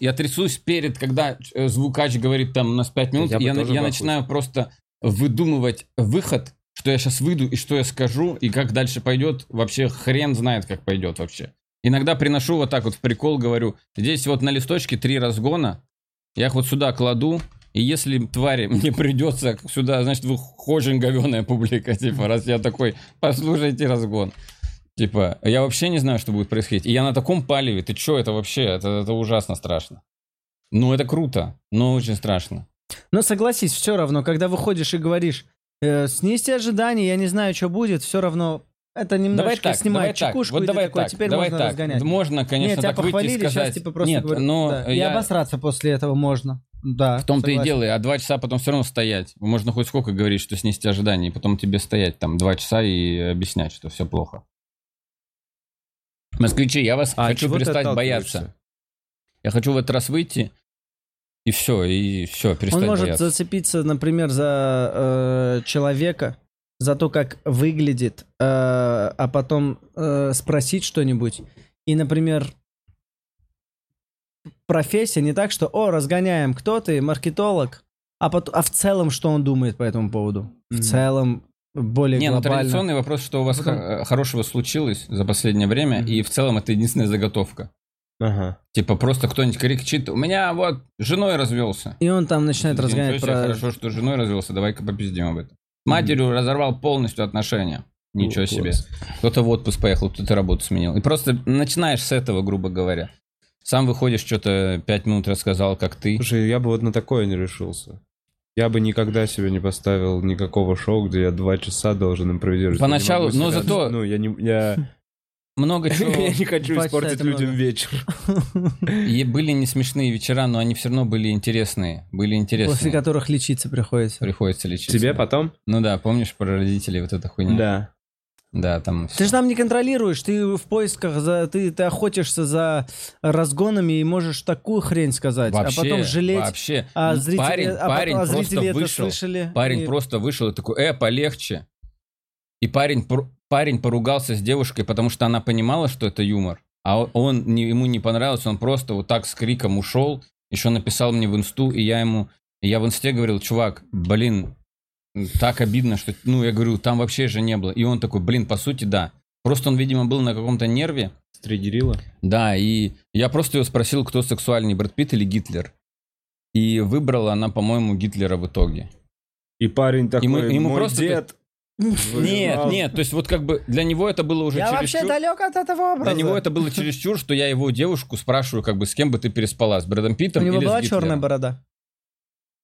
перед, когда звукач говорит, там, у нас 5 минут, я начинаю просто... выдумывать выход, что я сейчас выйду и что я скажу, и как дальше пойдет, вообще хрен знает, как пойдет вообще. Иногда приношу вот так вот в прикол, говорю, здесь вот на листочке 3 разгона, я их вот сюда кладу, и если, твари, мне придется сюда, значит, вы хожень говеная публика, типа, раз я такой, послушайте разгон. Типа, я вообще не знаю, что будет происходить. И я на таком палеве, ты че, это вообще, это ужасно страшно. Ну, это круто, но очень страшно. Но согласись, все равно, когда выходишь и говоришь, снести ожидания, я не знаю, что будет, все равно... Это немножечко давай так, снимает давай чекушку, вот и давай такой, так, теперь давай можно так. Разгонять. Можно, конечно, нет, так выйти и сказать. Сейчас, типа, просто нет, говорю, но да. И обосраться после этого можно. Да, в том-то согласен. И дело, а 2 часа потом все равно стоять. Можно хоть сколько говорить, что снести ожидания, и потом тебе стоять там 2 часа и объяснять, что все плохо. Москвичи, я вас хочу перестать бояться. Я хочу в этот раз выйти... И все, перестать бояться. Он может зацепиться, например, за человека, за то, как выглядит, а потом спросить что-нибудь. И, например, профессия не так, что «О, разгоняем, кто ты, маркетолог», а в целом что он думает по этому поводу? В целом более глобально. Не, ну традиционный вопрос, что у вас хорошего случилось за последнее время, и в целом это единственная заготовка. Ага. Типа просто кто-нибудь кричит, у меня вот женой развелся. И он там начинает разгонять про... Хорошо, что женой развелся, давай-ка попиздим об этом. Матерью разорвал полностью отношения. Ничего себе. Кто-то в отпуск поехал, кто-то работу сменил. И просто начинаешь с этого, грубо говоря. Сам выходишь, что-то 5 минут рассказал, как ты. Слушай, я бы вот на такое не решился. Я бы никогда себе не поставил никакого шоу, где я 2 часа должен импровизировать. Поначалу, но зато... Ну, я... Много чего. Я не хочу испортить людям вечер. И были не смешные вечера, но они все равно были интересные. После которых лечиться приходится. Приходится лечиться. Тебе потом? Ну да, помнишь про родителей вот эта хуйня? Да. Да, там... Ты же там не контролируешь, ты в поисках, ты охотишься за разгонами и можешь такую хрень сказать, вообще, а потом жалеть. Вообще, Парень просто вышел и такой, полегче. И парень поругался с девушкой, потому что она понимала, что это юмор, а ему не понравилось, он просто вот так с криком ушел, еще написал мне в инсту, и я в инсте говорил, чувак, блин, так обидно, что, я говорю, там вообще же не было, и он такой, блин, по сути, да, просто он, видимо, был на каком-то нерве. Стригерило? Да, и я просто его спросил, кто сексуальнее, Брэд Питт или Гитлер, и выбрала она, по-моему, Гитлера в итоге. И парень такой, мой дед... Нет, то есть вот как бы для него это было уже чересчур. Я вообще далек от этого образа. Для него это было чересчур, что я его девушку спрашиваю, как бы, с кем бы ты переспала, с Брэдом Питтом или с Гитлером. У него была черная борода?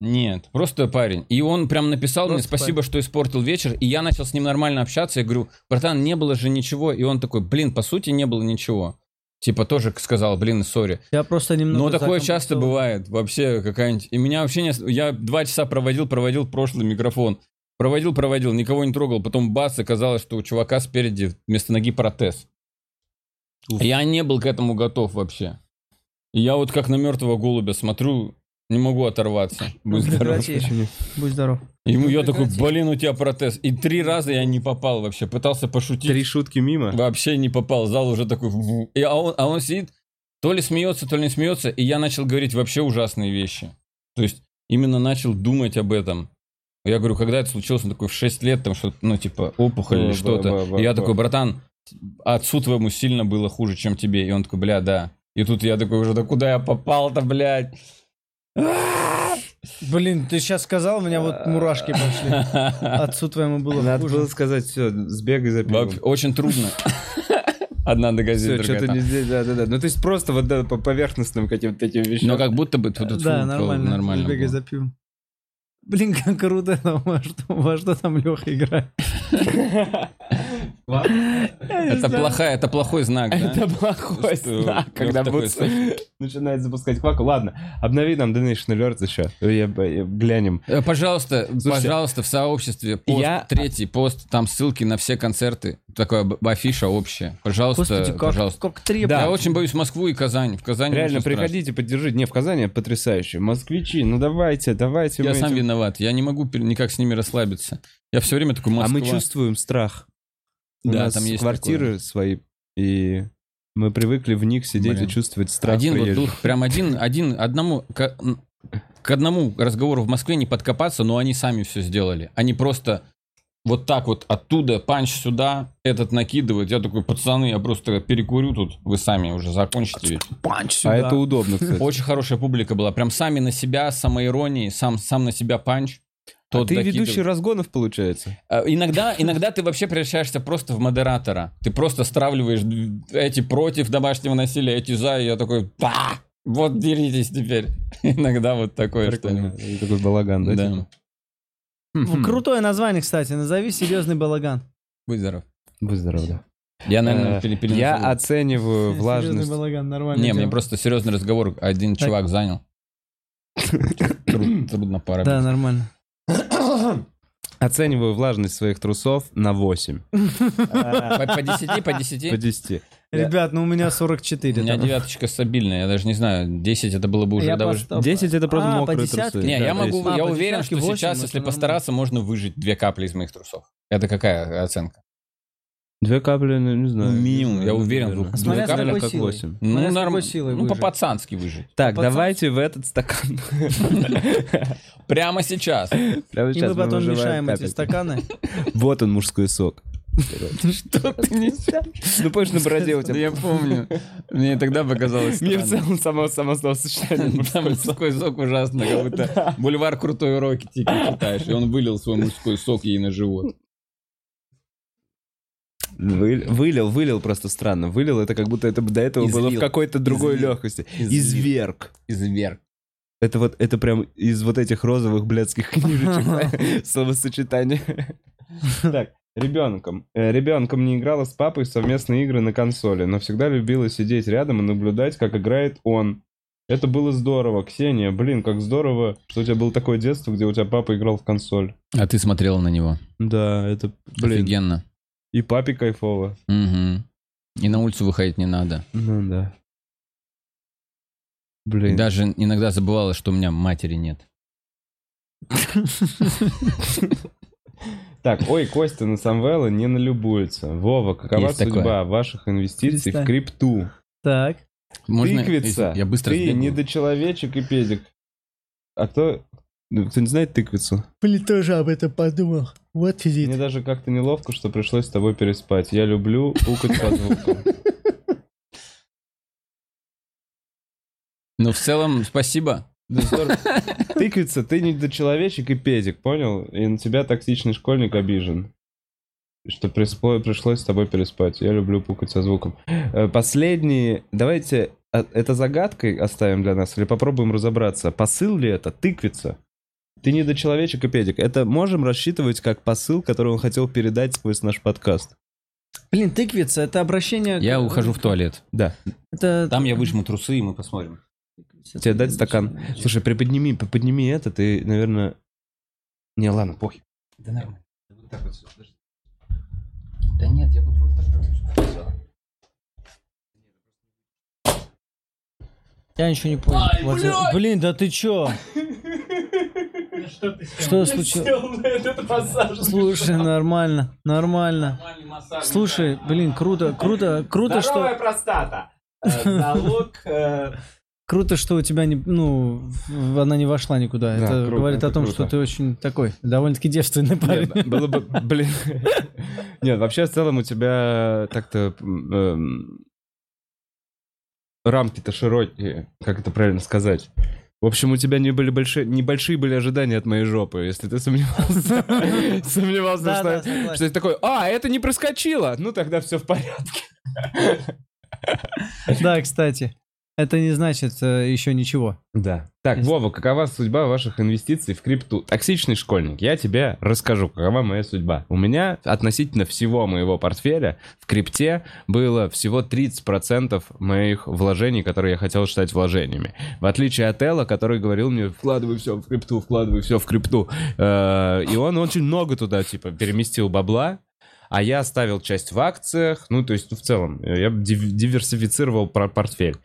Нет, просто парень. И он прям написал мне спасибо, что испортил вечер, и я начал с ним нормально общаться, я говорю, братан, не было же ничего, и он такой, блин, по сути не было ничего. Типа тоже сказал, блин, сори. Я просто немного... Но такое часто бывает, вообще какая-нибудь... И меня вообще не... Я 2 часа проводил прошлый микрофон. Проводил, никого не трогал, потом бац, оказалось, что у чувака спереди вместо ноги протез. Уф. Я не был к этому готов вообще. И я вот как на мертвого голубя смотрю, не могу оторваться. Будь здоров. Ему я такой, блин, у тебя протез. И 3 раза я не попал вообще, пытался пошутить. 3 шутки мимо? Вообще не попал, зал уже такой... А он сидит, то ли смеется, то ли не смеется, и я начал говорить вообще ужасные вещи. То есть именно начал думать об этом. Я говорю, когда это случилось, он такой, в 6 лет, там что-то, опухоль или что-то. И я такой, братан, отцу твоему сильно было хуже, чем тебе. И он такой, бля, да. И тут я такой уже, да куда я попал-то, блядь? Блин, ты сейчас сказал, у меня вот мурашки пошли. Отцу твоему было хуже. Надо было сказать, все, сбегай за пивом. Очень трудно. Одна на газете, другая там. Да. Ну, то есть просто вот по поверхностным каким-то таким вещам. Но как будто бы... Да, нормально. Сбегай за пивом. Блин, как круто, во что там Леха играет. Это плохой знак, да? Это плохой знак, когда Бутс начинает запускать кваку. Ладно, обнови нам Donation Alert еще, глянем. Пожалуйста, в сообществе пост, 3-й пост, там ссылки на все концерты, такая афиша общая. Пожалуйста. Я очень боюсь Москву и Казань. В Казани реально приходите, поддержите. Не, в Казани потрясающе. Москвичи, ну давайте. Я сам виноват. Я не могу никак с ними расслабиться. Я все время такой, Москва. А мы чувствуем страх. Да, у нас там есть квартиры такое. Свои, и мы привыкли в них сидеть и чувствовать страх. К одному разговору в Москве не подкопаться, но они сами все сделали. Они просто вот так вот оттуда, панч сюда, этот накидывает. Я такой, пацаны, я просто перекурю тут, вы сами уже закончите. Панч сюда. А это удобно, кстати. Очень хорошая публика была. Прям сами на себя, самоиронии, сам на себя панч. А ты ведущий разгонов, получается? Иногда ты вообще превращаешься просто в модератора. Ты просто стравливаешь эти против домашнего насилия, эти за, и я такой, па! Вот деритесь теперь. Иногда вот такое что-нибудь. Такой балаган, да? Крутое название, кстати. Назови серьезный балаган. Будь здоров. Будь здоров, да. Я, наверное, перепиленную. Я оцениваю влажность. Серьезный балаган, нормально. Не, мне просто серьезный разговор один чувак занял. Трудно пора. Да, нормально. Оцениваю влажность своих трусов на 8. По 10? По 10. Ребят, ну у меня 44. У меня девяточка стабильная, я даже не знаю, 10 это было бы уже... 10 это просто мокрые трусы. Не, я уверен, что сейчас, если постараться, можно выжать 2 капли из моих трусов. Это какая оценка? 2 капли, ну не знаю. Минимум, я уверен. 2 капли как 8. Ну, нормально. Ну, по-пацански выжить. Так, давайте в этот стакан. Прямо сейчас. И мы потом мешаем эти стаканы. Вот он, мужской сок. Что ты не знаешь? Ну, помнишь, на бороде у тебя? Я помню. Мне тогда показалось странно. Мне в целом само словосочетание. Там мужской сок ужасно, как будто бульвар крутой уроки читаешь. И он вылил свой мужской сок ей на живот. Вылил просто странно. Вылил это как будто это до этого было в какой-то другой легкости. Изверг. Это вот это прям из вот этих розовых блядских книжечек словосочетание. Так, ребенком. Ребенком не играла с папой в совместные игры на консоли, но всегда любила сидеть рядом и наблюдать, как играет он. Это было здорово. Ксения, блин, как здорово, что у тебя было такое детство, где у тебя папа играл в консоль. А ты смотрела на него. Да, это, блин. Офигенно. И папе кайфово. Угу. И на улицу выходить не надо. Ну да. Блин. Даже иногда забывала, что у меня матери нет. Так, ой, Костя на Самвела не налюбуется. Вова, какова судьба ваших инвестиций в крипту? Так. Тыквица. Ты недочеловечек и педик. А кто не знает тыквицу? Блин, тоже об этом подумал. Вот физит. Мне даже как-то неловко, что пришлось с тобой переспать. Я люблю пукать по звукам. Ну, в целом, спасибо. Тыквица, ты недочеловечек и педик, понял? И на тебя токсичный школьник обижен. Что пришлось с тобой переспать. Я люблю пукать со звуком. Последние... Давайте это загадкой оставим для нас или попробуем разобраться. Посыл ли это? Тыквица. Ты недочеловечек и педик. Это можем рассчитывать как посыл, который он хотел передать сквозь наш подкаст. Блин, тыквица, это обращение... Я ухожу в туалет. Да. Это... Там я выжму трусы, и мы посмотрим. Тебе дать стакан? Слушай, приподними это, ты, наверное... Не, ладно, похер. Да нормально. Вот так вот все, подожди. Да нет, я бы просто так. Я ничего не понял. Ай, вот я... Блин, да ты чё? Что случилось? Слушай, нормально. Слушай, блин, круто, что... Здоровая простата. Залог... Круто, что у тебя не, она не вошла никуда. Да, это круто, говорит это о том, круто. Что ты очень такой, довольно-таки девственный парень. Нет, было бы, блин. Нет, вообще в целом у тебя так-то рамки-то широкие, как это правильно сказать. В общем, у тебя небольшие были ожидания от моей жопы, если ты сомневался, что ты такой, это не проскочило, ну тогда все в порядке. Да, кстати, это не значит еще ничего. Да. Так, Вова, какова судьба ваших инвестиций в крипту? Токсичный школьник, я тебе расскажу, какова моя судьба. У меня относительно всего моего портфеля в крипте было всего 30% моих вложений, которые я хотел считать вложениями. В отличие от Элла, который говорил мне, вкладывай все в крипту. И он очень много туда, переместил бабла. А я оставил часть в акциях, то есть, в целом, я диверсифицировал портфель.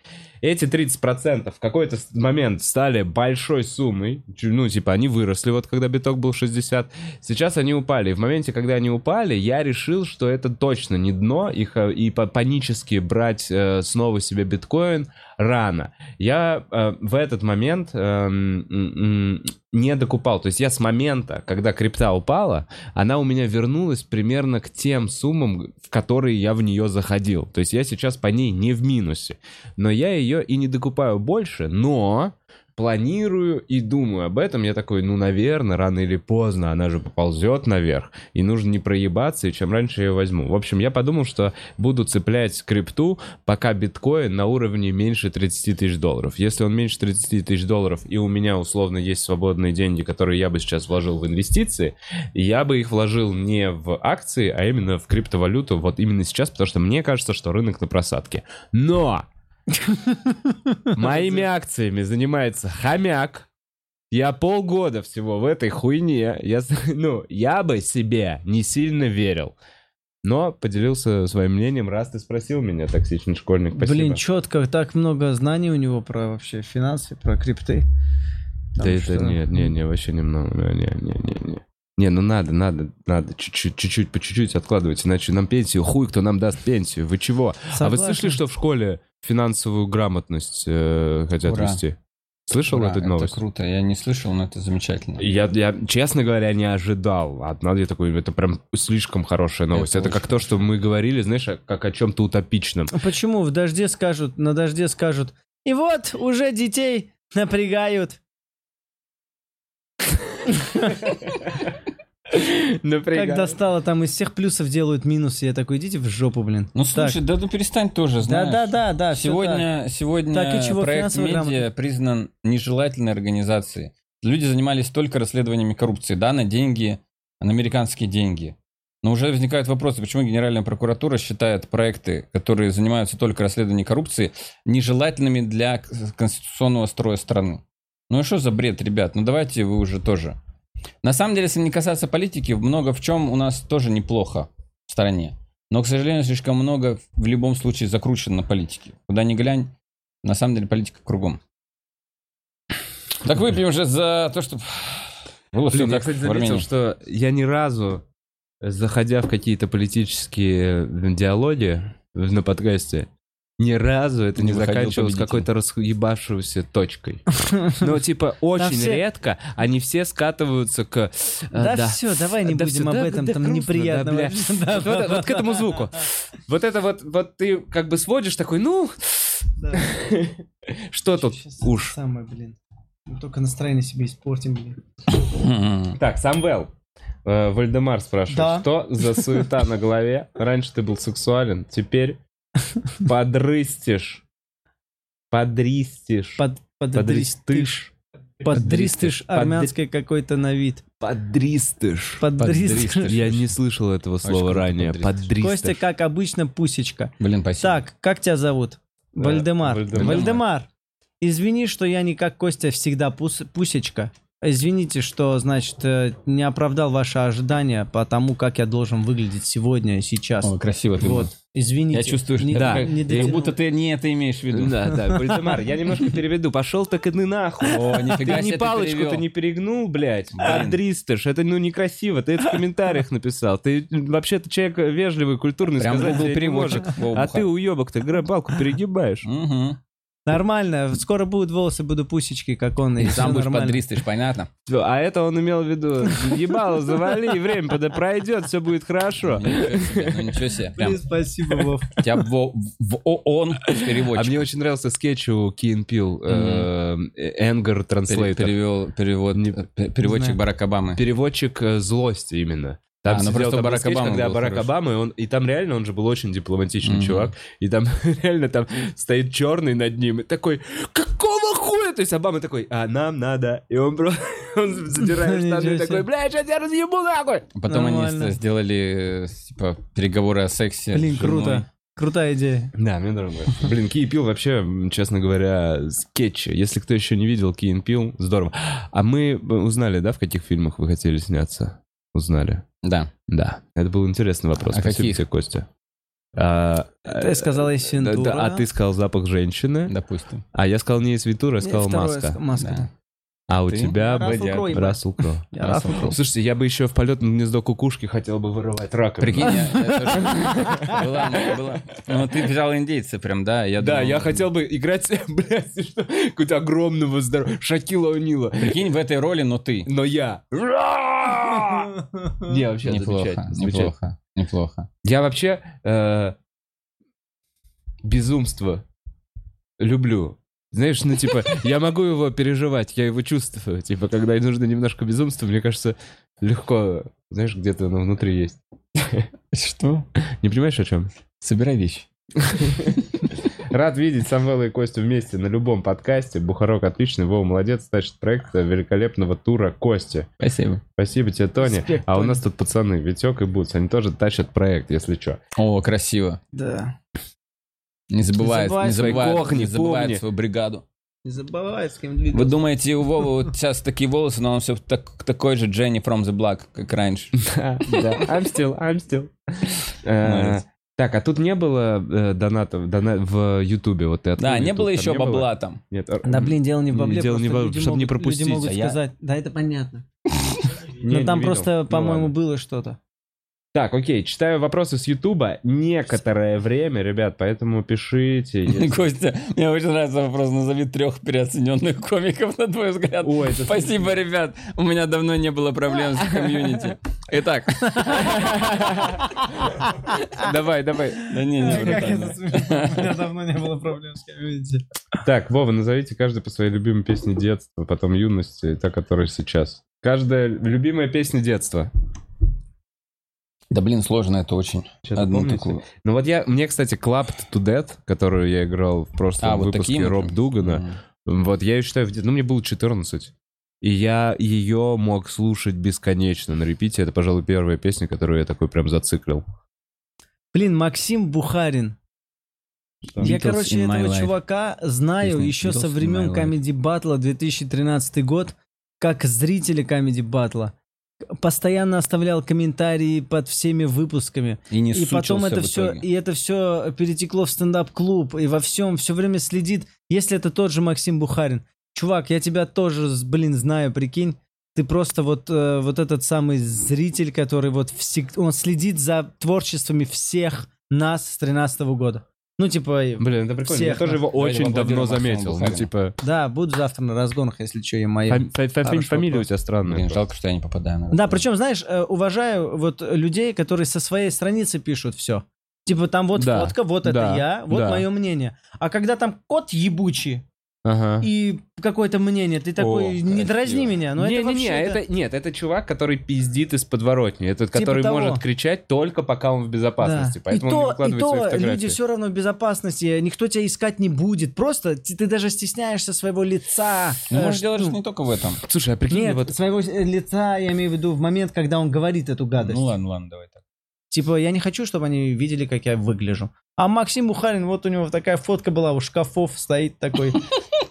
Эти 30% в какой-то момент стали большой суммой, ну, типа, они выросли, вот когда биток был 60, сейчас они упали. И в моменте, когда они упали, я решил, что это точно не дно, и панически брать снова себе биткоин рано. Я в этот момент не докупал. То есть я с момента, когда крипта упала, она у меня вернулась примерно к тем суммам, в которые я в нее заходил. То есть я сейчас по ней не в минусе. Но я ее и не докупаю больше, но планирую и думаю об этом. Я такой, ну, наверное, рано или поздно она же поползет наверх, и нужно не проебаться, и чем раньше я ее возьму. В общем, я подумал, что буду цеплять крипту, пока биткоин на уровне меньше 30 тысяч долларов. Если он меньше 30 тысяч долларов, и у меня, условно, есть свободные деньги, которые я бы сейчас вложил в инвестиции, я бы их вложил не в акции, а именно в криптовалюту, вот именно сейчас, потому что мне кажется, что рынок на просадке. Но моими акциями занимается хомяк. Я полгода всего в этой хуйне. Я бы себе не сильно верил. Но поделился своим мнением, раз ты спросил меня, токсичный школьник, спасибо. Блин, четко, так много знаний у него про вообще финансы, про крипты. Да это не, вообще немного. Не, ну надо чуть-чуть, по чуть-чуть откладывать, иначе нам пенсию, хуй кто нам даст пенсию, вы чего? Согласен. А вы слышали, что в школе финансовую грамотность хотят вести? Слышал эту новость? Это круто, я не слышал, но это замечательно. Я, честно говоря, не ожидал. Я такой, это прям слишком хорошая новость. Это как то, что мы говорили, знаешь, как о чем-то утопичном. А почему на дожде скажут, и вот уже детей напрягают? Когда стало, там из всех плюсов делают минусы. Я такой, идите в жопу, блин. Ну слушай, так. Перестань тоже, знаешь. Да. Сегодня так, проект медиа признан нежелательной организацией. Люди занимались только расследованиями коррупции, да, на американские деньги. Но уже возникают вопросы, почему Генеральная прокуратура считает проекты, которые занимаются только расследованием коррупции, нежелательными для конституционного строя страны. Ну и что за бред, ребят? Ну давайте вы уже тоже. На самом деле, если не касаться политики, много в чем у нас тоже неплохо в стране. Но, к сожалению, слишком много в любом случае закручено на политике. Куда ни глянь, на самом деле политика кругом. Так выпьем же за то, чтобы было все так. Я, кстати, заметил, что я ни разу, заходя в какие-то политические диалоги на подкасте, ни разу это не заканчивалось какой-то расхуебавшейся точкой. Но типа очень редко они все скатываются к... Да все, давай не будем об этом, там неприятно. Вот к этому звуку. Вот это вот ты как бы сводишь такой, ну... Что тут уж? Только настроение себе испортим, блин. Так, Самвел. Вальдемар спрашивает, что за суета на голове? Раньше ты был сексуален, теперь... Подристыш армянское какой-то на вид. Подристыш. Я не слышал этого слова ранее. Подристыш. Костя, как обычно, пусечка. Блин, спасибо. Так, как тебя зовут? Вальдемар. Вальдемар, извини, что я не как Костя всегда пусечка. Извините, что, значит, не оправдал ваши ожидания по тому, как я должен выглядеть сегодня и сейчас. О, красиво ты был. Извините. Я чувствую, что как будто ты не это имеешь в виду. Да, Вальдемар, я немножко переведу. Пошел так и нахуй. О, нифига себе, ты палочку-то не перегнул, блядь. Подристыш. Это, некрасиво. Ты это в комментариях написал. Ты вообще-то человек вежливый, культурный. Прям был переводчик. А ты, уебок, ты палку перегибаешь. Угу. Нормально, скоро будут волосы, буду пусечки, как он. И сам будешь подристыш, понятно? А это он имел в виду, ебало, завали, время пройдет, все будет хорошо. Ничего себе. Блин, спасибо, Вов. Тебя в ООН переводчик. А мне очень нравился скетч у Key and Peele, Anger Translator. Переводчик Барак Обамы. Переводчик злости именно. Там сидел Барак Обама, когда Барак Обама, и там реально он же был очень дипломатичный чувак, и там реально там стоит черный над ним, и такой, какого хуя? То есть Обама такой, а нам надо, и он просто задирает штаны, такой, бля, сейчас я разъебу нахуй! Потом они сделали, типа, переговоры о сексе. Блин, круто. Крутая идея. Да, мне нравится. Блин, Key and Peele вообще, честно говоря, скетчи. Если кто еще не видел Key and Peele, здорово. А мы узнали, да, в каких фильмах вы хотели сняться? Узнали. Да. Это был интересный вопрос. Спасибо тебе, Костя. Ты сказал «Эссентура». Да, а ты сказал «Запах женщины». Допустим. А я сказал не «Эссентура», я сказал «Маска». «Маска». А у тебя Рассел Кроу. Слушайте, я бы еще в полет на гнездо кукушки хотел бы вырывать раковину. Прикинь, ну ты взял индейца прям, да? Да, я хотел бы играть, блядь, какого-то огромного здоровья. Шакила О'Нила. Прикинь, в этой роли, но ты. Но я. Не, вообще неплохо. Неплохо. Я вообще безумство люблю. Знаешь, ну, типа, я могу его переживать, я его чувствую. Типа, когда нужно немножко безумства, мне кажется, легко, знаешь, где-то оно внутри есть. Что? Не понимаешь, о чем? Собирай вещи. Рад видеть Самвела и Костю вместе на любом подкасте. Бухарог отличный, Вова молодец, тащит проект великолепного тура Кости. Спасибо. Спасибо тебе, Тони. Респект, а Тони. У нас тут пацаны, Витек и Буц, они тоже тащат проект, если что. О, красиво. Да. Не забывает свою бригаду. Не забывает, с кем двигаться. Вы думаете, у Вовы вот сейчас такие волосы, но он все такой же Дженни from the Black, как раньше. Да, I'm still. Так, а тут не было донатов в Ютубе? Да, не было еще бабла там. Да, блин, дело не в бабле, чтобы не пропустить. Люди могут сказать, да, это понятно. Но там просто, по-моему, было что-то. Так, окей, читаю вопросы с Ютуба некоторое время, ребят, поэтому пишите. Костя, мне очень нравится вопрос, назови 3 переоцененных комиков, на твой взгляд. Ой, спасибо, ребят, у меня давно не было проблем с комьюнити. Итак. Давай. Да не, братан. У меня давно не было проблем с комьюнити. Так, Вова, назовите каждый по своей любимой песне детства, потом юности, та, которая сейчас. Каждая любимая песня детства. Да, блин, сложно это очень. Одну такую. Ну вот мне, кстати, Clapped to Death, которую я играл в прошлом выпуске такие, Роб Дугана, вот я ее считаю, ну мне было 14, и я ее мог слушать бесконечно на репите. Это, пожалуй, первая песня, которую я такой прям зациклил. Блин, Максим Бухарин. Я, короче, этого чувака знаю еще со времен Comedy Battle'а 2013 год, как зрители Comedy Battle'а. Постоянно оставлял комментарии под всеми выпусками. И потом это все перетекло в стендап-клуб. И во всем все время следит. Если это тот же Максим Бухарин. Чувак, я тебя тоже, блин, знаю, прикинь. Ты просто вот этот самый зритель, который вот он следит за творчествами всех нас с 13-го года. Ну, типа... Блин, это прикольно. Я тоже его очень давно заметил. Ну, типа... Да, буду завтра на разгонах, если что, и мои... Фамилия у тебя странная. Блин, жалко, что я не попадаю на... Да, причем, знаешь, уважаю вот людей, которые со своей страницы пишут все. Типа там вот фотка, вот это я, вот мое мнение. А когда там кот ебучий... Ага. И какое-то мнение. Ты такой, не дразни меня. Но это чувак, который пиздит из подворотни. Этот, типа который того. Может кричать только пока он в безопасности. Да. Поэтому он не выкладывает свои фотографии. Люди все равно в безопасности. Никто тебя искать не будет. Просто ты даже стесняешься своего лица. Ну, может, делаешь не только в этом. Слушай, а прикинь... Нет, своего лица, я имею в виду, в момент, когда он говорит эту гадость. Ну ладно, давай так. Типа, я не хочу, чтобы они видели, как я выгляжу. А Максим Бухарин, вот у него такая фотка была, у шкафов стоит такой.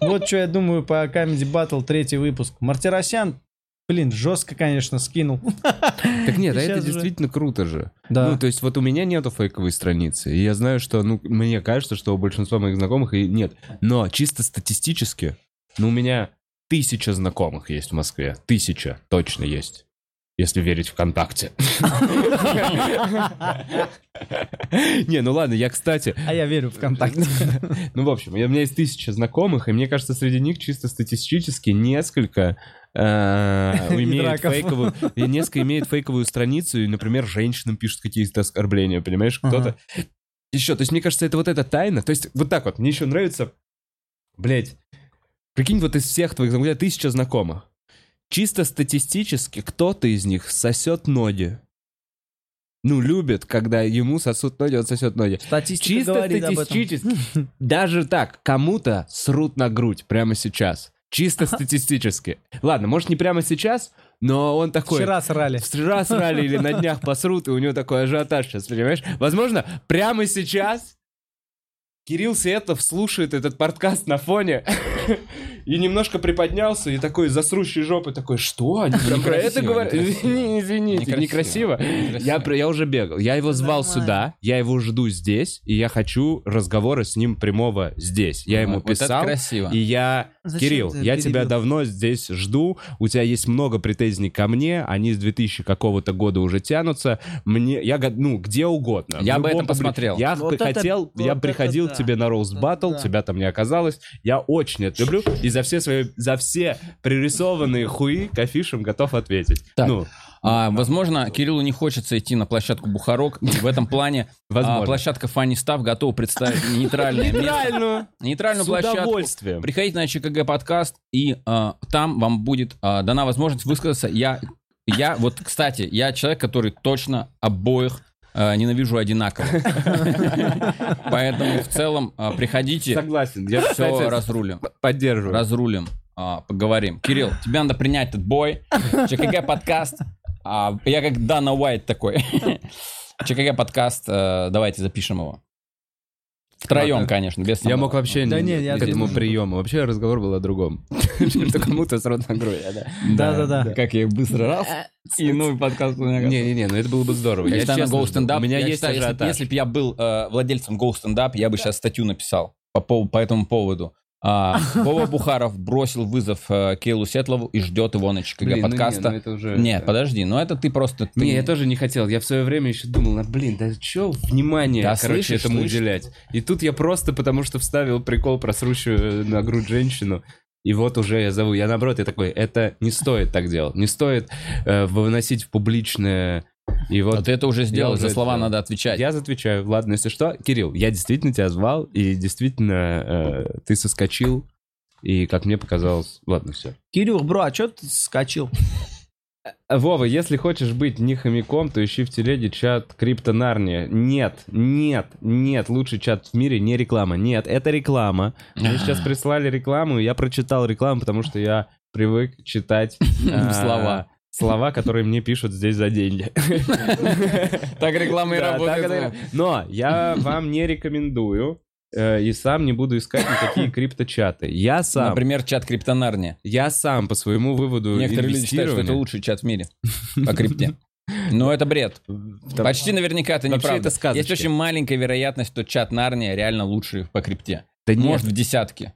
Вот что я думаю по Comedy Battle 3 выпуск. Мартиросян, блин, жестко, конечно, скинул. Так нет, а это действительно круто же. Да. Ну, то есть вот у меня нету фейковой страницы. И я знаю, что, ну, мне кажется, что у большинства моих знакомых и нет. Но чисто статистически, ну, у меня 1000 знакомых есть в Москве. 1000 точно есть. Если верить ВКонтакте. Не, ну ладно, я, кстати... А я верю ВКонтакте. Ну, в общем, у меня есть 1000 знакомых, и мне кажется, среди них чисто статистически несколько имеет фейковую страницу, и, например, женщинам пишут какие-то оскорбления, понимаешь, кто-то... Еще, то есть, мне кажется, это вот эта тайна. То есть, вот так вот, мне еще нравится... Блять, прикинь, вот из всех твоих знакомых, 1000 знакомых. Чисто статистически кто-то из них сосет ноги. Ну, любит, когда ему сосут ноги, он сосет ноги. Чисто статистически. Даже так, кому-то срут на грудь прямо сейчас. Чисто статистически. Ладно, может, не прямо сейчас, но он такой... Вчера срали или на днях посрут, и у него такой ажиотаж сейчас, понимаешь? Возможно, прямо сейчас Кирилл Сетов слушает этот подкаст на фоне... И немножко приподнялся, и такой засрущий жопы такой, что? Они про это говорят? Извините, некрасиво. Я уже бегал. Я его звал сюда, я его жду здесь, и я хочу разговора с ним прямого здесь. Я ему писал, и я... Кирилл, я тебя давно здесь жду, у тебя есть много претензий ко мне, они с 2000 какого-то года уже тянутся, мне, я, ну, где угодно. Я бы это посмотрел. Я хотел, я приходил к тебе на Роуз Баттл, тебя там не оказалось, я очень это люблю, и за все свои, за все пририсованные хуи к афишам готов ответить. Так. Ну. Возможно, Кириллу не хочется идти на площадку Бухарог. В этом плане площадка Funny Stuff готова представить нейтральное место. Нейтральную площадку. Приходите на ЧКГ подкаст, и там вам будет дана возможность высказаться. Я вот, кстати, я человек, который точно обоих ненавижу одинаково. Поэтому в целом приходите. Согласен. Я все разрулим. Поддерживаю. Разрулим. Поговорим. Кирилл, тебе надо принять этот бой. ЧКГ подкаст. Я как Дана Уайт такой. ЧКГ подкаст, давайте запишем его. Втроем, ладно, конечно, без самого. Я мог вообще да не к этому приему. Вообще разговор был о другом. Что кому-то с родной да. Как я быстро раз, и новый подкаст у меня готов. Не, ну это было бы здорово. Я считаю, на Go Stand Up, если бы я был владельцем Go Stand Up, я бы сейчас статью написал по этому поводу. Вова Бухаров бросил вызов Кириллу Сетлову и ждет его на ЧКГ подкаста. Нет, подожди, но это ты просто... Не, я тоже не хотел, я в свое время еще думал, да что внимание, короче, этому уделять. И тут я просто, потому что вставил прикол про срущую на грудь женщину, и вот уже я зову, я наоборот, я такой, это не стоит так делать, не стоит выносить в публичное... И вот ты это уже сделал, за слова надо отвечать. Я отвечаю, ладно, если что. Кирилл, я действительно тебя звал, и действительно ты соскочил, и, как мне показалось, ладно, все. Кирюх, бро, а чё ты соскочил? Вова, если хочешь быть не хомяком, то ищи в телеге чат Криптонарния. Нет, лучший чат в мире не реклама. Нет, это реклама. Мне сейчас прислали рекламу, и я прочитал рекламу, потому что я привык читать слова. Слова, которые мне пишут здесь за деньги. Так реклама и работает. Но я вам не рекомендую и сам не буду искать никакие крипточаты. Я сам... Например, чат Криптонарния. Я сам по своему выводу инвестирования... Некоторые люди считают, что это лучший чат в мире по крипте. Но это бред. Почти наверняка это неправда. Есть очень маленькая вероятность, что чат Нарния реально лучший по крипте. Может, в десятке.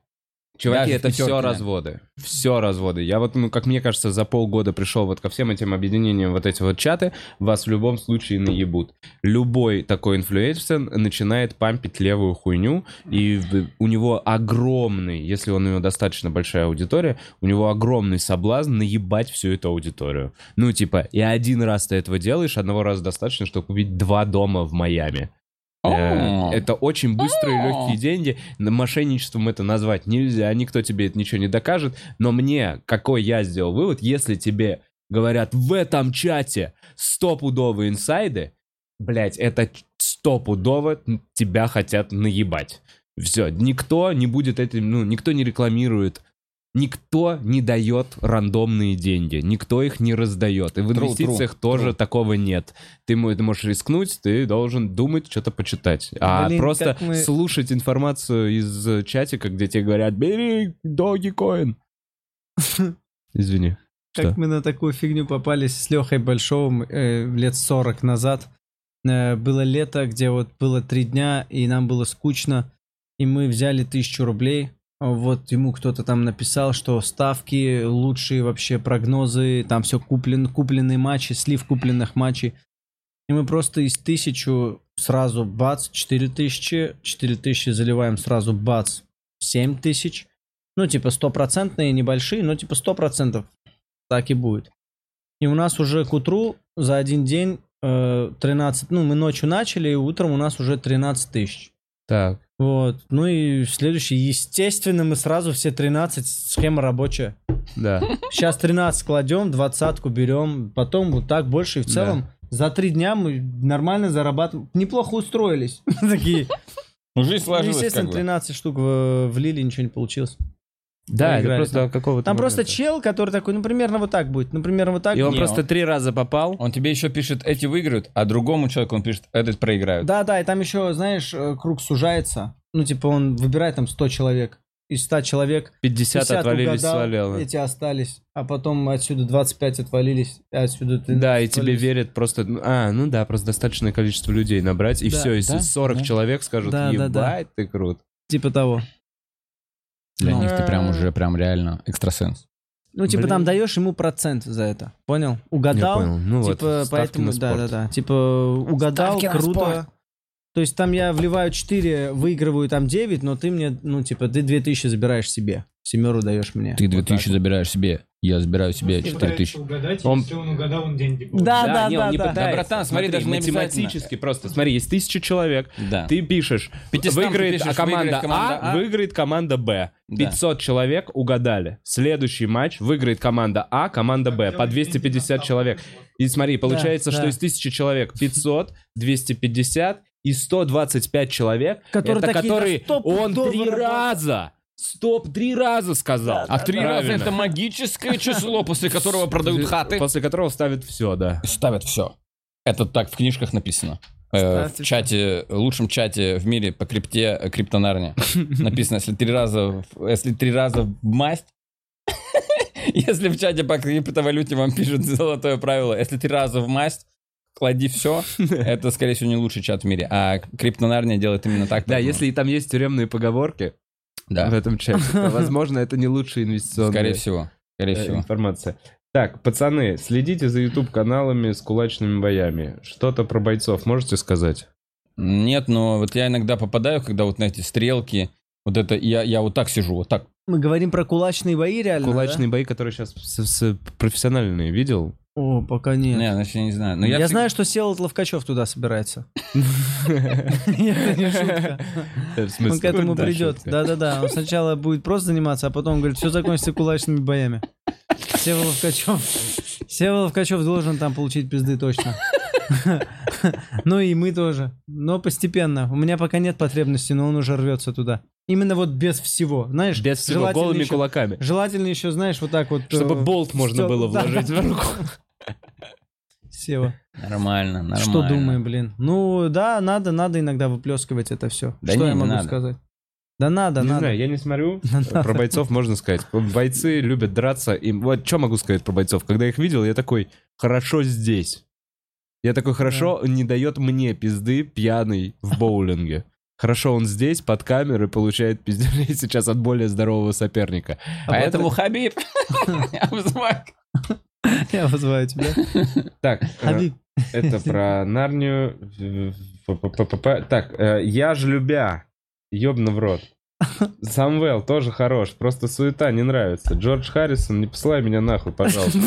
Чуваки, это все разводы. Все разводы. Я вот, как мне кажется, за полгода пришел вот ко всем этим объединениям вот эти вот чаты, вас в любом случае наебут. Любой такой инфлюенсер начинает пампить левую хуйню, и у него огромный, если у него достаточно большая аудитория, у него огромный соблазн наебать всю эту аудиторию. Ну, типа, и один раз ты этого делаешь, одного раза достаточно, чтобы купить 2 дома в Майами. Это очень быстрые и легкие деньги. Мошенничеством это назвать нельзя. Никто тебе это ничего не докажет. Но мне, какой я сделал вывод, если тебе говорят в этом чате стопудовые инсайды, блять, это стопудово тебя хотят наебать. Все, никто не будет этим, ну, никто не рекламирует. Никто не дает рандомные деньги, никто их не раздает. И в инвестициях тоже такого нет. Ты можешь рискнуть, ты должен думать, что-то почитать. А просто слушать информацию из чатика, где тебе говорят «бери Dogecoin». Извини. Как мы на такую фигню попались с Лехой Большовым лет 40 назад. Было лето, где вот было 3 дня, и нам было скучно. И мы взяли 1000 рублей. Вот ему кто-то там написал, что ставки, лучшие вообще прогнозы, там все купленные матчи, слив купленных матчей. И мы просто из 1000 сразу бац, 4000 заливаем сразу бац, 7000. Ну типа 100% небольшие, но типа 100% так и будет. И у нас уже к утру за один день 13, ну мы ночью начали, и утром у нас уже 13 000. Так. Вот, ну и следующий, естественно, мы сразу все 13, схема рабочая. Да. Сейчас 13 кладем, 20-ку берем, потом вот так больше, и в целом за 3 дня мы нормально зарабатываем, неплохо устроились. Такие. Жизнь сложилась. Естественно, 13 штук влили, ничего не получилось. Да, это просто какого-то... Там просто чел, который такой, ну, примерно вот так будет, И он просто 3 раза попал. Он тебе еще пишет, эти выиграют, а другому человеку он пишет, этот проиграют. Да, и там еще, знаешь, круг сужается. Ну, типа, он выбирает там 100 человек. из 100 человек 50 отвалились, угадал, свалило. Эти остались, а потом отсюда 25 отвалились, а отсюда ты. Да, и тебе верят просто, ну да, просто достаточное количество людей набрать, и да, все, если да, 40 да. человек скажут, да, ебать, да. ты крут. Типа того. Для них ты прям уже прям реально экстрасенс. Ну, типа, там даешь ему процент за это. Понял? Угадал. Я понял. Ну, типа, вот, поэтому, да. Типа, угадал, ставки круто. То есть там я вливаю 4, выигрываю там 9, но ты мне, ну, типа, ты 2000 забираешь себе. Семеру даешь мне. Ты 2000 забираешь себе. Я забираю себе 4000. Он... Если он угадал, он деньги получит. Да. Да, братан, смотри, даже математически просто. Смотри, есть 1000 человек. Да. Ты пишешь, выиграет команда А, выиграет команда Б. 500 человек угадали. Следующий матч выиграет команда А, команда Б. По 250 человек. И смотри, получается, что из 1000 человек 500, 250 и 125 человек. Это которые он 3 раза... Стоп, 3 раза сказал. А 3 раза это магическое число, после которого продают хаты. После которого ставят все, да. Ставят все. Это так в книжках написано. В чате, лучшем чате в мире по крипте, криптонарне. Написано, если 3 раза, в масть. Если в чате по криптовалюте вам пишут золотое правило, если 3 раза в масть, клади все, это, скорее всего, не лучший чат в мире. А криптонарне делает именно так. Да, если там есть тюремные поговорки, да. В этом чате. Возможно, это не лучшая инвестиционная информация. Так, пацаны, следите за YouTube-каналами с кулачными боями. Что-то про бойцов можете сказать? Нет, но вот я иногда попадаю, когда вот на эти стрелки, вот это, я вот так сижу, вот так. Мы говорим про кулачные бои реально, кулачные бои, которые сейчас профессиональные, видел? О, пока нет. Не, значит, я не знаю. Но я знаю, что Сева Ловкачев туда собирается. Это не шутка. Он к этому придет. Да-да-да. Он сначала будет просто заниматься, а потом говорит, все закончится кулачными боями. Сева Ловкачев должен там получить пизды точно. Ну и мы тоже. Но постепенно. У меня пока нет потребности, но он уже рвется туда. Именно вот без всего, знаешь? Без всего, голыми кулаками. Желательно еще, знаешь, вот так вот... Чтобы болт можно было вложить в руку. Сева. Нормально. Что думаю, блин? Ну да, надо иногда выплескивать это все. Да что я могу сказать? Да надо. Не знаю, я не смотрю. Про бойцов можно сказать. Бойцы любят драться. И вот что могу сказать про бойцов? Когда их видел, я такой, хорошо здесь. Я такой, хорошо, не дает мне пизды пьяный в боулинге. Хорошо, он здесь, под камерой, получает пиздюлей сейчас от более здорового соперника. Поэтому, Хабиб, я вызываю тебя. Так, Хабиб. Это про Нарнию. Так, я ж любя. Ёбна в рот. Самвел тоже хорош, просто суета не нравится. Джордж Харрисон, не посылай меня нахуй, пожалуйста.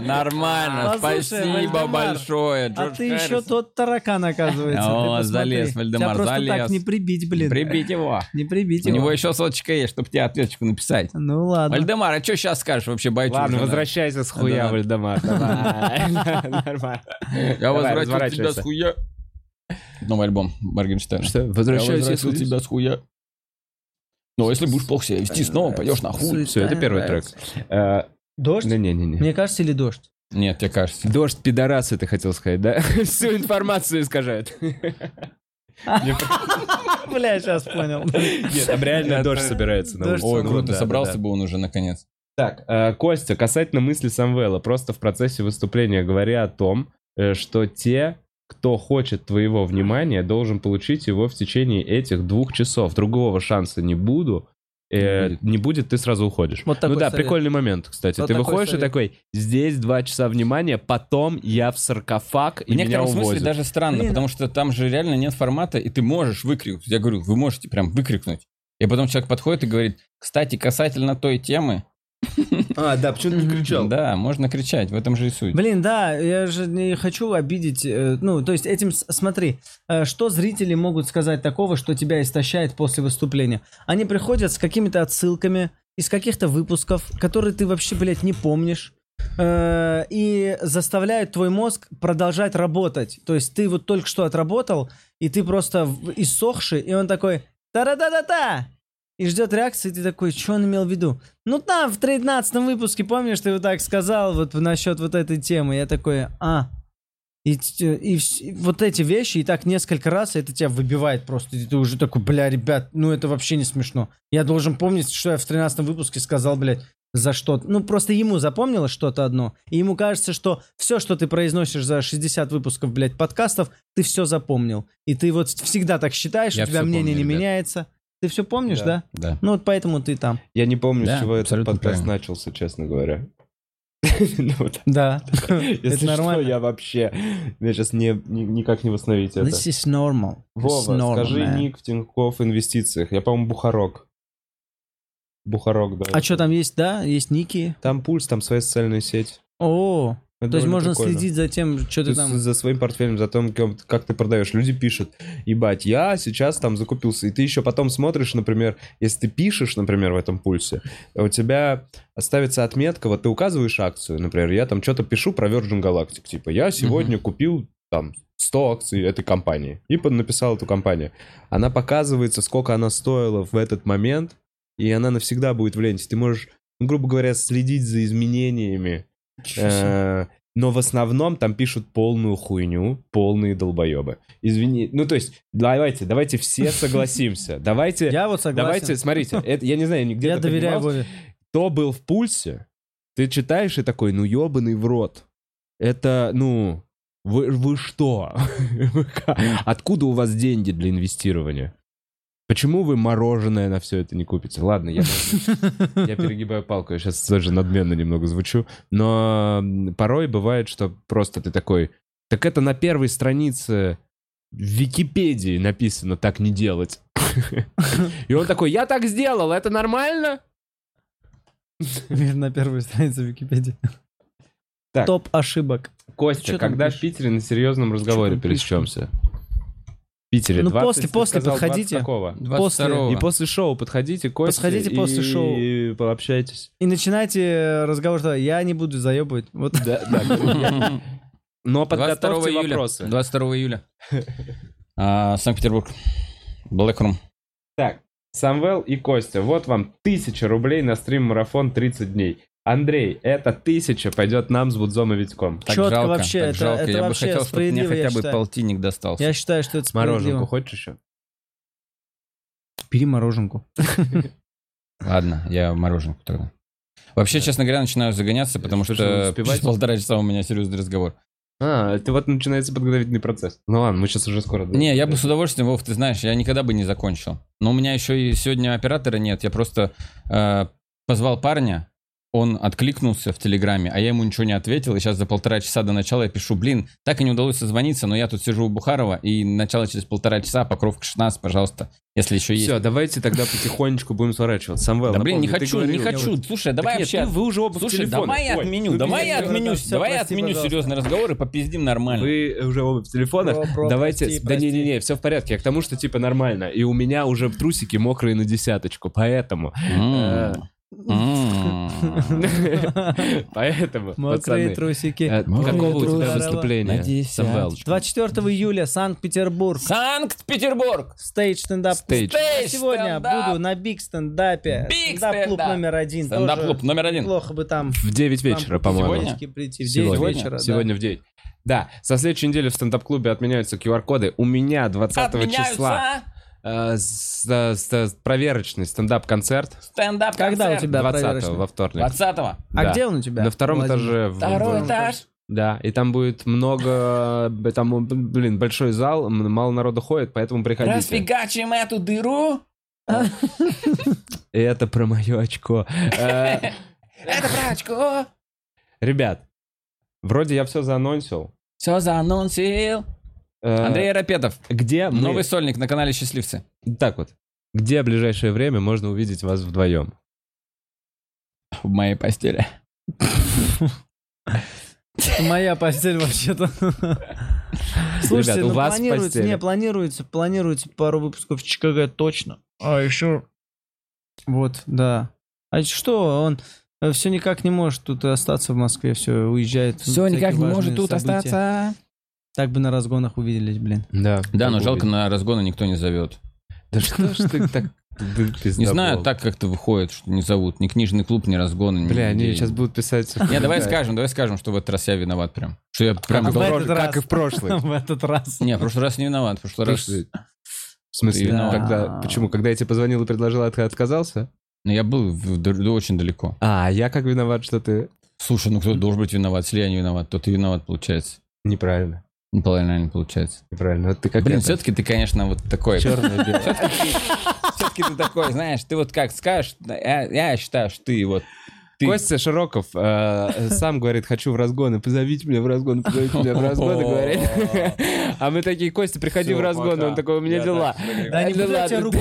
Нормально, спасибо большое, Джордж Харрисон. А ты еще тот таракан, оказывается. О, залез, Вальдемар, залез. Тебя просто так не прибить, блин. Не прибить его. У него еще соточка есть, чтобы тебе ответочку написать. Ну ладно. Вальдемар, а что сейчас скажешь вообще, бойчук? Ладно, возвращайся с хуя, Вальдемар. Нормально. Я возвращаюсь тебя с хуя. Новый альбом Моргенштерна. Что? Возвращаюсь, если у тебя с хуя. Но если будешь плохо себя вести, снова пойдешь на хуй. Все, это первый трек. Дождь? Не. Мне кажется, или дождь? Нет, тебе кажется. Дождь, пидорасы, ты хотел сказать, да? Всю информацию искажает. Бля, сейчас понял. Нет, там реально дождь собирается. Ой, круто, собрался бы он уже наконец. Так, Костя, касательно мысли Самвела. Просто в процессе выступления говоря о том, что те... Кто хочет твоего внимания, должен получить его в течение этих 2 часов. Другого шанса не будет, ты сразу уходишь. Вот такой прикольный момент, кстати. Вот ты выходишь совет. И такой, здесь 2 часа внимания, потом я в саркофаг, и меня увозят. В некотором смысле даже странно, потому что там же реально нет формата, и ты можешь выкрикнуть. Я говорю, вы можете прям выкрикнуть. И потом человек подходит и говорит, кстати, касательно той темы, почему ты не кричал? Да, можно кричать, в этом же и суть. Блин, да, я же не хочу обидеть, ну, то есть этим, смотри, что зрители могут сказать такого, что тебя истощает после выступления? Они приходят с какими-то отсылками из каких-то выпусков, которые ты вообще, блядь, не помнишь. И заставляют твой мозг продолжать работать. То есть ты вот только что отработал, и ты просто иссохший, и он такой «та-да-да-да-та!» И ждет реакции, ты такой, что он имел в виду? Ну там, в 13-м выпуске, помнишь, ты вот так сказал вот насчет вот этой темы. Я такой, И вот эти вещи, и так несколько раз это тебя выбивает просто. И ты уже такой, бля, ребят, ну это вообще не смешно. Я должен помнить, что я в 13-м выпуске сказал, блядь, за что-то. Ну просто ему запомнилось что-то одно. И ему кажется, что все, что ты произносишь за 60 выпусков, блядь, подкастов, ты все запомнил. И ты вот всегда так считаешь, у тебя мнение не меняется. Ты все помнишь, да? Да. Ну вот поэтому ты там. Я не помню, с чего этот подкаст начался, честно говоря. Да, это нормально. Я вообще, я сейчас никак не восстановить это. This is normal. Вова, скажи ник в Тинькофф Инвестициях. Я, по-моему, Бухарог. Бухарог, да. А что там есть, да? Есть ники? Там пульс, там своя социальная сеть. О, то есть можно следить за тем, что ты там... За своим портфелем, за тем, как ты продаешь. Люди пишут, ебать, я сейчас там закупился. И ты еще потом смотришь, например, если ты пишешь, например, в этом пульсе, у тебя ставится отметка, вот ты указываешь акцию, например, я там что-то пишу про Virgin Galactic, типа, я сегодня купил там 100 акций этой компании. И написал эту компанию. Она показывается, сколько она стоила в этот момент, и она навсегда будет в ленте. Ты можешь, ну, грубо говоря, следить за изменениями. Но в основном там пишут полную хуйню, полные долбоебы. Извини, ну то есть, давайте все согласимся. Давайте, я вот согласен. Давайте, смотрите, это, я не знаю, нигде я доверяю Вове. Кто был в пульсе, ты читаешь и такой, ну ебаный в рот. Это, ну, вы что? Откуда у вас деньги для инвестирования? Почему вы мороженое на все это не купите? Ладно, я перегибаю палку, я сейчас даже надменно немного звучу, но порой бывает, что просто ты такой, так это на первой странице в Википедии написано «так не делать». И он такой, я так сделал, это нормально? Мир на первой странице в Википедии. Топ ошибок. Костя, когда в Питере на серьезном разговоре пересечемся? Питере, ну 20, после сказал, подходите. 22-го. После. И после шоу подходите, Костя, подходите после шоу. И пообщайтесь. И начинайте разговор, что я не буду заебывать. Вот. Да. Но подготовьте вопросы. 22 июля. Санкт-Петербург. Блэкрум. Так, Самвел и Костя, вот вам 1000 рублей на стрим-марафон 30 дней. Андрей, это 1000 пойдет нам с Будзом и Витьком. Так четко жалко, вообще, так жалко. Это я вообще бы хотел, чтобы мне хотя бы полтинник достался. Я считаю, что это справедливо. Мороженку хочешь еще? Бери мороженку. Ладно, я мороженку тогда. Вообще, честно говоря, начинаю загоняться, потому что через 1,5 часа у меня серьезный разговор. А, это вот начинается подготовительный процесс. Ну ладно, мы сейчас уже скоро... Не, я бы с удовольствием, Вов, ты знаешь, я никогда бы не закончил. Но у меня еще и сегодня оператора нет. Я просто позвал парня. Он откликнулся в Телеграме, а я ему ничего не ответил. И сейчас за 1,5 часа до начала я пишу, блин, так и не удалось созвониться, но я тут сижу у Бухарова, и начало через 1,5 часа, Покровка 16, пожалуйста, если еще есть. Все, давайте тогда потихонечку будем сворачиваться. Самвел, да, блин, не хочу, не хочу. Слушай, давай вообще... Вы уже оба в телефонах. Давай я отменю, давай я отменю серьезный разговор и попиздим нормально. Вы уже оба в телефонах. Давайте... Да не-не-не, все в порядке. Я к тому, что типа нормально. И у меня уже трусики мокрые на 10, поэтому... Поэтому, мокрые трусики. Какого у тебя выступления? 24 июля, Санкт-Петербург. Санкт-Петербург! Стейдж стендап. Сегодня буду на биг стендапе. Стендап-клуб номер 1. Стендап-клуб номер 1. Плохо бы там. В 9 вечера, по-моему. Сегодня в 9. Да, со следующей недели в стендап-клубе отменяются QR-коды. У меня 20 числа проверочный стендап-концерт. Когда у тебя 20-го, во вторник. 20-го? Да. А где он у тебя? На втором этаже. Второй этаж? Да, и там будет много... Там, блин, большой зал, мало народу ходит, поэтому приходите. Расфигачим эту дыру? Это про мое очко. Это про очко. Ребят, вроде я все заанонсил. Все заанонсил. Андрей Рапетов. Где мы? Новый сольник на канале «Счастливцы». Так вот. Где в ближайшее время можно увидеть вас вдвоем? В моей постели. Моя постель вообще-то. Слушайте, у вас постель? Не, планируется пару выпусков в ЧКГ точно. А еще... Вот, да. А что, он... Все никак не может тут остаться в Москве, все уезжает. Все никак не может тут остаться... Так бы на разгонах увиделись, блин. Да, но жалко, на разгоны никто не зовет. Да что ж ты так Не знаю, так как-то выходит, что не зовут. Ни книжный клуб, ни разгон. Бля, они сейчас будут писать... Нет, давай скажем, что в этот раз я виноват прям. Что я прям... Как и в прошлый. В этот раз. Не, в прошлый раз не виноват. В прошлый раз... В смысле? Почему? Когда я тебе позвонил и предложил, а ты отказался? Ну, я был очень далеко. А, я как виноват, что ты... Слушай, ну кто должен быть виноват? Если я не виноват, то ты виноват, получается. Неправильно. Неправильно не получается. Неправильно. Вот ты как блин, это? Все-таки ты, конечно, вот такой. Черный. Все-таки ты такой, знаешь, ты вот как скажешь, я считаю, что ты вот... Костя Широков сам говорит, хочу в разгон, и позовите меня в разгон, и говорит. А мы такие, Костя, приходи в разгон, он такой, у меня дела. Да не буду тебе руку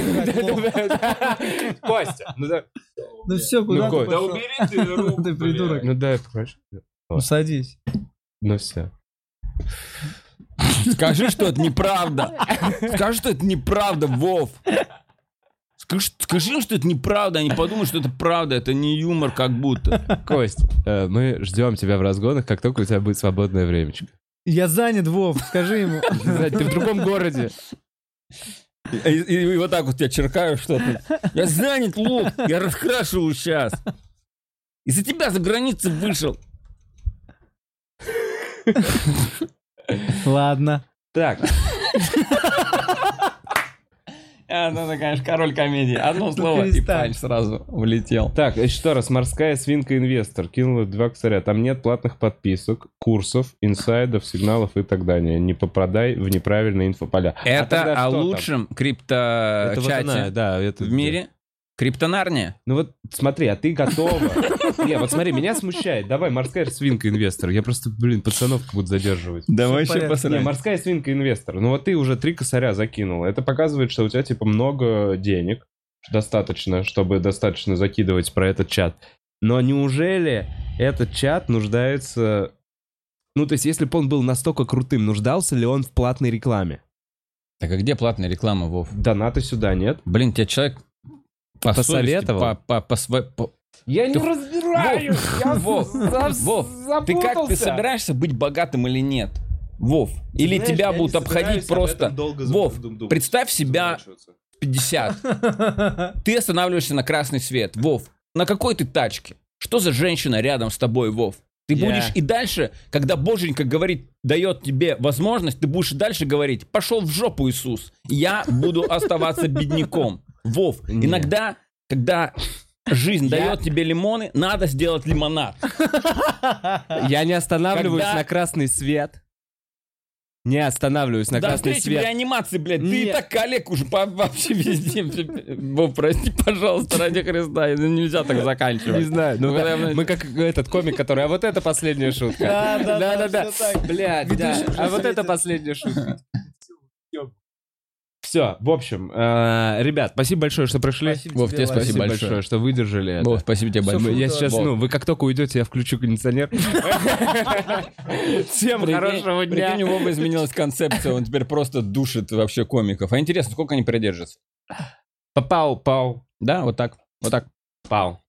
брать. Костя, ну все, куда ты пошел? Да убери ты руку, ты придурок. Ну дай, хорошо. Ну садись. Ну все. Скажи, что это неправда. Скажи, что это неправда, Вов. Скажи им, что это неправда, они подумают, что это правда, это не юмор как будто. Кость, мы ждем тебя в разгонах, как только у тебя будет свободное времечко. Я занят, Вов, скажи ему. Ты в другом городе. И вот так вот я черкаю что-то. Я занят, Вов, я раскрашиваю сейчас. Из-за тебя за границу вышел. Ладно. Так. Ну, ты, конечно, король комедии. Одно слово, и панч сразу улетел. Так, еще раз. Морская свинка-инвестор. Кинула 2 косаря. Там нет платных подписок, курсов, инсайдов, сигналов и так далее. Не попадай в неправильные инфополя. Это о лучшем крипточате в мире. Криптонарния? Ну вот смотри, а ты готова. Не, вот смотри, меня смущает. Давай, морская свинка-инвестор. Я просто, блин, пацанов как будто задерживать. Давай еще посмотрим. Не, морская свинка-инвестор. Ну вот ты уже 3 косаря закинул. Это показывает, что у тебя, типа, много денег. Достаточно, чтобы достаточно закидывать про этот чат. Но неужели этот чат нуждается... Ну, то есть, если бы он был настолько крутым, нуждался ли он в платной рекламе? Так а где платная реклама, Вов? Донаты сюда нет. Блин, тебе человек... Посоветовал? Я не разбираюсь! Вов, ты как, ты собираешься быть богатым или нет? Вов, или тебя будут обходить просто... Вов, представь себя 50. Ты останавливаешься на красный свет. Вов, на какой ты тачке? Что за женщина рядом с тобой, Вов? Ты будешь и дальше, когда боженька говорит, дает тебе возможность, ты будешь и дальше говорить, пошел в жопу, Иисус, я буду оставаться бедняком. Вов, нет. Иногда, когда жизнь дает тебе лимоны, надо сделать лимонад. Я не останавливаюсь на красный свет. Не останавливаюсь на красный свет. Да, встречи реанимации, блядь. Нет. Ты и так коллег уже вообще везде. Вов, прости, пожалуйста, ради Христа. Нельзя так заканчивать. Не знаю. Мы как этот комик, который... А вот это последняя шутка. Да. Блядь, да. А вот это последняя шутка. Все, в общем, ребят, спасибо большое, что пришли. Вов, тебе спасибо большое, что выдержали. Вов, спасибо тебе большое. Я сейчас, вы как только уйдете, я включу кондиционер. Всем хорошего дня. Прикинь, у Вова изменилась концепция, он теперь просто душит вообще комиков. А интересно, сколько они продержатся? Пау-пау. Да, вот так. Пау.